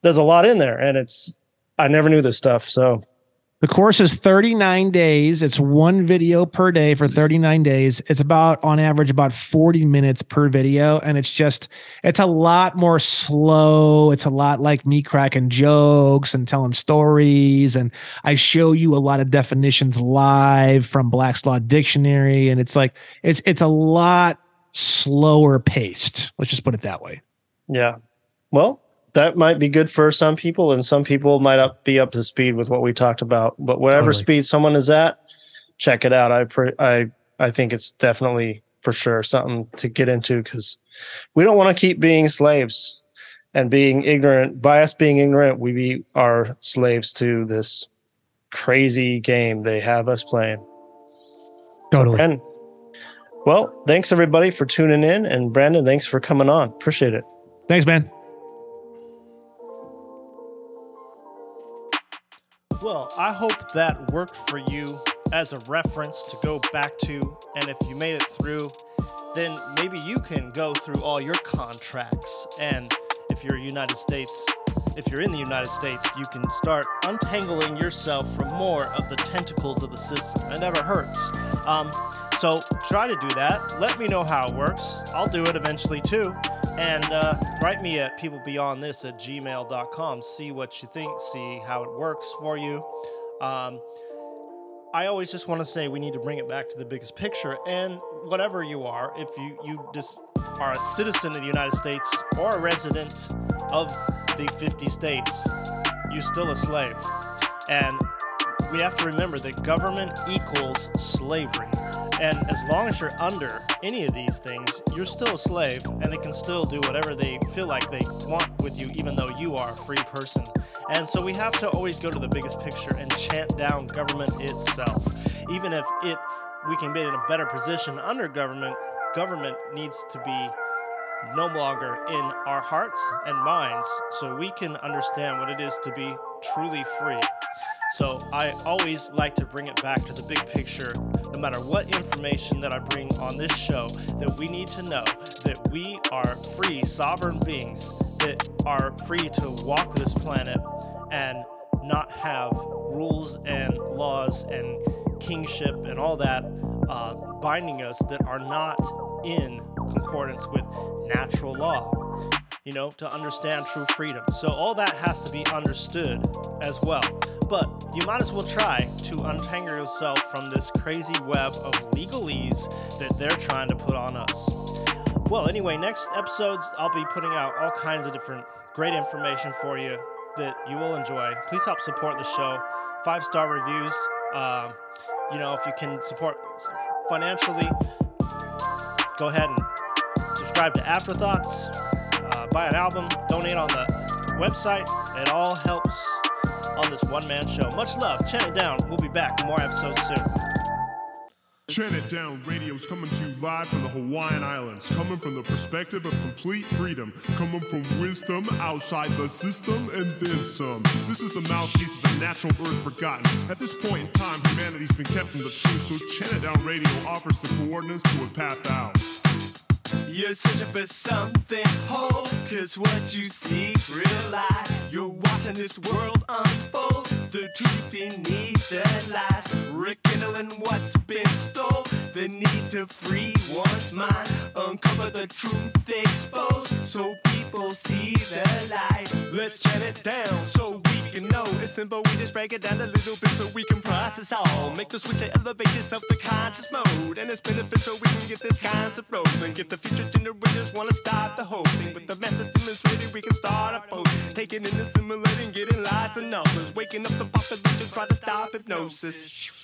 there's a lot in there, and it's, I never knew this stuff. So the course is thirty-nine days. It's one video per day for thirty-nine days. It's about on average about forty minutes per video. And it's just, it's a lot more slow. It's a lot like me cracking jokes and telling stories. And I show you a lot of definitions live from Black's Law Dictionary. And it's like, it's, it's a lot slower paced. Let's just put it that way. Yeah. Well, that might be good for some people, and some people might up, be up to speed with what we talked about. But whatever totally. speed someone is at, check it out. I pre- I I think it's definitely for sure something to get into, because we don't want to keep being slaves and being ignorant. By us being ignorant, we be, are slaves to this crazy game they have us playing. Totally. So, Brandon, well, thanks everybody for tuning in, and Brandon, thanks for coming on. Appreciate it. Thanks, man. Well, I hope that worked for you as a reference to go back to, and if you made it through, then maybe you can go through all your contracts, and if you're United States, if you're in the United States, you can start untangling yourself from more of the tentacles of the system. It never hurts. Um, so try to do that. Let me know how it works. I'll do it eventually too. And uh, write me at peoplebeyondthis at gmail dot com. See what you think. See how it works for you. Um, I always just want to say we need to bring it back to the biggest picture. And whatever you are, if you, you just are a citizen of the United States or a resident of the fifty states, you're still a slave. And we have to remember that government equals slavery. And as long as you're under any of these things, you're still a slave, and they can still do whatever they feel like they want with you, even though you are a free person. And so we have to always go to the biggest picture and chant down government itself. Even if it, we can be in a better position under government, government needs to be no longer in our hearts and minds so we can understand what it is to be truly free. So I always like to bring it back to the big picture, no matter what information that I bring on this show, that we need to know that we are free, sovereign beings that are free to walk this planet and not have rules and laws and kingship and all that uh, binding us that are not in concordance with natural law, you know, to understand true freedom. So all that has to be understood as well. But you might as well try to untangle yourself from this crazy web of legalese that they're trying to put on us. Well, anyway, next episodes, I'll be putting out all kinds of different great information for you that you will enjoy. Please help support the show. Five-star reviews. Um, you know, if you can support financially, go ahead and subscribe to Afterthoughts. Uh, buy an album. Donate on the website. It all helps on this one-man show. Much love. Chant It Down. We'll be back with more episodes soon. Chant It Down Radio's coming to you live from the Hawaiian Islands, coming from the perspective of complete freedom, coming from wisdom outside the system and then some. This is the mouthpiece of the natural earth forgotten. At this point in time, humanity's been kept from the truth, so Chant It Down Radio offers the coordinates to a path out. You're searching for something whole, cause what you see, real life. You're watching this world unfold, the truth beneath the lies, rekindling what's been stole, the need to free one's mind, uncover the truth exposed, so people see the light. Let's chant it down so we can know it's simple, we just break it down a little bit so we can process all, make the switch and elevate yourself to conscious mode, and it's beneficial so we can get this concept rolling and get the future generators wanna stop the whole thing. With the message demonstrated, we can start a post. Taking in, assimilating, getting lots of numbers. Waking up the population, try to stop hypnosis.